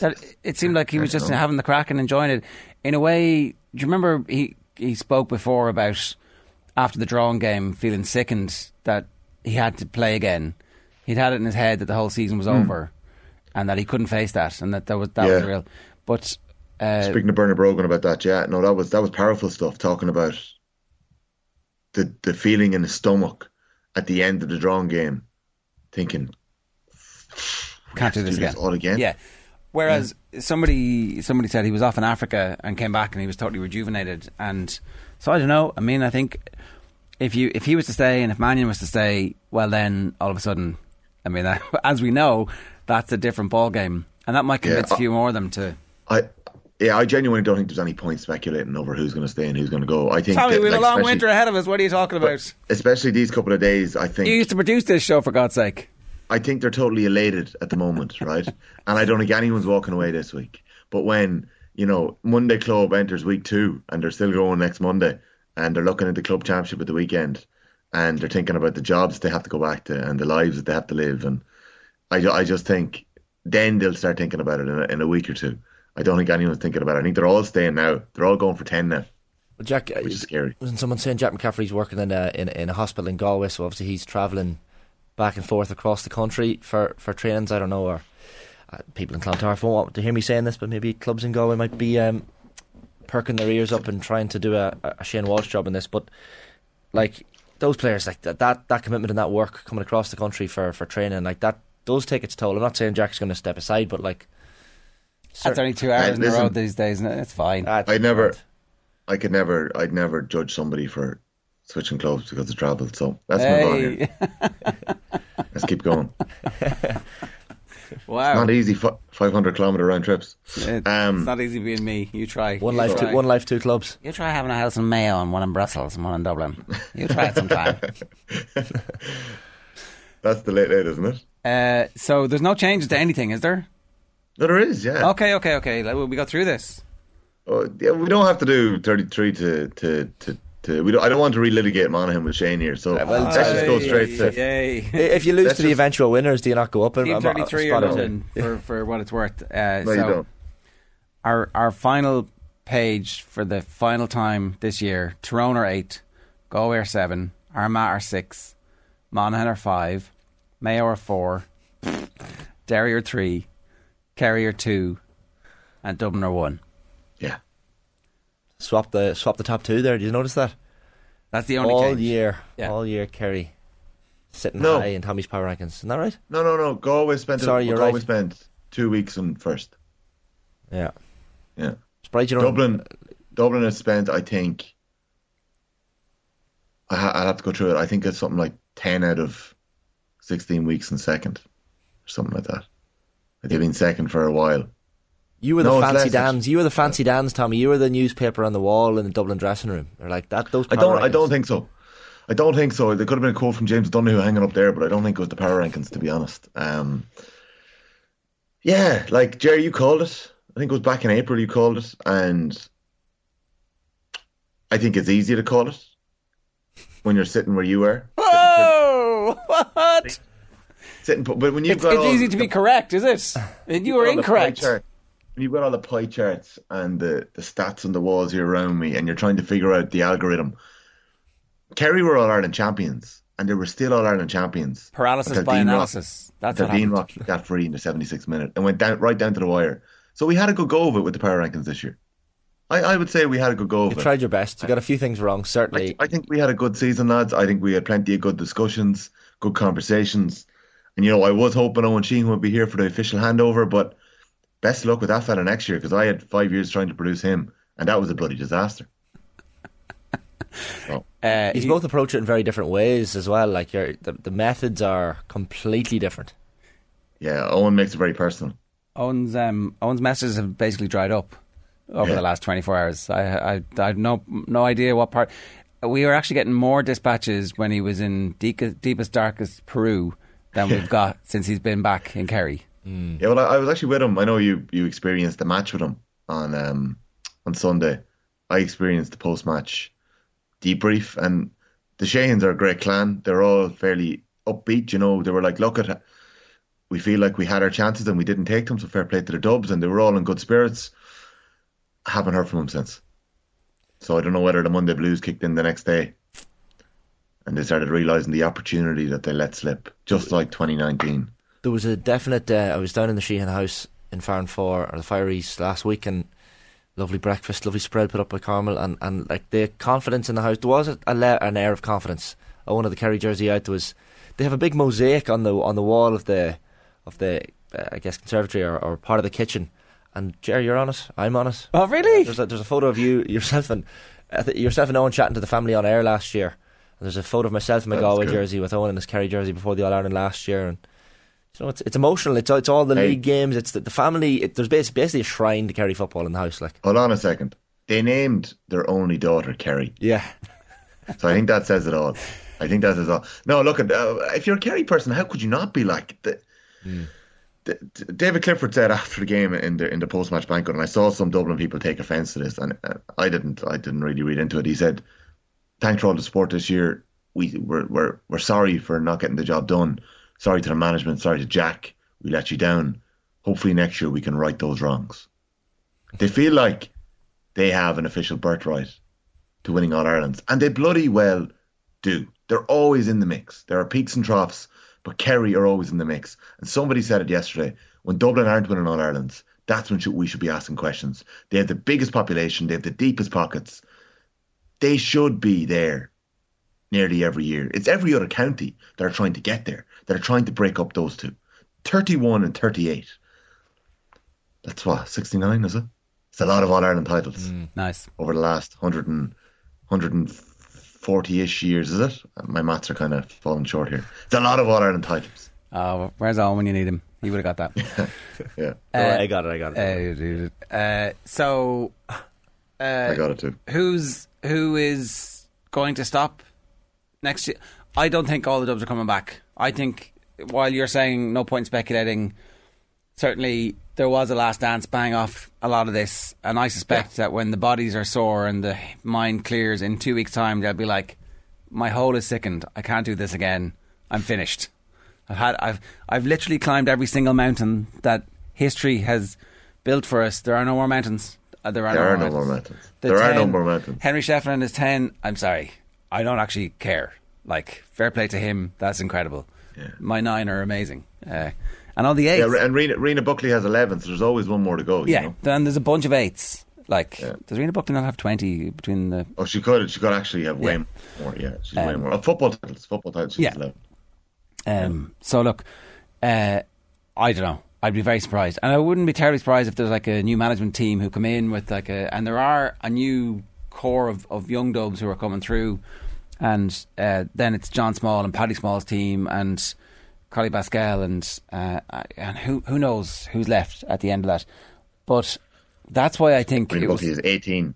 That it seemed like he was just having the crack and enjoying it. In a way, do you remember he spoke before about, after the drawing game, feeling sickened that he had to play again. He'd had it in his head that the whole season was over and that he couldn't face that, and that was real. But speaking to Bernard Brogan about that, that was powerful stuff, talking about the feeling in his stomach at the end of the drawing game, thinking, can't do this again. All again. Yeah. Whereas somebody said he was off in Africa and came back and he was totally rejuvenated. And so I don't know. I mean, I think if he was to stay and if Mannion was to stay, well, then all of a sudden, I mean, as we know, that's a different ball game, and that might convince a few more of them to. I genuinely don't think there's any point speculating over who's going to stay and who's going to go. I think Tommy, we have a long winter ahead of us. What are you talking about? Especially these couple of days, I think. You used to produce this show, for God's sake. I think they're totally elated at the moment, right? And I don't think anyone's walking away this week. But when, you know, Monday Club enters week 2 and they're still going next Monday, and they're looking at the club championship at the weekend, and they're thinking about the jobs they have to go back to and the lives that they have to live. And I just think then they'll start thinking about it in a week or two. I don't think anyone's thinking about it. I think they're all staying now. They're all going for 10 now. Well, Jack, which is scary. Wasn't someone saying Jack McCaffrey's working in a hospital in Galway, so obviously he's travelling back and forth across the country for trainings? I don't know, or people in Clontarf won't want to hear me saying this, but maybe clubs in Galway might be perking their ears up and trying to do a Shane Walsh job in this. But like those players, like that commitment and that work coming across the country for training, like that does take its toll. I'm not saying Jack's going to step aside, but like that's only 2 hours in a row these days, isn't it? It's fine. I'd never judge somebody for switching clubs because of travel. So let's move on here. Let's keep going. Wow, it's not easy. 500 kilometre round trips. It's not easy being me. You try. One life, two clubs. You try having a house in Mayo and one in Brussels and one in Dublin. You try it sometime. That's the late, isn't it? So there's no changes to anything, is there? No, there is. Yeah. Okay. We got through this. Yeah, we don't have to do 33 to. I don't want to relitigate Monaghan with Shane here, so let's just go straight to. Yay. If you lose to the eventual winners, do you not go up? Team 33 or nothing, for what it's worth. No, you don't. Our final page for the final time this year: Tyrone are 8, Galway are 7, Armagh are 6, Monaghan are 5, Mayo are 4, Derry are 3, Kerry are 2, and Dublin are 1. Yeah. Swap the top two there. Did you notice that? That's the only change. All year Kerry sitting high in Tommy's power rankings. Isn't that right? No. Galway spent. Sorry, you're right. Galway spent 2 weeks in first. Yeah. Dublin has spent. I think I'll have to go through it. I think it's something like 10 out of 16 weeks in second, or something like that. They've been second for a while. You were the fancy Dans, Tommy. You were the newspaper on the wall in the Dublin dressing room. They're like that. Those. I don't think so. There could have been a quote from James Donoghue hanging up there, but I don't think it was the power rankings, to be honest. Yeah, like Jerry, you called it. I think it was back in April. You called it, and I think it's easy to call it when you're sitting where you were. Whoa! What? But when you've it's easy to be correct, is it? And you were incorrect. When you've got all the pie charts and the stats on the walls here around me, and you're trying to figure out the algorithm. Kerry were All-Ireland champions, and they were still All-Ireland champions. Paralysis by analysis. That's what happened. Dean Rock got free in the 76th minute and went right down to the wire. So we had a good go of it with the power rankings this year. I would say we had a good go of it. You tried your best. You got a few things wrong, certainly. I think we had a good season, lads. I think we had plenty of good discussions, good conversations. And, I was hoping Owen Sheehan would be here for the official handover, but... best of luck with that fella next year, because I had 5 years trying to produce him, and that was a bloody disaster. So. He's both approached it in very different ways as well. Like the methods are completely different. Yeah, Owen makes it very personal. Owen's messages have basically dried up over the last 24 hours. I have no idea what part. We were actually getting more dispatches when he was in deepest darkest Peru than we've got since he's been back in Kerry. Mm. Yeah, well, I was actually with him. I know you experienced the match with him on Sunday. I experienced the post-match debrief, and the Sheehans are a great clan. They're all fairly upbeat. They were like, look, we feel like we had our chances and we didn't take them, so fair play to the Dubs, and they were all in good spirits. I haven't heard from them since. So I don't know whether the Monday Blues kicked in the next day and they started realising the opportunity that they let slip, just like 2019. There was a definite... I was down in the Sheehan house in Farnfor, or the Fire East, last week, and lovely breakfast, lovely spread put up by Carmel, and like the confidence in the house, there was an air of confidence. I wanted the Kerry jersey out. There was... they have a big mosaic on the wall of the I guess conservatory or part of the kitchen. And Jerry, you're on it. I'm on it. Oh really? There's a photo of you yourself and Owen chatting to the family on air last year. And there's a photo of myself in my Galway jersey with Owen in his Kerry jersey before the All Ireland last year. And so it's emotional. It's all the league games. It's the family. There's basically a shrine to Kerry football in the house. Like, hold on a second. They named their only daughter Kerry. Yeah. So I think that says it all. No, look, if you're a Kerry person, how could you not be like that? David Clifford said after the game in the post match banquet, and I saw some Dublin people take offence to this, and I didn't really read into it. He said, "Thanks for all the support this year. We're sorry for not getting the job done. Sorry to the management, sorry to Jack, we let you down. hopefully next year we can right those wrongs. They feel like they have an official birthright to winning All Ireland, and they bloody well do. They're always in the mix. There are peaks and troughs, but Kerry are always in the mix. And somebody said it yesterday, when Dublin aren't winning All Ireland, that's when we should be asking questions. They have the biggest population. They have the deepest pockets. They should be there nearly every year. It's every other county that are trying to get there, that are trying to break up those two. 31 and 38. That's what, 69, is it? It's a lot of All-Ireland titles. Nice. Over the last 140-ish years, is it? My maths are kind of falling short here. It's a lot of All-Ireland titles. Where's Owen when you need him? You would have got that. Yeah. I got it. I got it too. Who is going to stop next year? I don't think all the Dubs are coming back. I think, while you're saying no point speculating, certainly there was a last dance bang off a lot of this, and I suspect that when the bodies are sore and the mind clears in 2 weeks' time, they'll be like, my hole is sickened, I can't do this again, I'm finished. I've literally climbed every single mountain that history has built for us. There are no more mountains. There are no more mountains. Henry Shefflin is 10. I'm sorry, I don't actually care. Like, fair play to him. That's incredible. Yeah. My 9 are amazing. And all the 8s. Yeah, and Rena Buckley has 11, so there's always one more to go. Yeah, then there's a bunch of 8s. Like, does Rena Buckley not have 20 between the... Oh, she could actually have way more. Yeah, she's way more. Football titles, she's 11. So look, I don't know, I'd be very surprised, and I wouldn't be terribly surprised if there's like a new management team who come in with like a, and there are a new core of young Dubs who are coming through, and then it's John Small and Paddy Small's team and Collie Pascal and who knows who's left at the end of that. But that's why I think it was 18,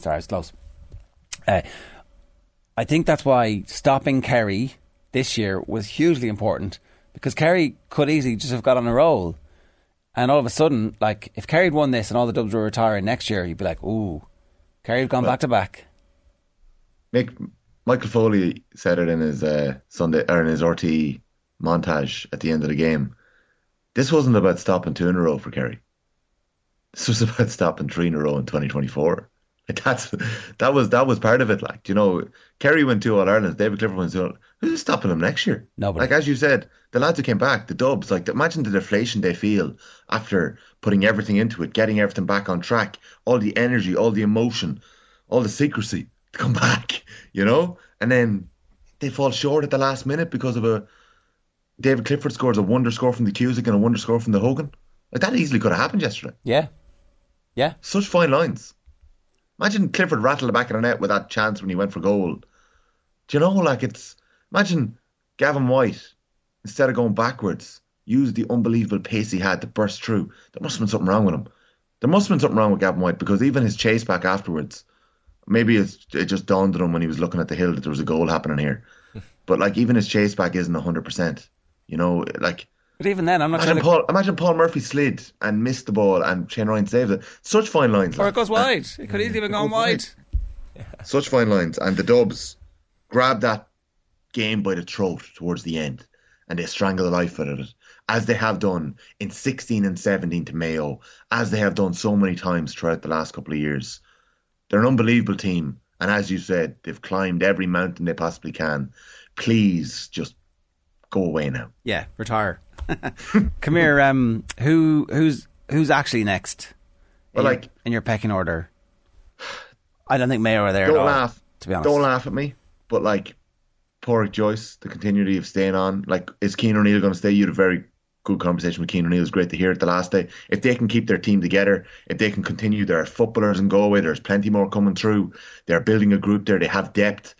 sorry, it's close. I think that's why stopping Kerry this year was hugely important, because Kerry could easily just have got on a roll, and all of a sudden, like, if Kerry had won this and all the Dubs were retiring next year, you'd be like, ooh, Kerry have gone back to back. Michael Foley said it in his Sunday or in his RT montage at the end of the game. This wasn't about stopping 2 in a row for Kerry. This was about stopping 3 in a row in 2024. That was part of it. Like, you know, Kerry went to All Ireland. David Clifford went to. Who's stopping them next year? Nobody. Like, as you said, the lads who came back, the Dubs. Like, imagine the deflation they feel after putting everything into it, getting everything back on track, all the energy, all the emotion, all the secrecy to come back. You know, and then they fall short at the last minute because of a David Clifford scores a wonder score from the Cusick and a wonder score from the Hogan. Like, that easily could have happened yesterday. Yeah. Such fine lines. Imagine Clifford rattled the back of the net with that chance when he went for goal. Do you know, like, it's... Imagine Gavin White, instead of going backwards, used the unbelievable pace he had to burst through. There must have been something wrong with him. There must have been something wrong with Gavin White, because even his chase back afterwards, maybe it just dawned on him when he was looking at the hill that there was a goal happening here. But, like, even his chase back isn't 100%. You know, like... But even then, I'm not sure. Imagine Paul Murphy slid and missed the ball and Shane Ryan saved it. Such fine lines. Or it goes wide. It could easily have gone wide. Such fine lines. And the Dubs grabbed that game by the throat towards the end, and they strangled the life out of it, as they have done in 16 and 17 to Mayo, as they have done so many times throughout the last couple of years. They're an unbelievable team. And as you said, they've climbed every mountain they possibly can. Please just go away now. Yeah, retire. Come here. Who's actually next? Well, like, in your pecking order, I don't think Mayo are there. Don't laugh. To be honest, don't laugh at me. But, like, Porrick Joyce, the continuity of staying on. Like, is Keane O'Neill going to stay? You had a very good conversation with Keane O'Neill. It was great to hear it the last day. If they can keep their team together, if they can continue, there are footballers in Galway. There's plenty more coming through. They're building a group there. They have depth.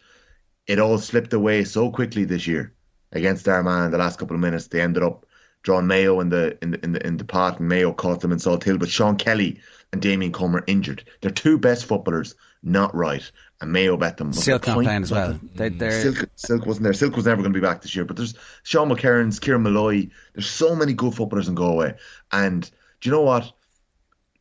It all slipped away so quickly this year against Armagh. In the last couple of minutes, they ended up drawn Mayo in the pot, and Mayo caught them in Salt Hill, but Sean Kelly and Damien Comer injured. Their two best footballers not right, and Mayo bet them. Silk not playing as well. Silk wasn't there. Silk was never going to be back this year, but there's Sean McCairns, Kieran Malloy. There's so many good footballers in Galway, and do you know what?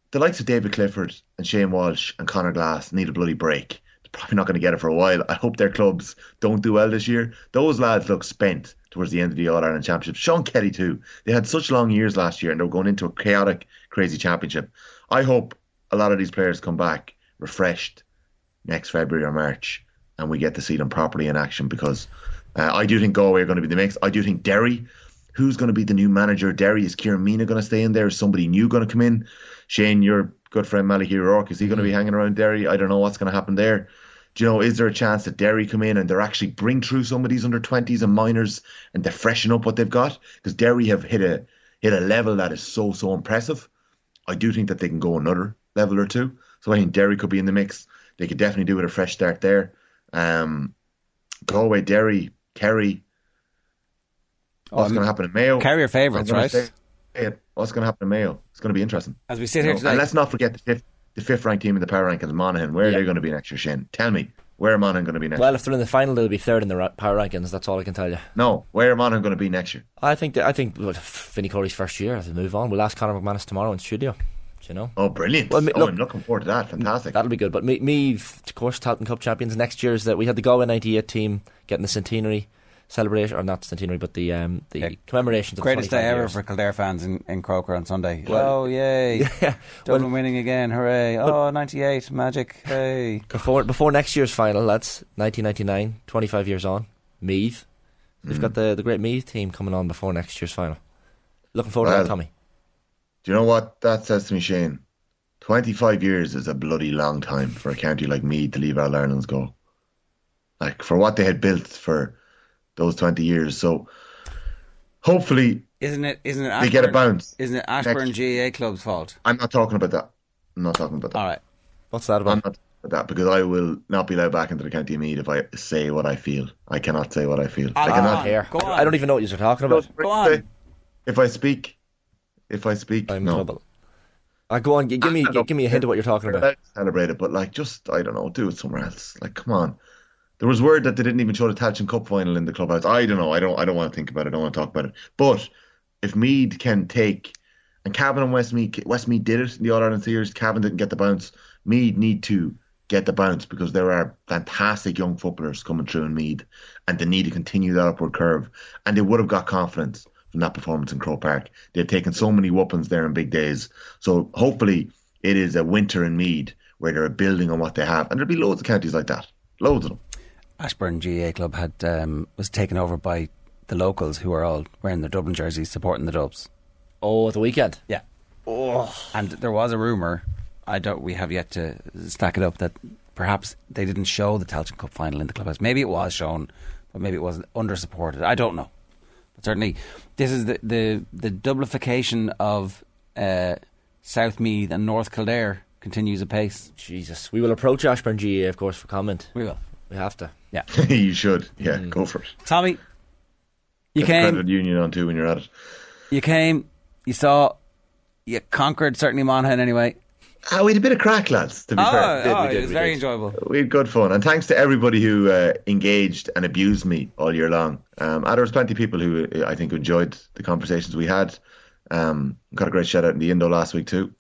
The likes of David Clifford and Shane Walsh and Conor Glass need a bloody break. They're probably not going to get it for a while. I hope their clubs don't do well this year. Those lads look spent. towards the end of the All-Ireland Championship. Sean Kelly too. They had such long years last year and they were going into a chaotic, crazy championship. I hope a lot of these players come back refreshed next February or March and we get to see them properly in action, because I do think Galway are going to be the mix. I do think Derry, who's going to be the new manager of Derry? Is Kieran Mina going to stay in there? Is somebody new going to come in? Shane, your good friend Malachy O'Rourke, is he going to be hanging around Derry? I don't know what's going to happen there. Do you know, is there a chance that Derry come in and they're actually bring through some of these under-20s and minors and they freshen up what they've got? Because Derry have hit a level that is so, so impressive. I do think that they can go another level or two. So I think Derry could be in the mix. They could definitely do with a fresh start there. Galway, Derry, Kerry. What's going to happen in Mayo? Kerry are favourites, right? What's going to happen in Mayo? It's going to be interesting. As we sit here today. And let's not forget the fifth-ranked team in the power rankings, Monaghan. Where are they going to be next year, Shane? Tell me, where are Monaghan going to be next year? Well, if they're in the final, they'll be third in the power rankings. That's all I can tell you. No, where are Monaghan going to be next year? I think Finney Corey's first year, as they move on. We'll ask Conor McManus tomorrow in studio. Do you know? Oh, brilliant. Well, I'm looking forward to that. Fantastic. That'll be good. But me, of course, Talton Cup champions next year, is that we had the Galway 98 team getting the centenary celebration, or not centenary, but the commemoration. Greatest day ever for Kildare fans in Croker on Sunday. Well, oh, yay. Yeah. Dublin winning again, hooray. Oh, 98, magic, hey. Before next year's final, that's 1999, 25 years on, Meath. We've got the great Meath team coming on before next year's final. Looking forward to that, Tommy. Do you know what that says to me, Shane? 25 years is a bloody long time for a county like Meath to leave All Ireland's goal. Like, for what they had built for those 20 years. So hopefully isn't it Ashburn, they get a bounce. Isn't it Ashburn GAA club's fault? I'm not talking about that. All right. What's that about? I'm not talking about that, because I will not be allowed back into the county of Meath if I say what I feel. I cannot say what I feel. I cannot hear. I don't even know what you're talking about. Go on. If I speak, I'm in trouble. Go on, give me a hint of what you're talking about. Celebrate it, but I don't know, do it somewhere else. Like, come on. There was word that they didn't even show the Talchin Cup final in the clubhouse. I don't know. I don't want to think about it. I don't want to talk about it. But if Mead can take, and Cavan and Westmeath did it in the All Ireland series. Cavan didn't get the bounce. Mead need to get the bounce, because there are fantastic young footballers coming through in Mead, and they need to continue that upward curve. And they would have got confidence from that performance in Croke Park. They've taken so many whoopings there in big days. So hopefully it is a winter in Mead where they're building on what they have, and there'll be loads of counties like that. Loads of them. Ashburn GAA club was taken over by the locals, who are all wearing their Dublin jerseys, supporting the Dubs. Oh, at the weekend? Yeah. Oh. And there was a rumour, we have yet to stack it up, that perhaps they didn't show the Talchin Cup final in the clubhouse. Maybe it was shown, but maybe it was under-supported. I don't know. But certainly, this is the doublification of South Meath and North Kildare continues apace. Jesus. We will approach Ashburn GAA, of course, for comment. We will. We have to. Yeah. You should. Yeah, go for it. Tommy, you came. Credit union on too when you're at it. You came, you saw, you conquered, certainly Monaghan anyway. We had a bit of crack, lads, to be fair. It was very enjoyable. We had good fun. And thanks to everybody who engaged and abused me all year long. There was plenty of people who I think enjoyed the conversations we had. Got a great shout out in the Indo last week too.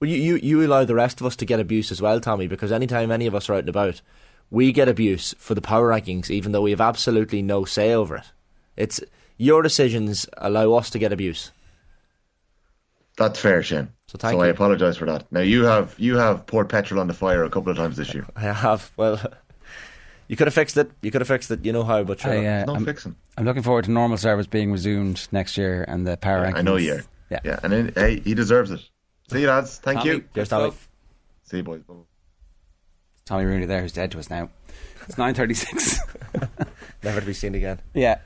Well, you allow the rest of us to get abuse as well, Tommy, because anytime any of us are out and about, we get abuse for the power rankings, even though we have absolutely no say over it. It's your decisions allow us to get abuse. That's fair, Shane. So I apologise for that. Now you have poured petrol on the fire a couple of times this year. I have. Well, you could have fixed it. You know how, but sure. I'm fixing. I'm looking forward to normal service being resumed next year and the power rankings. I know you. Yeah. And then, hey, he deserves it. See you, lads. Thank you. Cheers, Tommy. See you, boys. Bye. Tommy Rooney there, who's dead to us now. It's 9:36. Never to be seen again. Yeah.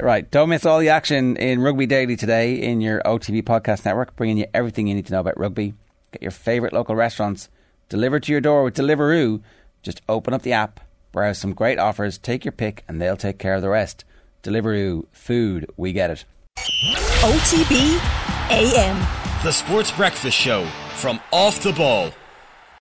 Right. Don't miss all the action in Rugby Daily today in your OTB podcast network, bringing you everything you need to know about rugby. Get your favourite local restaurants delivered to your door with Deliveroo. Just open up the app, browse some great offers, take your pick, and they'll take care of the rest. Deliveroo, food, we get it. OTB AM. The Sports Breakfast Show from Off The Ball.